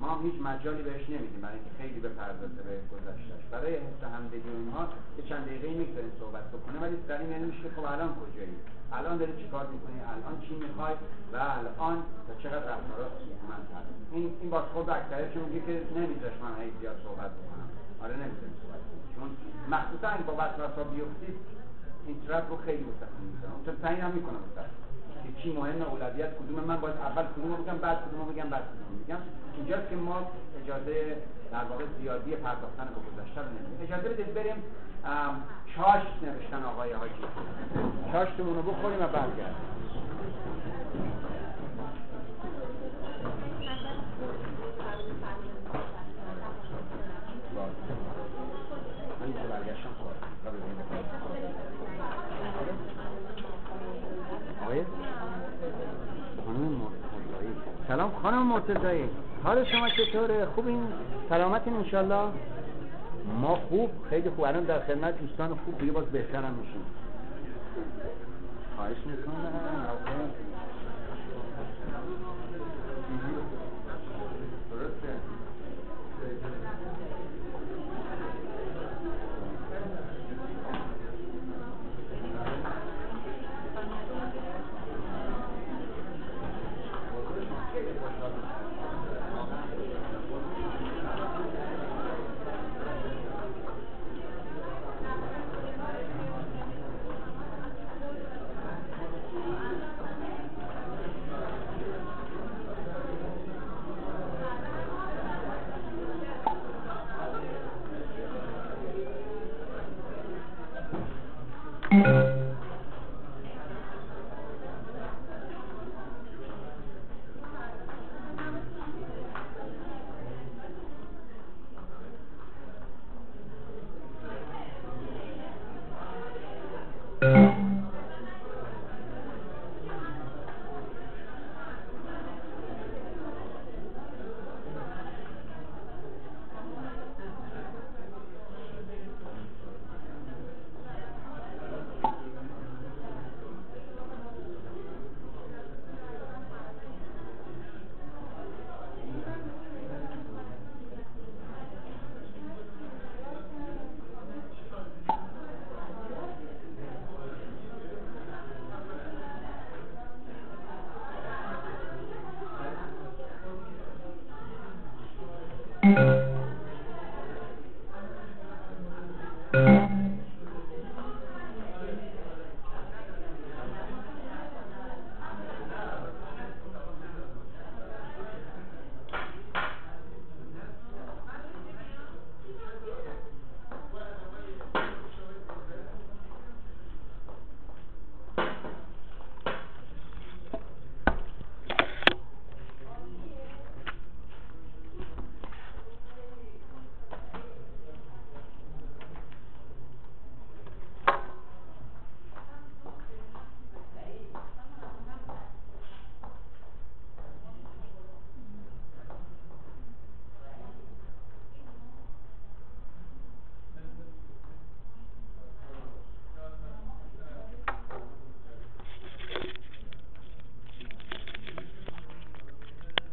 ما هم هیچ مجالی بهش نمیدیم برای اینکه خیلی بپردازه به گذشته‌اش. برای حس همدلی و اینها یه چند دقیقه‌ای می‌ذاریم صحبت بکنه، ولی سری نمیشه خب الان کجایی، الان داری چیکار می‌کنی، الان چی می‌خوای و الان تا چقدر رفتارات سودمند هست. این باز خود اکثرشون میگه که نمی‌ذارش من هیچ زیاد صحبت بکنم. آره نمی‌ذارم صحبت بکنم، چون مخصوصاً با وسواس بیوفتی این طرف رو خیلی مستقیم می‌کنم، اون طرف تعیین هم می‌کنم که چی مهمه، اولویت کدومه، من باید اول کدومو بگم بعد کدومو بگم بعد کدومو بگم. اینجاست که ما اجازه در واقع زیادی پرداختن به گذشته رو نمیدیم. اجازه بدید بریم چاش نوشتن آقای حاجی، چاشتمون رو بخوریم و برگردیم. سلام خانم مرتضایی، حال شما چطوره؟ خوبین؟ سلامتین انشالله؟ ما خوب، خیلی خوب، الان در خدمت دوستان خوب دیگه باز بهتر هم میشیم. خواهش میکنم.